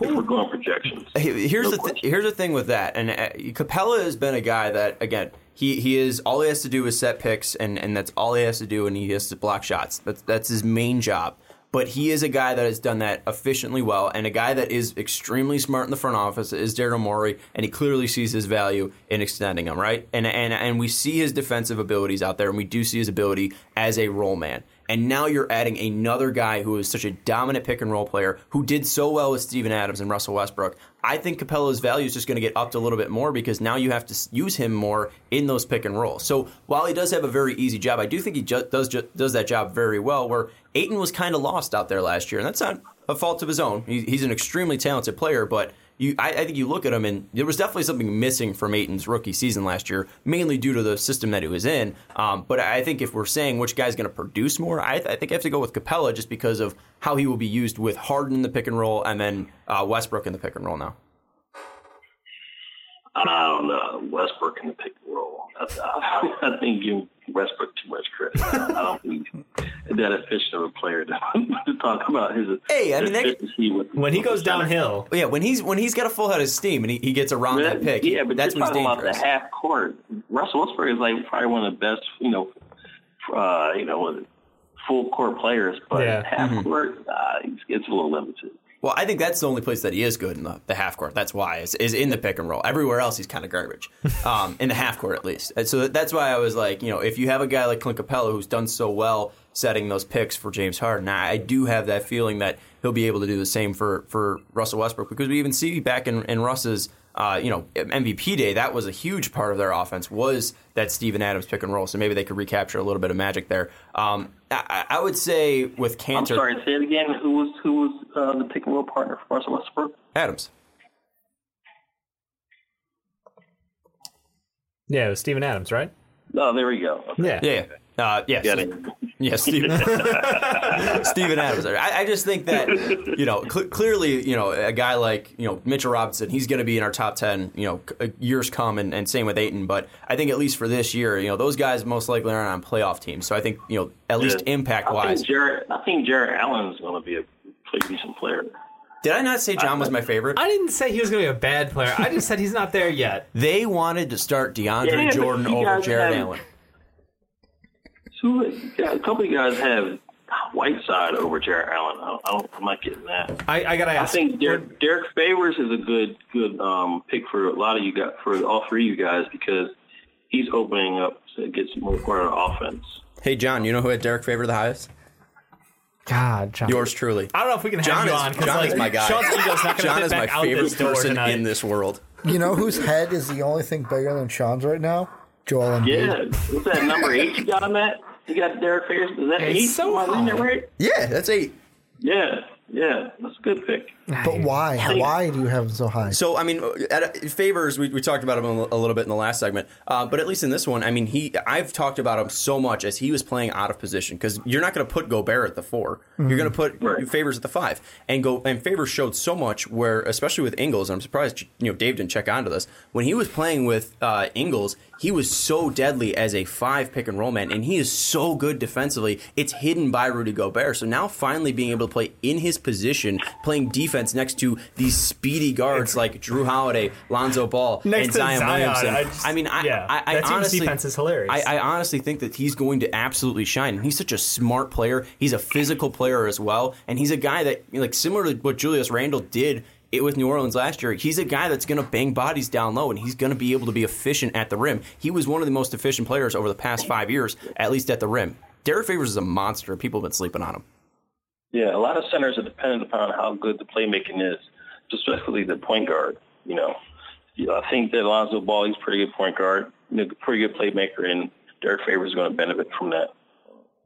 If we're going projections. Here's no the th- here's the thing with that, and uh, Capela has been a guy that again he, he is all he has to do is set picks, and, and that's all he has to do, and he has to block shots. That's that's his main job. But he is a guy that has done that efficiently well, and a guy that is extremely smart in the front office is Daryl Morey, and he clearly sees his value in extending him, right? And and and we see his defensive abilities out there, and we do see his ability as a role man. And now you're adding another guy who is such a dominant pick-and-roll player who did so well with Steven Adams and Russell Westbrook. I think Capela's value is just going to get upped a little bit more because now you have to use him more in those pick-and-rolls. So while he does have a very easy job, I do think he ju- does ju- does that job very well, where Ayton was kind of lost out there last year. And that's not a fault of his own. He, he's an extremely talented player, but you, I, I think you look at him, and there was definitely something missing from Ayton's rookie season last year, mainly due to the system that he was in. Um, but I think if we're saying which guy's going to produce more, I, th- I think I have to go with Capela just because of how he will be used with Harden in the pick and roll and then uh, Westbrook in the pick and roll now. I don't know. Westbrook in the pick and roll. I, I, I think you Westbrook too much credit. I, I don't think that efficient of a player to, to talk about his. Hey, I mean, they, with, when he goes downhill, yeah, when he's when he's got a full head of steam and he, he gets around that, that pick, yeah, but that's what's dangerous. About the half court, Russell Westbrook is like probably one of the best, you know, uh, you know, full court players, but yeah. half mm-hmm. court, uh, it's a little limited. Well, I think that's the only place that he is good in the, the half court. That's why is is in the pick and roll. Everywhere else, he's kind of garbage, um, in the half court at least. And so that's why I was like, you know, if you have a guy like Clint Capela who's done so well setting those picks for James Harden, I, I do have that feeling that he'll be able to do the same for, for Russell Westbrook, because we even see back in, in Russ's uh, you know, M V P day, that was a huge part of their offense was that Steven Adams pick and roll. So maybe they could recapture a little bit of magic there. Um, I, I would say with Kanter. I'm sorry, say it again. Who was who was uh, the pick and roll partner for Russell Westbrook? Adams. Yeah, it was Steven Adams, right? Oh, there we go. Okay. Yeah, yeah, yeah. Uh, yeah, so, yeah, Steven, Steven Adams. I, I just think that, you know, cl- clearly, you know, a guy like, you know, Mitchell Robinson, he's going to be in our top ten, you know, years come, and, and same with Ayton. But I think at least for this year, you know, those guys most likely aren't on playoff teams. So I think, you know, at least yeah. impact-wise. I think Jared, I think Jaren Allen is going to be a pretty decent player. Did I not say John was my favorite? I didn't say he was going to be a bad player. I just said he's not there yet. They wanted to start DeAndre yeah, Jordan over Jaren Allen. So, yeah, a couple of guys have Whiteside over Jaren Allen. I don't, I don't, I'm not getting that. I, I gotta ask. I think Derek, Derek Favors is a good good um, pick for a lot of you guys, for all three of you guys, because he's opening up to get some more part of the offense. Hey, John, you know who had Derek Favors the highest? God, John. Yours truly. I don't know if we can John have John. Is, John like, is my guy. Sean's ego's not John is my favorite person tonight. In this world. You know whose head is the only thing bigger than Sean's right now? Joel Embiid. Yeah. What's that, number eight you got him at? You got Derek Favors. Is that it's eight? So in there, right? Yeah, that's eight. Yeah, yeah, that's a good pick. But why? Why do you have him so high? So, I mean, at Favors, we, we talked about him a little bit in the last segment, uh, but at least in this one, I mean, he I've talked about him so much as he was playing out of position, because you're not going to put Gobert at the four. Mm-hmm. You're going to put right. Favors at the five. And go and Favors showed so much where, especially with Ingles, and I'm surprised you know Dave didn't check onto this, when he was playing with uh, Ingles, he was so deadly as a five pick and roll man, and he is so good defensively. It's hidden by Rudy Gobert. So now finally being able to play in his position, playing defense next to these speedy guards like Drew Holiday, Lonzo Ball, next and Zion, Zion Williamson. I, just, I mean, I, yeah, I, I, that I honestly, defense is hilarious. I, I honestly think that he's going to absolutely shine. And he's such a smart player. He's a physical player as well, and he's a guy that, like, similar to what Julius Randle did It with New Orleans last year, he's a guy that's going to bang bodies down low, and he's going to be able to be efficient at the rim. He was one of the most efficient players over the past five years, at least at the rim. Derek Favors is a monster. People have been sleeping on him. Yeah, a lot of centers are dependent upon how good the playmaking is, especially the point guard. You know, I think that Lonzo Ball, he's a pretty good point guard, pretty good playmaker, and Derek Favors is going to benefit from that.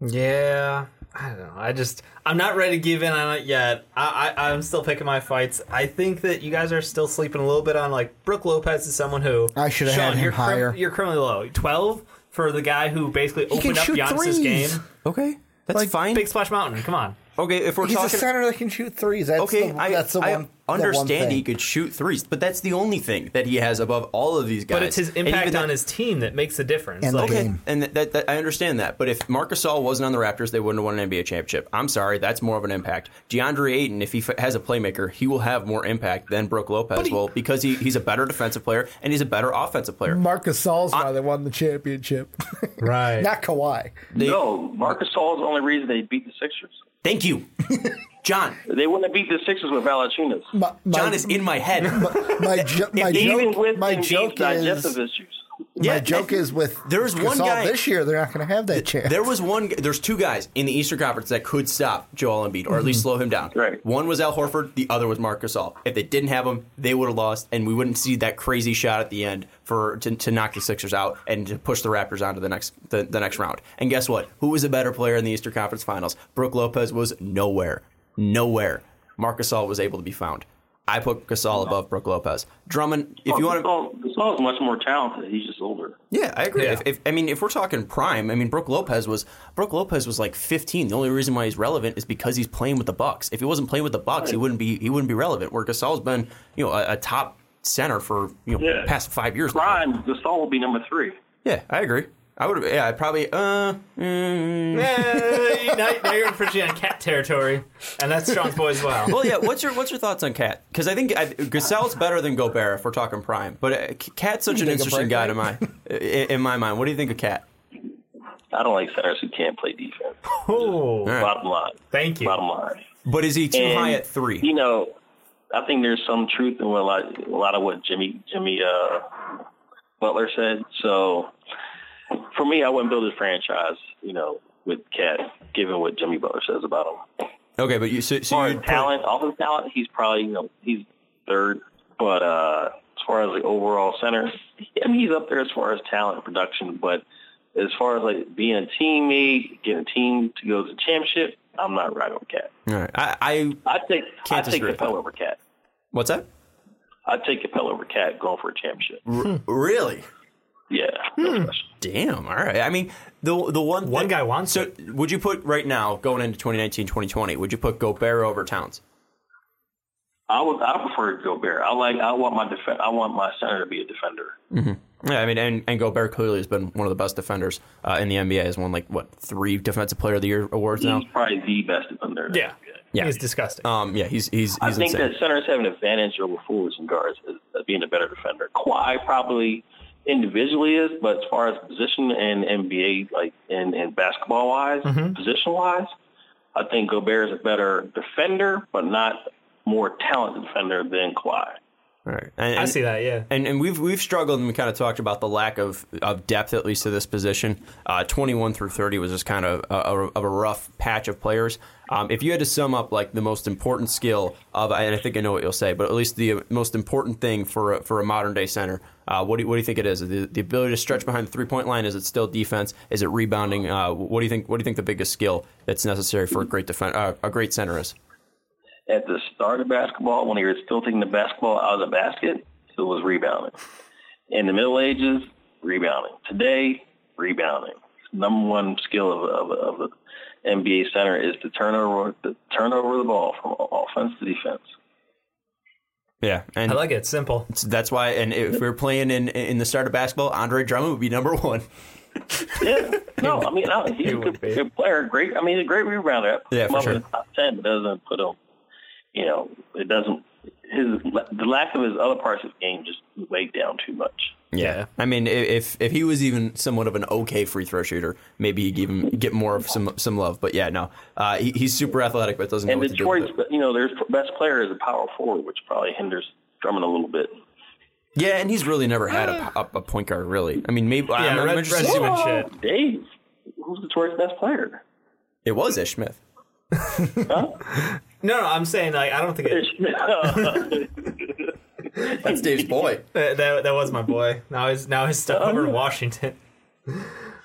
Yeah. I don't know. I just, I'm not ready to give in on it yet. I, I, I'm still picking my fights. I think that you guys are still sleeping a little bit on, like, Brook Lopez is someone who. I should have had him you're higher. Cr- you're currently low. twelve for the guy who basically he opened up Giannis's threes. Game. Okay. That's like, fine. Big Splash Mountain. Come on. Okay, if we're he's talking, he's a center that can shoot threes. That's okay, the, I, that's the I one, understand the one he could shoot threes, but that's the only thing that he has above all of these guys. But it's his impact on that, his team that makes the difference. And like, the game. And that, that, I understand that. But if Marc Gasol wasn't on the Raptors, they wouldn't have won an N B A championship. I'm sorry, that's more of an impact. DeAndre Ayton, if he f- has a playmaker, he will have more impact than Brook Lopez he, will because he, he's a better defensive player and he's a better offensive player. Marc Gasol's why they won the championship, right? Not Kawhi. They, no, Marc Gasol's the only reason they beat the Sixers. Thank you, John. They wouldn't have beat the Sixers with Valanciunas. My, my, John is in my head. My, my, jo- my even joke, with my joke digestive is, issues. Yeah, my joke is with there's Gasol one guy this year. They're not going to have that chance. There was one. There's two guys in the Eastern Conference that could stop Joel Embiid or at least slow him down. Right. One was Al Horford. The other was Marc Gasol. If they didn't have him, they would have lost, and we wouldn't see that crazy shot at the end for to, to knock the Sixers out and to push the Raptors onto the next the, the next round. And guess what? Who was a better player in the Eastern Conference Finals? Brook Lopez was nowhere, nowhere. Marc Gasol was able to be found. I put Gasol above Brook Lopez. Drummond, if you want to... Gasol is much more talented. He's just older. Yeah, I agree. Yeah. If, if, I mean, if we're talking prime, I mean, Brook Lopez was Brook Lopez was like fifteen. The only reason why he's relevant is because he's playing with the Bucks. If he wasn't playing with the Bucks, right. he wouldn't be he wouldn't be relevant. Where Gasol's been, you know, a, a top center for you know yeah. past five years. Prime, Gasol will be number three. Yeah, I agree. I would have, yeah, I probably, uh, mm. eh, now, now you're infringing on Cat territory, and that's Sean's boy as well. Well, yeah, what's your what's your thoughts on Cat? Because I think I, Gasol's better than Gobert if we're talking prime, but Cat's such an interesting guy to my, in my mind. What do you think of Cat? I don't like centers who can't play defense. Oh, right. Bottom line. Thank you. Bottom line. But is he too and, high at three? You know, I think there's some truth in what a lot, a lot of what Jimmy, Jimmy uh, Butler said, so... For me, I wouldn't build a franchise, you know, with Cat, given what Jimmy Butler says about him. Okay, but you so, so as far as talent, all his talent, he's probably, you know, he's third. But uh, as far as the overall center, I mean, he's up there as far as talent and production. But as far as like being a teammate, getting a team to go to the championship, I'm not right on Cat. All right, I I, I take I take Capela over Cat. What's that? I take Capela over Cat going for a championship. R- really? Yeah. Hmm. Damn. All right. I mean, the the one one thing, guy wants so it. Would you put right now going into twenty nineteen, twenty twenty? Would you put Gobert over Towns? I would. I prefer Gobert. I like. I want my def- I want my center to be a defender. Mm-hmm. Yeah. I mean, and, and Gobert clearly has been one of the best defenders uh, in the N B A. Has won like what three Defensive Player of the Year awards he's now. He's probably the best defender. In yeah. N B A. Yeah. He's disgusting. Um. Yeah. He's he's. he's I think insane. That centers have an advantage over forwards and guards as, as being a better defender. Kawhi probably. Individually is, but as far as position and N B A, like and, and basketball wise, mm-hmm. position wise, I think Gobert is a better defender, but not more talented defender than Kawhi. All right, and, I see that, yeah. And and we've we've struggled, and we kind of talked about the lack of, of depth at least to this position. Uh, twenty-one through thirty was just kind of a, a, a rough patch of players. Um, if you had to sum up like the most important skill of, and I think I know what you'll say, but at least the most important thing for a, for a modern day center, uh, what do you, what do you think it is? The, the ability to stretch behind the three point line? Is it still defense? Is it rebounding? Uh, what do you think? What do you think the biggest skill that's necessary for a great defense, uh, a great center is? At the start of basketball, when he was tilting the basketball out of the basket, it was rebounding. In the Middle Ages, rebounding. Today, rebounding. Number one skill of, of, of the N B A center is to turn over the turn over the ball from offense to defense. Yeah, and I like it. It's simple. That's why. And if we were playing in in the start of basketball, Andre Drummond would be number one. Yeah, no, I mean no, he's a good, good player. Great. I mean, he's a great rebounder. Yeah, for sure. Top ten, but doesn't put him. You know, it doesn't. His the lack of his other parts of the game just weighed down too much. Yeah, I mean, if if he was even somewhat of an okay free throw shooter, maybe he'd give him get more of some some love. But yeah, no, uh, he, he's super athletic, but doesn't. And know what Detroit's, to do with it. You know, their best player is a power forward, which probably hinders Drummond a little bit. Yeah, and he's really never had a, a, a point guard, really. I mean, maybe yeah, I'm, I'm interested in oh, shit. Dave, who's Detroit's best player? It was Ish Smith. Huh? No, no, I'm saying like I don't think it. That's Dave's boy. That, that that was my boy. Now he's now he's stuck oh, over yeah. in Washington.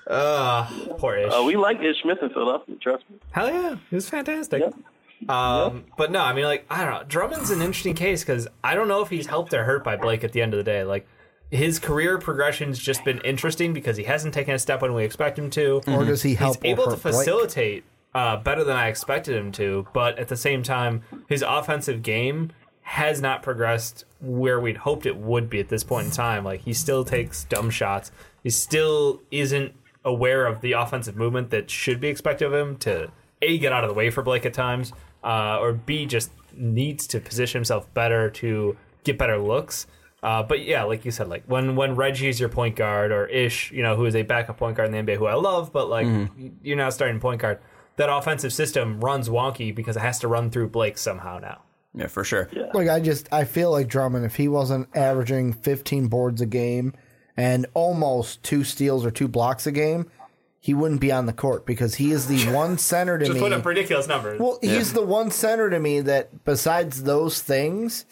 Uh poor Ish. Oh, uh, we like Ish Smith in Philadelphia. Trust me. Hell yeah, he was fantastic. Yep. Um, yep. But no, I mean like I don't know. Drummond's an interesting case because I don't know if he's helped or hurt by Blake at the end of the day. Like his career progression's just been interesting because he hasn't taken a step when we expect him to. Or does he help? He's able to facilitate. Blake? uh, better than I expected him to. But at the same time, his offensive game has not progressed where we'd hoped it would be at this point in time. Like, he still takes dumb shots. He still isn't aware of the offensive movement that should be expected of him to, A, get out of the way for Blake at times, uh, or B, just needs to position himself better to get better looks. Uh, but yeah, like you said, like when, when Reggie's your point guard, or Ish, you know, who is a backup point guard in the N B A, who I love, but like mm. you're now starting point guard, that offensive system runs wonky because it has to run through Blake somehow now. Yeah, for sure. Yeah. Like I just, I feel like Drummond, if he wasn't averaging fifteen boards a game and almost two steals or two blocks a game, he wouldn't be on the court, because he is the one center to just me. Just put up ridiculous numbers. Well, yeah. he's the one center to me that besides those things,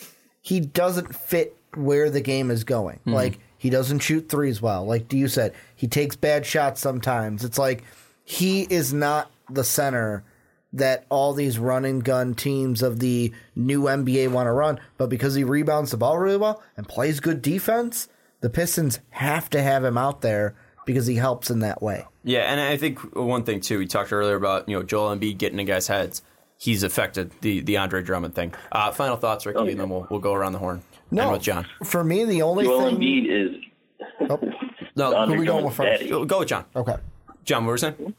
he doesn't fit where the game is going. Mm-hmm. Like, he doesn't shoot threes well. Like you said, he takes bad shots sometimes. It's like he is not the center that all these run-and-gun teams of the new N B A want to run, but because he rebounds the ball really well and plays good defense, the Pistons have to have him out there because he helps in that way. Yeah, and I think one thing, too, we talked earlier about, you know, Joel Embiid getting in guys' heads. He's affected the, the Andre Drummond thing. Uh, final thoughts, Ricky, oh, yeah. and then we'll, we'll go around the horn. No, with John. For me, the only Joel thing... Embiid is... Oh. No, who we going with first? Daddy. Go with John. Okay. John, what were you saying?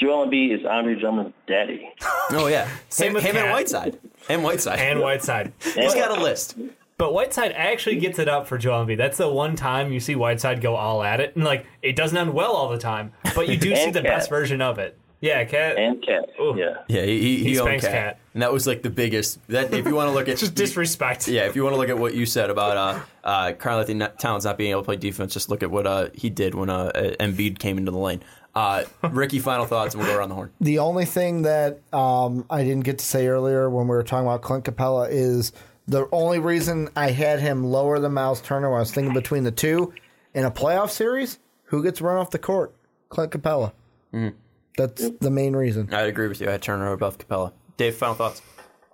Joel Embiid is Andre Drummond's daddy. Oh, yeah. Same him, with him and Whiteside. And Whiteside. And Whiteside. He's got a list. But Whiteside actually gets it up for Joel Embiid. That's the one time you see Whiteside go all at it. And, like, it doesn't end well all the time, but you do see the Cat. best version of it. Yeah, Cat. And Cat. Ooh. Yeah. Yeah, he, he, he, he owned Cat. Cat. And that was, like, the biggest. That If you want to look at. Just disrespect. Yeah, if you want to look at what you said about uh, uh, Karl-Anthony Towns not being able to play defense, just look at what uh, he did when uh, Embiid came into the lane. Uh, Ricky, final thoughts, and we'll go around the horn. The only thing that um, I didn't get to say earlier when we were talking about Clint Capela is the only reason I had him lower than Miles Turner when I was thinking between the two. In a playoff series, who gets run off the court? Clint Capela. Mm. That's yep. the main reason. I'd agree with you. I had Turner above Capela. Dave, final thoughts?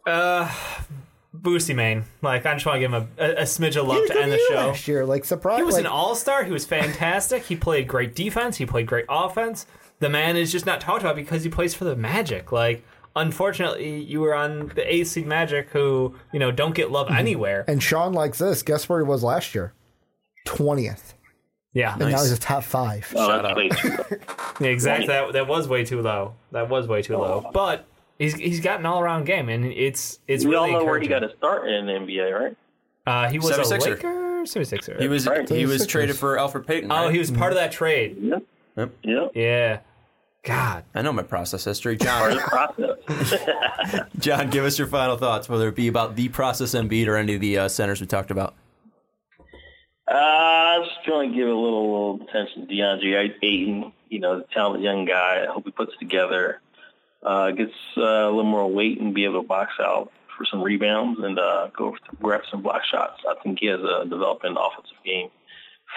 Uh... Boosie, man. Like, I just want to give him a, a, a smidge of love to end the show. Last year, like, surprise. He was like, an all-star. He was fantastic. He played great defense. He played great offense. The man is just not talked about because he plays for the Magic. Like, unfortunately, you were on the eighth seed Magic, who, you know, don't get love mm-hmm. anywhere. And Sean likes this. Guess where he was last year? twentieth. Yeah. And nice. Now he's a top five. Oh, Shout out. Exactly. That, that was way too low. That was way too oh. low. But... He's he's got an all around game, and it's it's we really. We all know where he got to start in the N B A, right? Uh, he was a Laker, seventy-sixer. He was right. he was traded for Alfred Payton. Right? Oh, he was part of that trade. Yep. Yep. yep. Yeah. God, I know my process history, John. Part of process. John, give us your final thoughts, whether it be about the process Embiid or any of the uh, centers we talked about. Uh, I was just trying to give a little, little attention to DeAndre Ayton. You know, the talented young guy. I hope he puts together. Uh, gets uh, a little more weight and be able to box out for some rebounds and uh, go grab some block shots. I think he has a developing offensive game.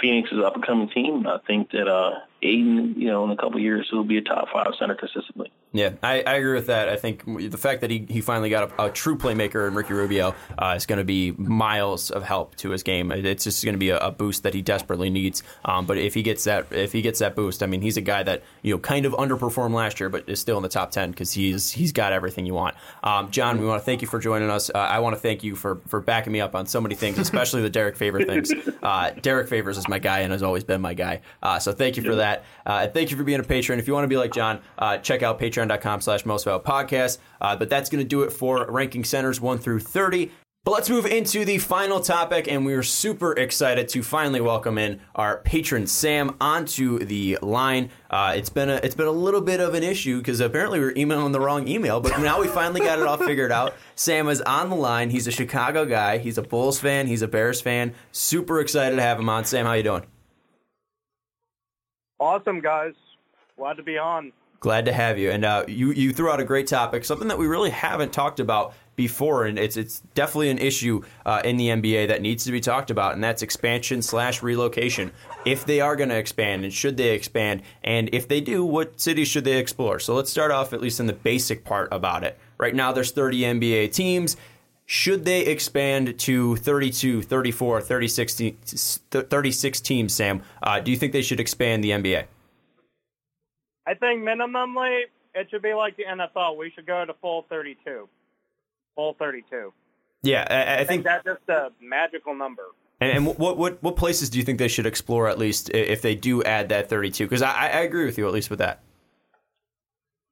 Phoenix is an up-and-coming team. I think that uh, Aiden, you know, in a couple of years, he'll be a top-five center consistently. Yeah, I, I agree with that. I think the fact that he, he finally got a, a true playmaker in Ricky Rubio uh, is going to be miles of help to his game. It's just going to be a, a boost that he desperately needs. Um, but if he gets that, if he gets that boost, I mean, he's a guy that, you know, kind of underperformed last year, but is still in the top ten because he's he's got everything you want. Um, John, we want to thank you for joining us. Uh, I want to thank you for for backing me up on so many things, especially the Derek Favors things. Uh, Derek Favors. My guy and has always been my guy. Uh, so thank you for that. Uh, thank you for being a patron. If you want to be like John, uh, check out patreon.com slash most valuable podcast. Uh, but that's going to do it for ranking centers one through thirty. But let's move into the final topic, and we are super excited to finally welcome in our patron Sam onto the line. Uh, it's been a it's been a little bit of an issue because apparently we were emailing the wrong email, but now we finally got it all figured out. Sam is on the line. He's a Chicago guy. He's a Bulls fan. He's a Bears fan. Super excited to have him on. Sam, how you doing? Awesome, guys. Glad to be on. Glad to have you. And uh, you you threw out a great topic, something that we really haven't talked about before, and it's it's definitely an issue uh, in the N B A that needs to be talked about, and that's expansion slash relocation. If they are going to expand, and should they expand, and if they do, what cities should they explore? So let's start off at least in the basic part about it. Right now there's thirty N B A teams. Should they expand to thirty-two, thirty-four, thirty-six teams, Sam? Uh, do you think they should expand the N B A? I think minimally it should be like the N F L. We should go to full thirty-two. Full thirty-two. Yeah, I, I, I think, think that's just a magical number. And, and what, what what places do you think they should explore, at least, if they do add that thirty-two? Because I, I agree with you, at least, with that.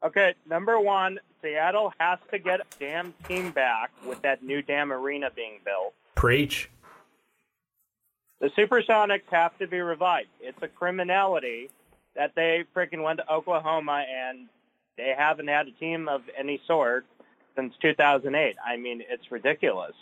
Okay, number one, Seattle has to get a damn team back with that new damn arena being built. Preach. The Supersonics have to be revived. It's a criminality that they freaking went to Oklahoma and they haven't had a team of any sort since two thousand eight. I mean, it's ridiculous.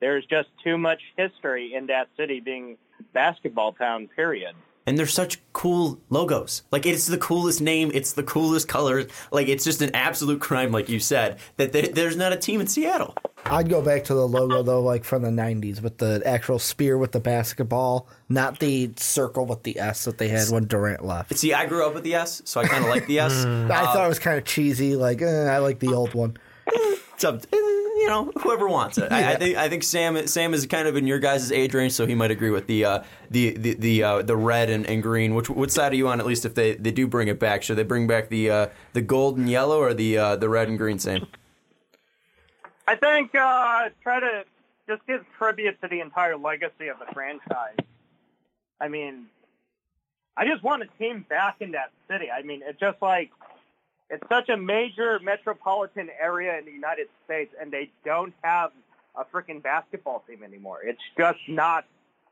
There's just too much history in that city being basketball town, period. And they're such cool logos. Like, it's the coolest name. It's the coolest colors. Like, it's just an absolute crime, like you said, that they, there's not a team in Seattle. I'd go back to the logo, though, like from the nineties with the actual spear with the basketball, not the circle with the S that they had when Durant left. See, I grew up with the S, so I kind of like the S. I uh, thought it was kind of cheesy. Like, eh, I like the old one. You know, whoever wants it. Yeah. I, I think I think Sam Sam is kind of in your guys' age range, so he might agree with the uh, the the the, uh, the red and, and green. Which what side are you on? At least if they, they do bring it back, should they bring back the uh, the gold and yellow or the uh, the red and green? Sam, I think uh, try to just give tribute to the entire legacy of the franchise. I mean, I just want a team back in that city. I mean, it's just like. It's such a major metropolitan area in the United States, and they don't have a freaking basketball team anymore. It's just not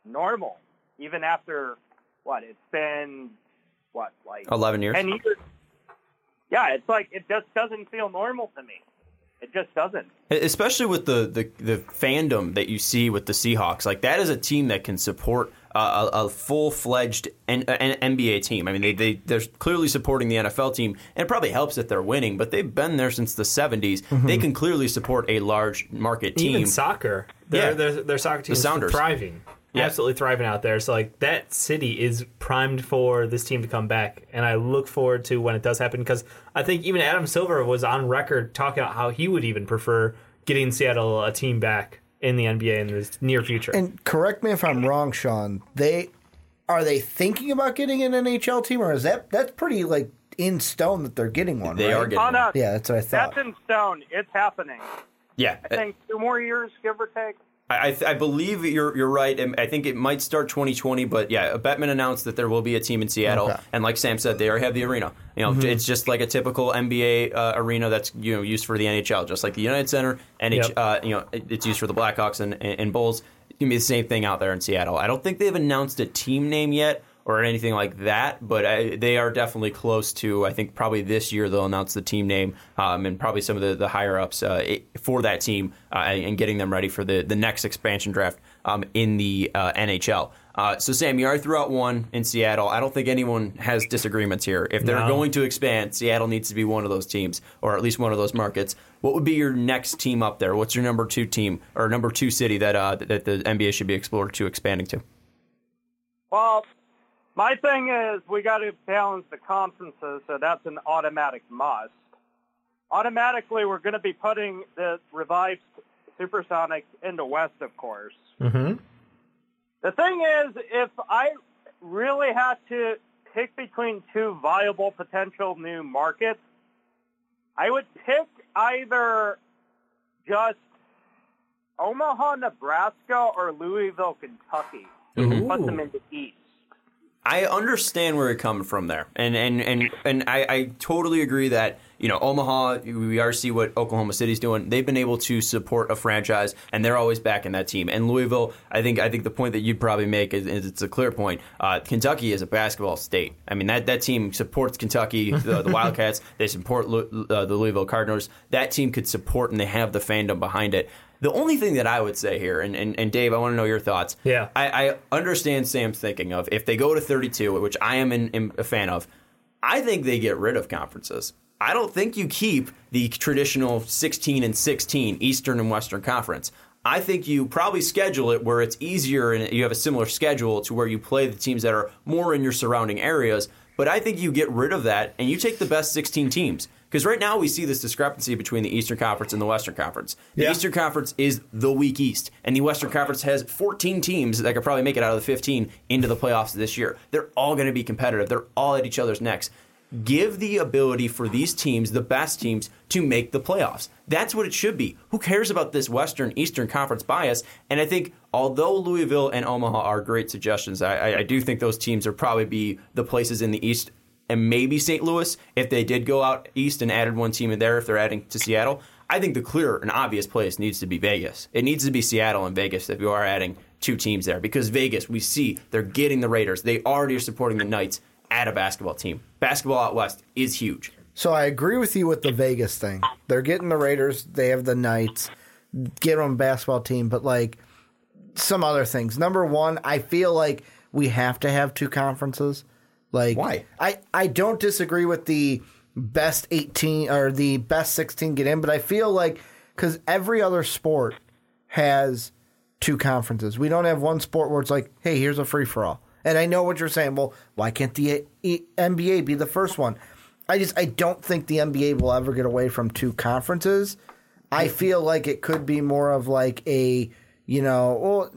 normal, even after, what, it's been, what, like... eleven years? ten years. Yeah, it's like, it just doesn't feel normal to me. It just doesn't. Especially with the, the, the fandom that you see with the Seahawks. Like, that is a team that can support... Uh, a, a full-fledged N- N- N B A team. I mean, they, they, they're clearly supporting the N F L team, and it probably helps that they're winning, but they've been there since the seventies. Mm-hmm. They can clearly support a large market team. Even soccer. Their, yeah. their, their soccer team is thriving. Yeah. Absolutely thriving out there. So, like, that city is primed for this team to come back, and I look forward to when it does happen, because I think even Adam Silver was on record talking about how he would even prefer getting Seattle a team back in the N B A in the near future. And correct me if I'm wrong, Sean. They are they thinking about getting an N H L team, or is that that's pretty like in stone that they're getting one? They right? are getting on one. A, yeah, that's what I thought. That's in stone. It's happening. Yeah, I think two more years, give or take. I, I, I believe you're you're right, and I think it might start twenty twenty. But yeah, Bettman announced that there will be a team in Seattle, okay. And like Sam said, they already have the arena. You know, mm-hmm. It's just like a typical N B A uh, arena that's you know used for the N H L, just like the United Center. And yep. uh, you know, it's used for the Blackhawks and, and, and Bulls. It's gonna be the same thing out there in Seattle. I don't think they've announced a team name yet or anything like that, but I, they are definitely close to. I think probably this year they'll announce the team name um, and probably some of the, the higher ups uh, for that team uh, and getting them ready for the, the next expansion draft um, in the uh, N H L. Uh, so, Sam, you already threw out one in Seattle. I don't think anyone has disagreements here. If they're no. going to expand, Seattle needs to be one of those teams, or at least one of those markets. What would be your next team up there? What's your number two team or number two city that uh, that the N B A should be explored to expanding to? Well, my thing is we got to balance the conferences, so that's an automatic must. Automatically, we're going to be putting the revived Supersonics into West, of course. Mm-hmm. The thing is, if I really had to pick between two viable potential new markets, I would pick either just Omaha, Nebraska, or Louisville, Kentucky. Mm-hmm. Put them in the East. I understand where you're coming from there, and and and, and I, I totally agree that you know Omaha. We already see what Oklahoma City's doing. They've been able to support a franchise, and they're always backing that team. And Louisville, I think I think the point that you'd probably make is, is it's a clear point. Uh, Kentucky is a basketball state. I mean that, that team supports Kentucky, the, the Wildcats. They support Lu, uh, the Louisville Cardinals. That team could support, and they have the fandom behind it. The only thing that I would say here, and, and, and Dave, I want to know your thoughts. Yeah, I, I understand Sam's thinking of if they go to thirty-two, which I am in, in, a fan of. I think they get rid of conferences. I don't think you keep the traditional sixteen and sixteen Eastern and Western Conference. I think you probably schedule it where it's easier and you have a similar schedule to where you play the teams that are more in your surrounding areas. But I think you get rid of that and you take the best sixteen teams. Because right now we see this discrepancy between the Eastern Conference and the Western Conference. The yeah. Eastern Conference is the weak East, and the Western Conference has fourteen teams that could probably make it out of the fifteen into the playoffs this year. They're all going to be competitive. They're all at each other's necks. give the ability for these teams, the best teams, to make the playoffs. That's what it should be. Who cares about this Western, Eastern Conference bias? And I think although Louisville and Omaha are great suggestions, I, I do think those teams would probably be the places in the East and maybe Saint Louis if they did go out East and added one team in there if they're adding to Seattle. I think the clear and obvious place needs to be Vegas. It needs to be Seattle and Vegas if you are adding two teams there, because Vegas, we see they're getting the Raiders. They already are supporting the Knights at a basketball team. Basketball out West is huge. So I agree with you with the Vegas thing. They're getting the Raiders. They have the Knights. Get them a basketball team. But, like, some other things. Number one, I feel like we have to have two conferences. Like, why? I, I don't disagree with the best eighteen or the best sixteen get in, but I feel like because every other sport has two conferences. We don't have one sport where it's like, hey, here's a free-for-all. And I know what you're saying. Well, why can't the N B A be the first one? I just I don't think the N B A will ever get away from two conferences. I feel like it could be more of like a, you know, well,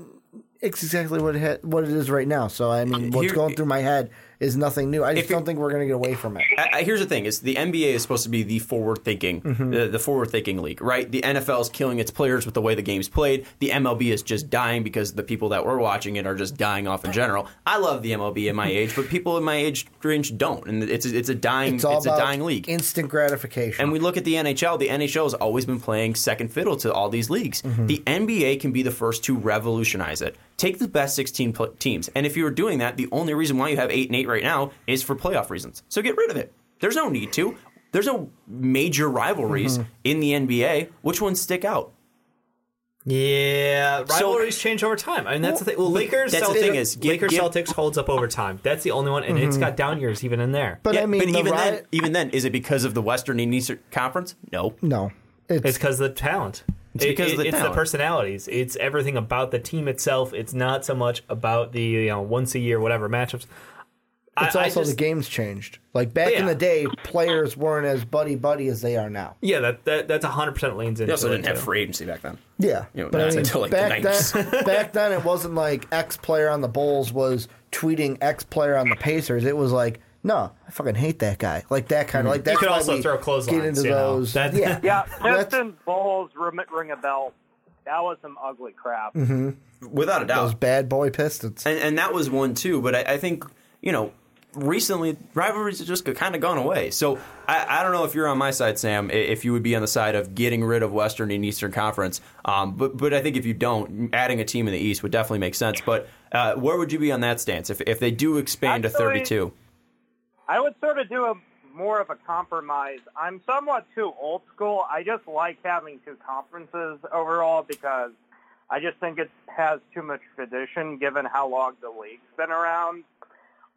it's exactly what it, ha- what it is right now. So, I mean, what's Here, going through my head is nothing new. I just don't think we're going to get away from it. I, I, here's the thing. Is the N B A is supposed to be the forward-thinking mm-hmm. the, the forward-thinking league, right? The N F L is killing its players with the way the game's played. The M L B is just dying because the people that were watching it are just dying off in general. I love the M L B at my age, but people in my age range don't. And it's, it's a dying it's, it's a dying league. Instant gratification. And we look at the N H L. The N H L has always been playing second fiddle to all these leagues. Mm-hmm. The N B A can be the first to revolutionize it. Take the best sixteen pl- teams. And if you were doing that, the only reason why you have eight and eight right now is for playoff reasons. So get rid of it. There's no need to. There's no major rivalries mm-hmm. in the N B A. Which ones stick out? Yeah, rivalries so, change over time. I mean, that's well, the thing. Well, Lakers, that's Celtics, the thing is, get, Lakers get, Celtics holds up over time. That's the only one, and mm-hmm. it's got down years even in there. But yeah, I mean, but the even, riot, then, even then, is it because of the Western and Eastern Conference? No, no, it's because of the talent. It's because it, of the it's talent. The personalities. It's everything about the team itself. It's not so much about the you know once a year whatever matchups. It's I, also I just, the game's changed. Like back yeah. in the day, players weren't as buddy buddy as they are now. Yeah, that, that that's one hundred percent leans into. They also didn't have free agency back then. Yeah, you know, but I mean, until like back the nineties. Then, back then it wasn't like X player on the Bulls was tweeting X player on the Pacers. It was like, no, I fucking hate that guy. Like that kind of like that. You could also throw clotheslines. Get into those. That, yeah, yeah. Pistons, Bulls, ring a bell. That was some ugly crap. Mm-hmm. Without a doubt, those bad boy Pistons. And, and that was one too. But I, I think you know, recently rivalries have just kind of gone away. So I, I don't know if you're on my side, Sam. If you would be on the side of getting rid of Western and Eastern Conference. Um, but but I think if you don't, adding a team in the East would definitely make sense. But uh, where would you be on that stance if if they do expand Actually, to thirty-two? I would sort of do a more of a compromise. I'm somewhat too old school. I just like having two conferences overall because I just think it has too much tradition given how long the league's been around.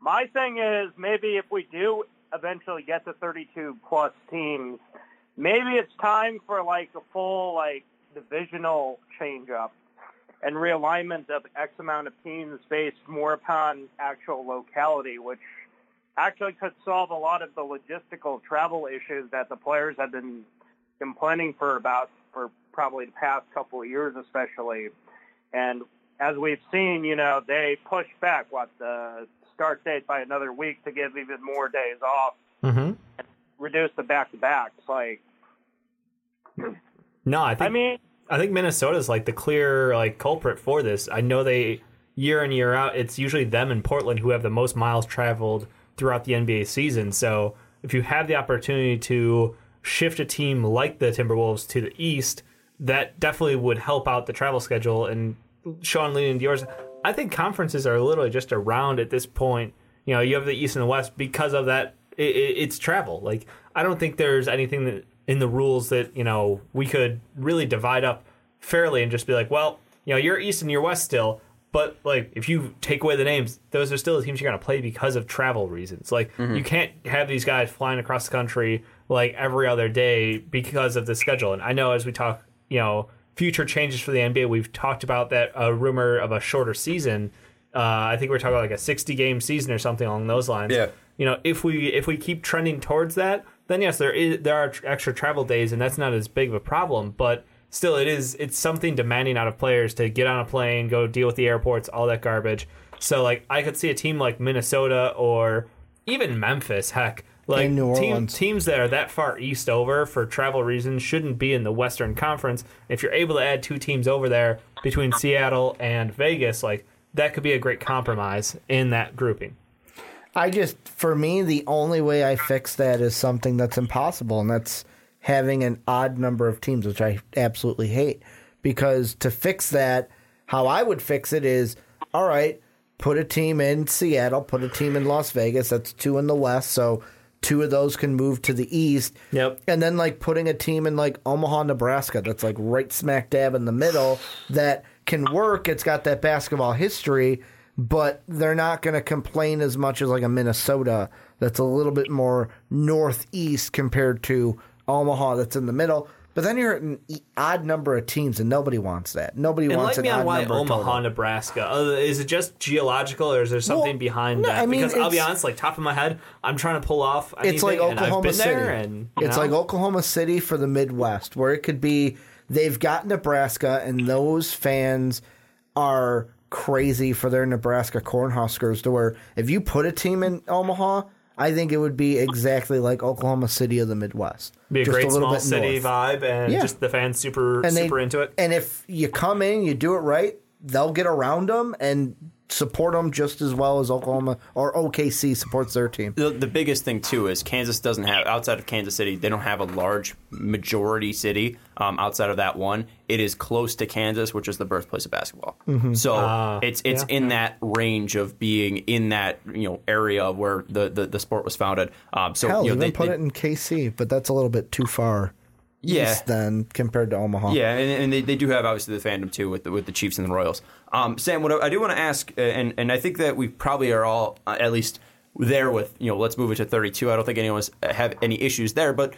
My thing is maybe if we do eventually get to thirty-two plus teams, maybe it's time for like a full like divisional change-up and realignment of X amount of teams based more upon actual locality, which actually could solve a lot of the logistical travel issues that the players have been complaining for about for probably the past couple of years especially. And as we've seen, you know, they pushed back, what, the start date by another week to give even more days off mm-hmm. and reduce the back-to-backs. Like, no, I think, I mean, I think Minnesota's, like, the clear, like, culprit for this. I know they, year in, year out, it's usually them and Portland who have the most miles traveled throughout the N B A season. So if you have the opportunity to shift a team like the Timberwolves to the East, that definitely would help out the travel schedule. And Sean leaning into yours, I think conferences are literally just around at this point. You know, you have the East and the West because of that. It, it, it's travel. Like, I don't think there's anything that, in the rules that, you know, we could really divide up fairly and just be like, well, you know, you're East and you're West still. But, like, if you take away the names, those are still the teams you're going to play because of travel reasons. Like, mm-hmm. you can't have these guys flying across the country, like, every other day because of the schedule. And I know as we talk, you know, future changes for the N B A, we've talked about that uh, rumor of a shorter season. Uh, I think we're talking about, like, a sixty-game season or something along those lines. Yeah. You know, if we if we keep trending towards that, then, yes, there is there are extra travel days, and that's not as big of a problem. But still, it is it's something demanding out of players to get on a plane, go deal with the airports, all that garbage. So, like, I could see a team like Minnesota or even Memphis, heck, Like New Orleans. Team, teams that are that far east over for travel reasons shouldn't be in the Western Conference. If you're able to add two teams over there between Seattle and Vegas, like that could be a great compromise in that grouping. I just, for me, the only way I fix that is something that's impossible, and that's having an odd number of teams, which I absolutely hate. Because to fix that, how I would fix it is, all right, put a team in Seattle, put a team in Las Vegas. That's two in the West, so two of those can move to the East. Yep. And then, like, putting a team in, like, Omaha, Nebraska that's, like, right smack dab in the middle that can work. It's got that basketball history, but they're not going to complain as much as, like, a Minnesota that's a little bit more northeast compared to Omaha that's in the middle. But then you're at an odd number of teams, and nobody wants that. Nobody and wants like an odd number. And like me on why Omaha, Nebraska. Uh, is it just geological, or is there something well, behind no, that? I mean, because I'll be honest, like top of my head, I'm trying to pull off. I it's like Oklahoma and I've been City. There and, it's know. like Oklahoma City for the Midwest, where it could be they've got Nebraska, and those fans are crazy for their Nebraska Cornhuskers. To where if you put a team in Omaha, I think it would be exactly like Oklahoma City of the Midwest. Be a just great a small city north vibe, and yeah. just the fans super and super they, into it. And if you come in, you do it right, they'll get around them and support them just as well as Oklahoma or O K C supports their team. The, the biggest thing too is Kansas doesn't have outside of Kansas City, they don't have a large majority city. Um, outside of that one, it is close to Kansas, which is the birthplace of basketball. Mm-hmm. So uh, it's it's yeah. in that range of being in that you know area where the, the, the sport was founded. Um, so Hell, you know, they put they, it in K C, but that's a little bit too far. Yeah. East then compared to Omaha. Yeah, and, and they, they do have obviously the fandom too with the, with the Chiefs and the Royals. Um, Sam, what I, I do want to ask, and and I think that we probably are all uh, at least there with you know let's move it to thirty-two. I don't think anyone's have any issues there, but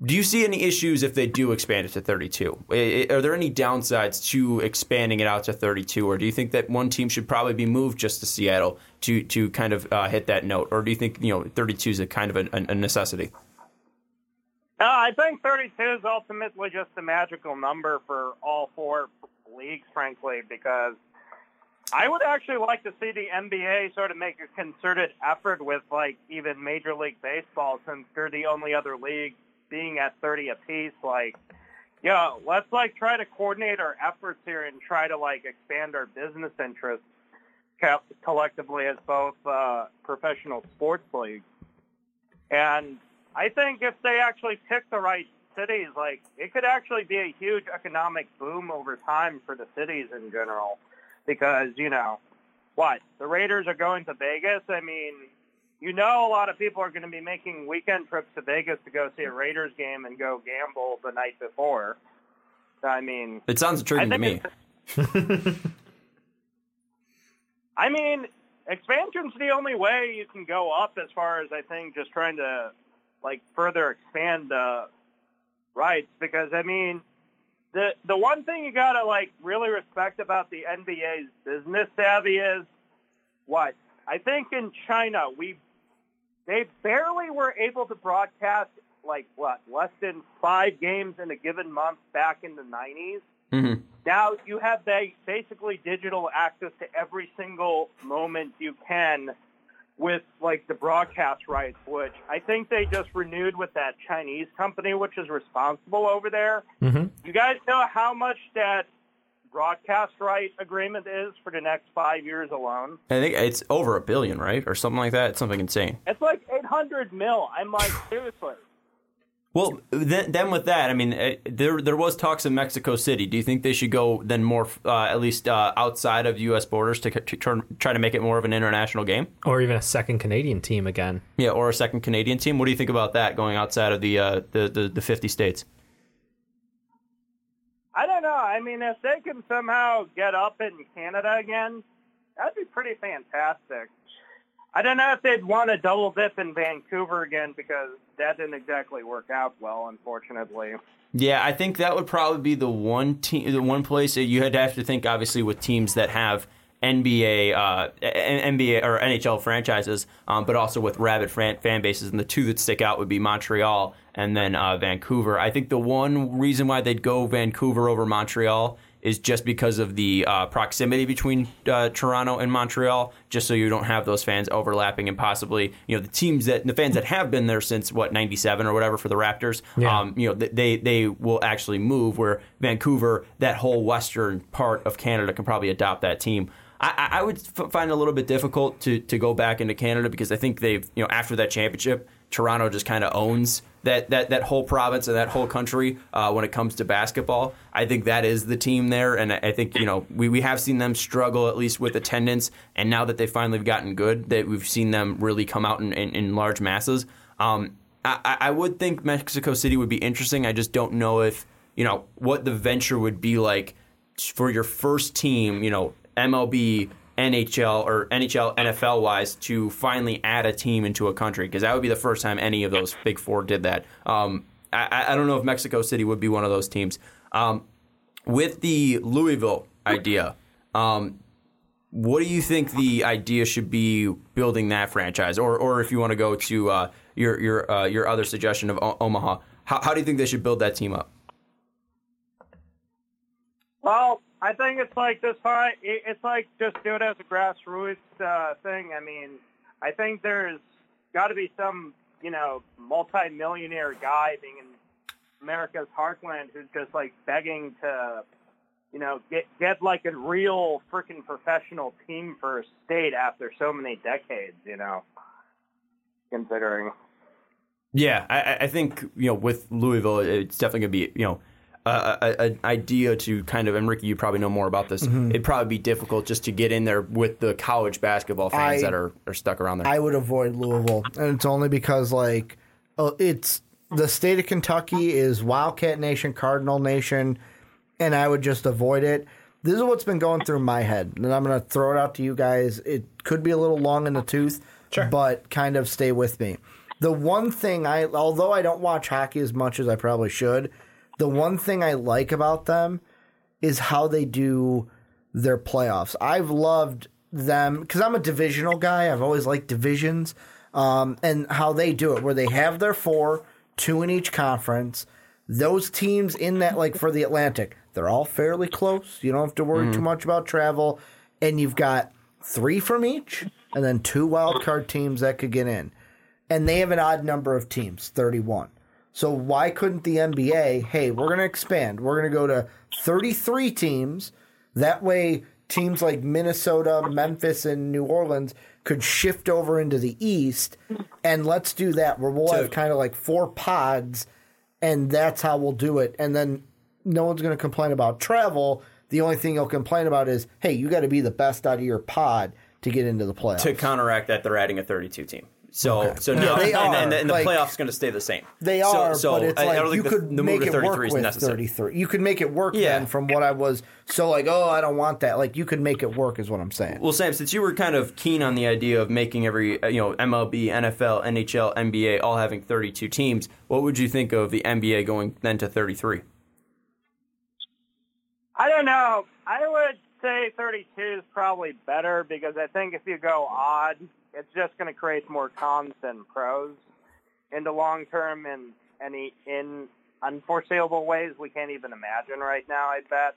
do you see any issues if they do expand it to thirty-two? It, are there any downsides to expanding it out to thirty-two, or do you think that one team should probably be moved just to Seattle to to kind of uh, hit that note, or do you think you know thirty-two is a kind of a, a necessity? Uh, I think thirty-two is ultimately just a magical number for all four leagues, frankly, because I would actually like to see the N B A sort of make a concerted effort with, like, even Major League Baseball, since they're the only other league being at thirty apiece. Like, you know, let's, like, try to coordinate our efforts here and try to, like, expand our business interests co- collectively as both uh, professional sports leagues. And I think if they actually pick the right cities, like, it could actually be a huge economic boom over time for the cities in general. Because, you know, what? The Raiders are going to Vegas? I mean, you know a lot of people are going to be making weekend trips to Vegas to go see a Raiders game and go gamble the night before. I mean... It sounds intriguing to me. I mean, expansion's the only way you can go up as far as, I think, just trying to... like, further expand the rights, because, I mean, the the one thing you got to, like, really respect about the N B A's business savvy is, what, I think in China, we they barely were able to broadcast, like, what, less than five games in a given month back in the nineties. Mm-hmm. Now you have basically digital access to every single moment you can with, like, the broadcast rights, which I think they just renewed with that Chinese company, which is responsible over there. Mm-hmm. You guys know how much that broadcast right agreement is for the next five years alone? I think it's over a billion, right? Or something like that. It's something insane. It's like eight hundred mil. I'm like, seriously. Well, then, then with that, I mean, there there was talks in Mexico City. Do you think they should go then more, uh, at least uh, outside of U S borders to, to turn, try to make it more of an international game? Or even a second Canadian team again. Yeah, or a second Canadian team. What do you think about that going outside of the uh, the, the, the fifty states? I don't know. I mean, if they can somehow get up in Canada again, that'd be pretty fantastic. I don't know if they'd want to double dip in Vancouver again, because that didn't exactly work out well, unfortunately. Yeah, I think that would probably be the one team, the one place that you had to have to think, obviously, with teams that have N B A, uh, N B A or N H L franchises, um, but also with rabid fan bases. And the two that stick out would be Montreal and then uh, Vancouver. I think the one reason why they'd go Vancouver over Montreal is just because of the uh, proximity between uh, Toronto and Montreal, just so you don't have those fans overlapping and possibly, you know, the teams that the fans that have been there since, what, ninety-seven or whatever for the Raptors, yeah. um, you know, they, they will actually move, where Vancouver, that whole western part of Canada can probably adopt that team. I, I would f- find it a little bit difficult to, to go back into Canada, because I think they've, you know, after that championship, Toronto just kind of owns that, that that whole province and that whole country uh, when it comes to basketball. I think that is the team there, and I think, you know, we, we have seen them struggle, at least with attendance, and now that they finally have gotten good, that we've seen them really come out in, in, in large masses. Um, I, I would think Mexico City would be interesting. I just don't know if, you know, what the venture would be like for your first team, you know, M L B, N H L, or N H L, N F L-wise, to finally add a team into a country, because that would be the first time any of those big four did that. Um, I, I don't know if Mexico City would be one of those teams. Um, with the Louisville idea, um, what do you think the idea should be building that franchise? Or or if you want to go to uh, your your uh, your other suggestion of o- Omaha, how, how do you think they should build that team up? Well, I think it's like this high. It's like just do it as a grassroots uh, thing. I mean, I think there's got to be some, you know, multi-millionaire guy being in America's heartland who's just like begging to, you know, get get like a real freaking professional team for a state after so many decades. You know, considering. Yeah, I, I think, you know, with Louisville, it's definitely gonna be, you know, an idea to kind of, and Ricky, you probably know more about this, mm-hmm. it'd probably be difficult just to get in there with the college basketball fans I, that are, are stuck around there. I would avoid Louisville, and it's only because, like, it's the state of Kentucky is Wildcat Nation, Cardinal Nation, and I would just avoid it. This is what's been going through my head, and I'm going to throw it out to you guys. It could be a little long in the tooth, sure. but kind of stay with me. The one thing I, although I don't watch hockey as much as I probably should, the one thing I like about them is how they do their playoffs. I've loved them because I'm a divisional guy. I've always liked divisions, um, and how they do it, where they have their four, two in each conference. Those teams in that, like for the Atlantic, they're all fairly close. You don't have to worry mm-hmm. too much about travel. And you've got three from each and then two wild card teams that could get in. And they have an odd number of teams, thirty-one. So why couldn't the N B A, hey, we're going to expand. We're going to go to thirty-three teams. That way teams like Minnesota, Memphis, and New Orleans could shift over into the East, and let's do that where we'll have kind of like four pods, and that's how we'll do it. And then no one's going to complain about travel. The only thing you'll complain about is, hey, you got to be the best out of your pod to get into the playoffs. To counteract that, they're adding a thirty-two team. So, okay. so now, yeah, and, and, and the like, playoffs going to stay the same. They are, so, so but it's I, like I you the, could the make it work with necessary. thirty-three. You could make it work yeah. then from what I was. So like, oh, I don't want that. Like you could make it work is what I'm saying. Well, Sam, since you were kind of keen on the idea of making every, you know, M L B, N F L, N H L, N B A all having thirty-two teams, what would you think of the N B A going then to thirty-three? I don't know. I would say thirty-two is probably better because I think if you go odd, it's just going to create more cons than pros in the long term and any in unforeseeable ways we can't even imagine right now, I bet.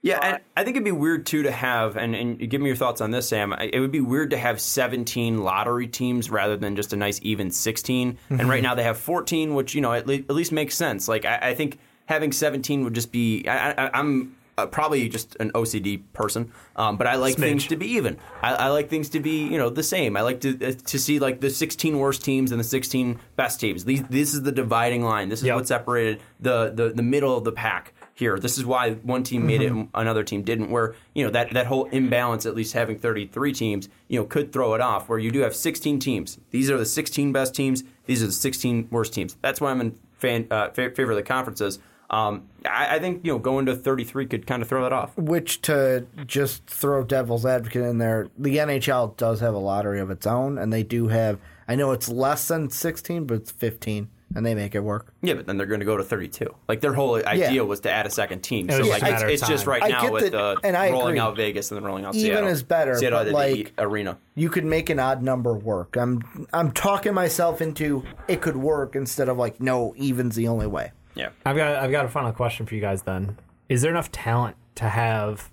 Yeah, but, and I think it'd be weird, too, to have, and, and give me your thoughts on this, Sam, it would be weird to have seventeen lottery teams rather than just a nice even sixteen. Mm-hmm. And right now they have fourteen, which, you know, at, le- at least makes sense. Like, I, I think having seventeen would just be, I, I, I'm... Uh, probably just an O C D person, um, but I like Smidge. things to be even. I, I like things to be, you know, the same. I like to uh, to see like the sixteen worst teams and the sixteen best teams. These, this is the dividing line. This is yep. what separated the, the the middle of the pack here. This is why one team made mm-hmm. it and another team didn't. Where you know that that whole imbalance, at least having thirty-three teams, you know, could throw it off. Where you do have sixteen teams. These are the sixteen best teams. These are the sixteen worst teams. That's why I'm in fan, uh, favor of the conferences. Um, I, I think, you know, going to thirty-three could kind of throw that off. Which, to just throw devil's advocate in there, the N H L does have a lottery of its own, and they do have, I know it's less than sixteen, but it's fifteen, and they make it work. Yeah, but then they're going to go to thirty-two. Like, their whole idea yeah. was to add a second team. So, yeah. like, it's, it's just right now with the, the rolling agree. out Vegas and then rolling out Even Seattle. Even is better, Seattle, but, like, arena. You could make an odd number work. I'm, I'm talking myself into it could work instead of, like, no, even's the only way. Yeah, I've got I've got a final question for you guys. Then, is there enough talent to have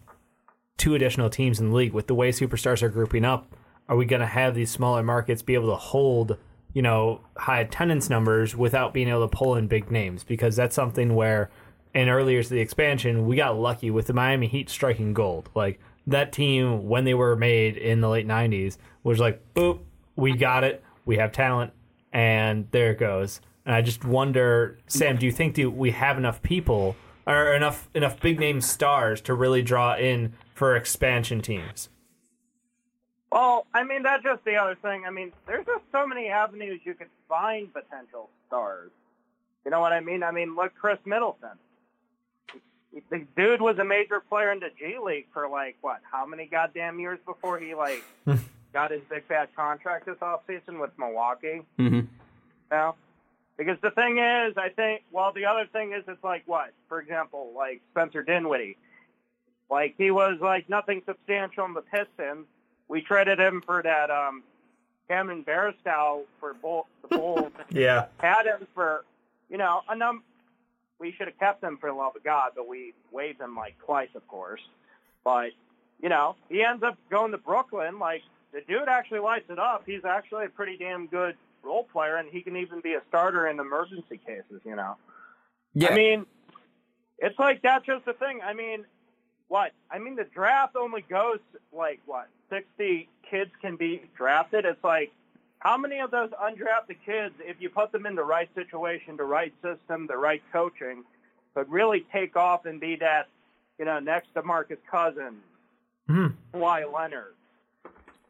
two additional teams in the league with the way superstars are grouping up. Are we going to have these smaller markets be able to hold, you know, high attendance numbers without being able to pull in big names? Because that's something where in earlier to the expansion, we got lucky with the Miami Heat striking gold. Like, that team, when they were made in the late nineties, was like, boop, we got it. We have talent. And there it goes. And I just wonder, Sam, do you think do we have enough people or enough enough big-name stars to really draw in for expansion teams? Well, I mean, that's just the other thing. I mean, there's just so many avenues you could find potential stars. You know what I mean? I mean, look, Chris Middleton. The dude was a major player in the G League for, like, what, how many goddamn years before he, like, got his big fat contract this offseason with Milwaukee? Mm-hmm. You know? Because the thing is, I think, well, the other thing is it's like what? For example, like Spencer Dinwiddie. Like, he was, like, nothing substantial on the Pistons. We traded him for that um, Cameron Barstow for Bull, the Bulls. Yeah. Had him for, you know, a number. We should have kept him for the love of God, but we waived him, like, twice, of course. But, you know, he ends up going to Brooklyn. Like, the dude actually lights it up. He's actually a pretty damn good role player, and he can even be a starter in emergency cases, you know. Yeah. I mean, it's like that's just the thing. I mean, what? I mean, the draft only goes, like, what, sixty kids can be drafted? It's like, how many of those undrafted kids, if you put them in the right situation, the right system, the right coaching, could really take off and be that, you know, next to Marcus Cousins, mm. Kawhi Leonard,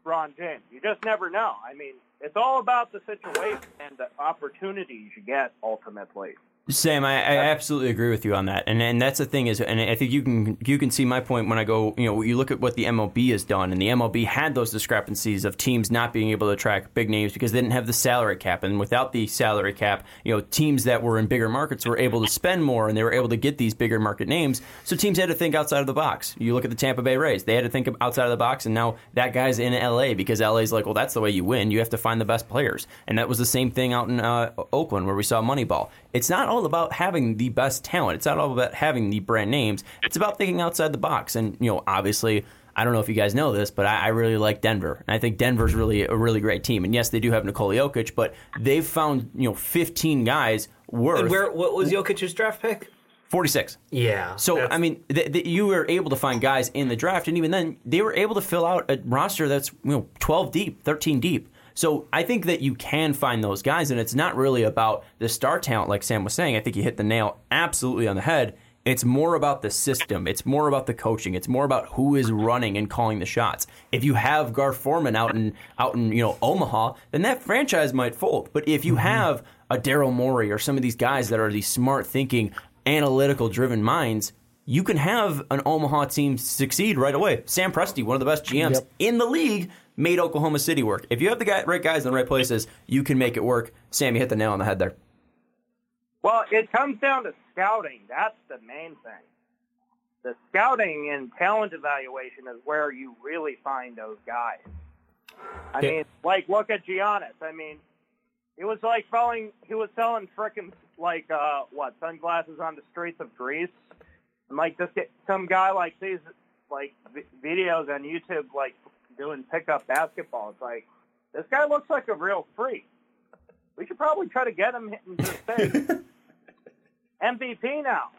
LeBron James? You just never know. I mean, it's all about the situation and the opportunities you get ultimately. Sam, I, I absolutely agree with you on that, and and that's the thing is, and I think you can you can see my point when I go, you know, you look at what the M L B has done, and the M L B had those discrepancies of teams not being able to attract big names because they didn't have the salary cap, and without the salary cap, you know, teams that were in bigger markets were able to spend more, and they were able to get these bigger market names, so teams had to think outside of the box. You look at the Tampa Bay Rays, they had to think outside of the box, and now that guy's in L A because L A's like, well, that's the way you win. You have to find the best players, and that was the same thing out in uh, Oakland where we saw Moneyball. It's not all all about having the best talent. It's not all about having the brand names. It's about thinking outside the box. And, you know, obviously, I don't know if you guys know this, but I, I really like Denver. And I think Denver's really a really great team. And, yes, they do have Nikola Jokic, but they've found, you know, fifteen guys worth. And where, what was Jokic's draft pick? forty-six. Yeah. So, that's... I mean, th- th- you were able to find guys in the draft. And even then, they were able to fill out a roster that's, you know, twelve deep, thirteen deep. So I think that you can find those guys, and it's not really about the star talent like Sam was saying. I think you hit the nail absolutely on the head. It's more about the system. It's more about the coaching. It's more about who is running and calling the shots. If you have Gar Forman out in out in you know Omaha, then that franchise might fold. But if you mm-hmm. have a Daryl Morey or some of these guys that are these smart thinking, analytical driven minds, you can have an Omaha team succeed right away. Sam Presti, one of the best G Ms yep. in the league, made Oklahoma City work. If you have the guy, right guys in the right places, you can make it work. Sam, you hit the nail on the head there. Well, it comes down to scouting. That's the main thing. The scouting and talent evaluation is where you really find those guys. I yeah. mean, like, look at Giannis. I mean, it was like selling, he was selling frickin', like, uh, what, sunglasses on the streets of Greece. And, like, just get some guy, like, sees, like, videos on YouTube, like, doing pickup basketball. It's like, this guy looks like a real freak. We should probably try to get him in this thing. M V P now.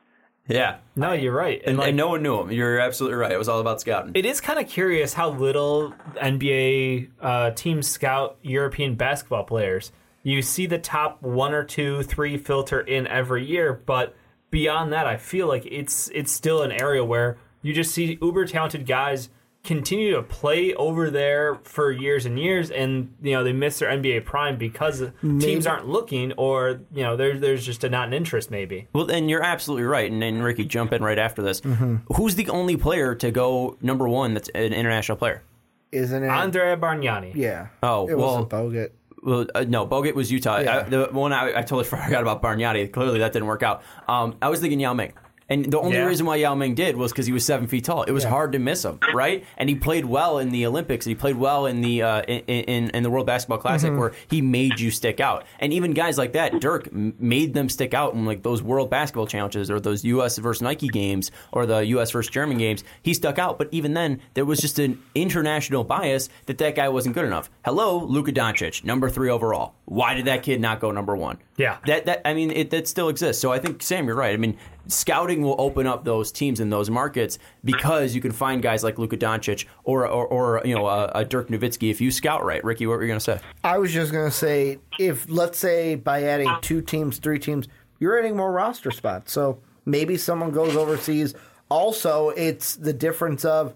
Yeah. No, you're right. And, and, like, and no one knew him. You're absolutely right. It was all about scouting. It is kind of curious how little N B A uh, teams scout European basketball players. You see the top one or two, three filter in every year, but beyond that, I feel like it's it's still an area where you just see uber-talented guys continue to play over there for years and years, and you know they miss their N B A prime because maybe teams aren't looking, or you know there's there's just a not an interest maybe. Well, and you're absolutely right, and then Ricky, jump in right after this. Mm-hmm. Who's the only player to go number one that's an international player? Isn't it Andre Bargnani? Yeah. Oh, it well, wasn't Bogut. Well, uh, no, Bogut was Utah. Yeah. I, the one I, I totally forgot about Bargnani. Clearly, that didn't work out. Um, I was thinking Yao Ming. And the only yeah. reason why Yao Ming did was because he was seven feet tall. It was yeah. hard to miss him, right? And he played well in the Olympics. And he played well in the uh, in, in in the World Basketball Classic, mm-hmm. where he made you stick out. And even guys like that, Dirk made them stick out in like those World Basketball Challenges or those U S versus Nike games or the U S versus German games. He stuck out, but even then, there was just an international bias that that guy wasn't good enough. Hello, Luka Doncic, number three overall. Why did that kid not go number one? Yeah, that that I mean, it that still exists. So I think Sam, you're right. I mean. Scouting will open up those teams in those markets because you can find guys like Luka Doncic or or, or you know uh, uh, Dirk Nowitzki if you scout right. Ricky, what were you going to say? I was just going to say, if let's say by adding two teams, three teams, you're adding more roster spots. So maybe someone goes overseas. Also, it's the difference of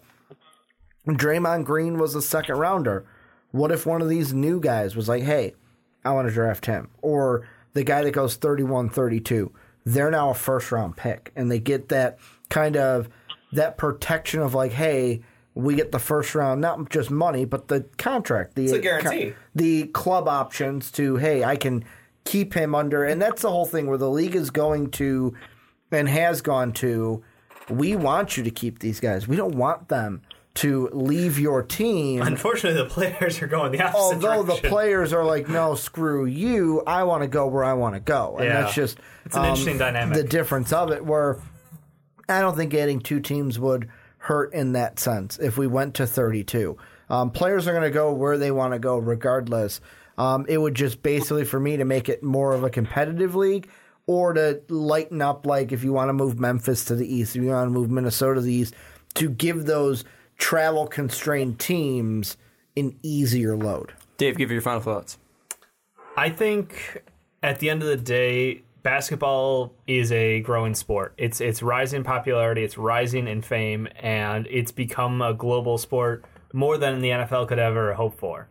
Draymond Green was a second rounder. What if one of these new guys was like, hey, I want to draft him? Or the guy that goes thirty-one thirty-two. They're now a first-round pick, and they get that kind of that protection of like, hey, we get the first round, not just money, but the contract, the it's a guarantee, the club options to, hey, I can keep him under, and that's the whole thing where the league is going to and has gone to. We want you to keep these guys. We don't want them to leave your team. Unfortunately, the players are going the opposite Although direction. The players are like, no, screw you. I want to go where I want to go. And yeah. that's just it's an um, interesting dynamic. The difference of it where I don't think adding two teams would hurt in that sense if we went to thirty-two. Um, players are going to go where they want to go regardless. Um, it would just basically, for me, to make it more of a competitive league or to lighten up, like if you want to move Memphis to the east, if you want to move Minnesota to the east, to give those – travel-constrained teams an easier load. Dave, give me your final thoughts. I think at the end of the day, basketball is a growing sport. It's it's rising in popularity, it's rising in fame, and it's become a global sport more than the N F L could ever hope for.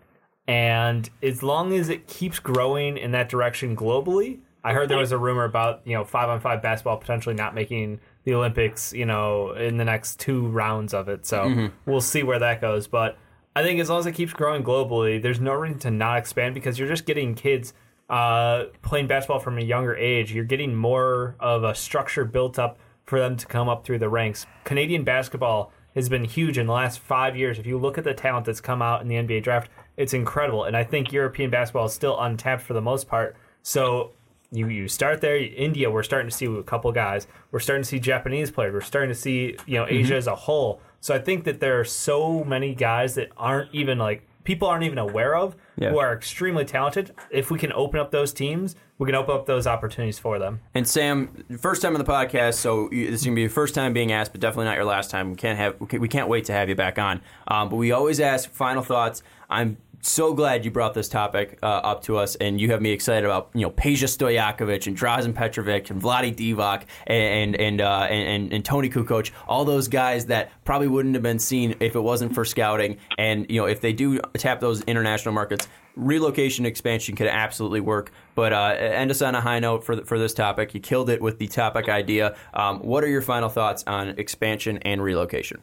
And as long as it keeps growing in that direction globally, I heard there was a rumor about, you know, five-on-five basketball potentially not making the Olympics, you know, in the next two rounds of it. So mm-hmm. we'll see where that goes. But I think as long as it keeps growing globally, there's no reason to not expand because you're just getting kids uh, playing basketball from a younger age. You're getting more of a structure built up for them to come up through the ranks. Canadian basketball has been huge in the last five years. If you look at the talent that's come out in the N B A draft, it's incredible. And I think European basketball is still untapped for the most part. So You you start there. India, we're starting to see a couple guys. We're starting to see Japanese players. We're starting to see, you know, Asia mm-hmm. as a whole. So I think that there are so many guys that aren't even like people aren't even aware of yeah. who are extremely talented. If we can open up those teams, we can open up those opportunities for them. And Sam, first time on the podcast, so this is gonna be your first time being asked, but definitely not your last time. We can't have we can't wait to have you back on. Um, but we always ask final thoughts. I'm. So glad you brought this topic uh, up to us, and you have me excited about you know Peja Stojakovic and Drazen Petrovic and Vlade Divac and and uh, and, and Tony Kukoc, all those guys that probably wouldn't have been seen if it wasn't for scouting. And you know if they do tap those international markets, relocation expansion could absolutely work. But uh, end us on a high note for the, for this topic. You killed it with the topic idea. Um, what are your final thoughts on expansion and relocation?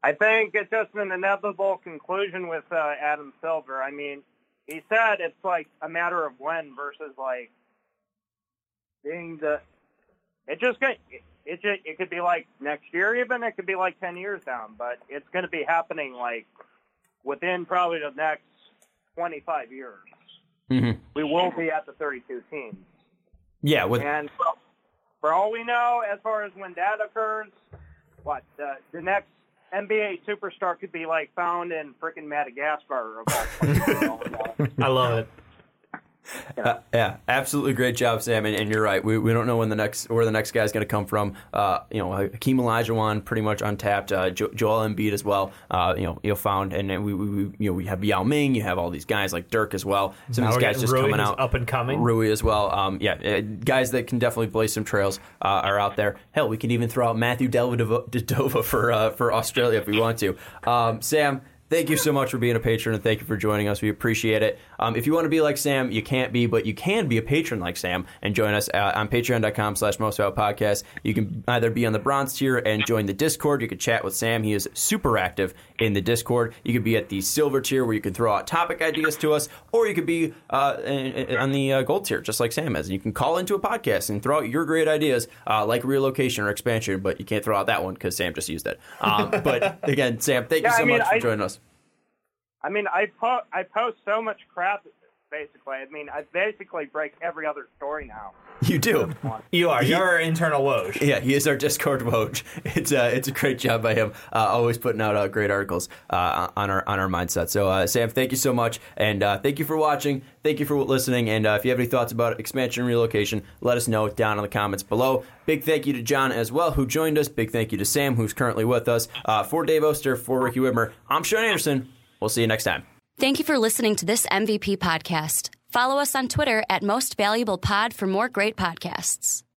I think it's just an inevitable conclusion with uh, Adam Silver. I mean, he said it's like a matter of when versus like being the. It just could it just it could be like next year, even it could be like ten years down, but it's going to be happening like within probably the next twenty-five years. Mm-hmm. We will be at the thirty-two teams. Yeah, with and for all we know, as far as when that occurs, what the, the next. N B A superstar could be like found in freaking Madagascar. I love it. Yeah. Uh, yeah, absolutely great job, Sam. And, and you're right. We we don't know when the next where the next guy's going to come from. Uh, you know, Hakeem Olajuwon pretty much untapped. Uh, jo- Joel Embiid as well. Uh, you know, you'll found and, and we, we, we you know we have Yao Ming. You have all these guys like Dirk as well. Some now of these guys just Rui coming out up and coming. Rui as well. Um, yeah, uh, guys that can definitely blaze some trails uh, are out there. Hell, we can even throw out Matthew Dellavedova for uh, for Australia if we want to. Um, Sam. thank you so much for being a patron, and thank you for joining us. We appreciate it. Um, if you want to be like Sam, you can't be, but you can be a patron like Sam and join us uh, on patreon.com slash most out podcast. You can either be on the bronze tier and join the Discord. You can chat with Sam. He is super active in the Discord. You could be at the silver tier where you can throw out topic ideas to us, or you could be uh, on the uh, gold tier just like Sam is. And you can call into a podcast and throw out your great ideas uh, like relocation or expansion, but you can't throw out that one because Sam just used it. Um, but again, Sam, thank yeah, you so I mean, much for I, joining us. I mean, I, po- I post so much crap, basically. I mean, I basically break every other story now. You do. You are. You're our internal Woj. Yeah, he is our Discord Woj. It's a, it's a great job by him, uh, always putting out uh, great articles uh, on our on our mindset. So, uh, Sam, thank you so much, and uh, thank you for watching. Thank you for listening, and uh, if you have any thoughts about expansion and relocation, let us know down in the comments below. Big thank you to John as well, who joined us. Big thank you to Sam, who's currently with us. Uh, for Dave Oster, for Ricky Widmer, I'm Sean Anderson. We'll see you next time. Thank you for listening to this M V P podcast. Follow us on Twitter at Most Valuable Pod for more great podcasts.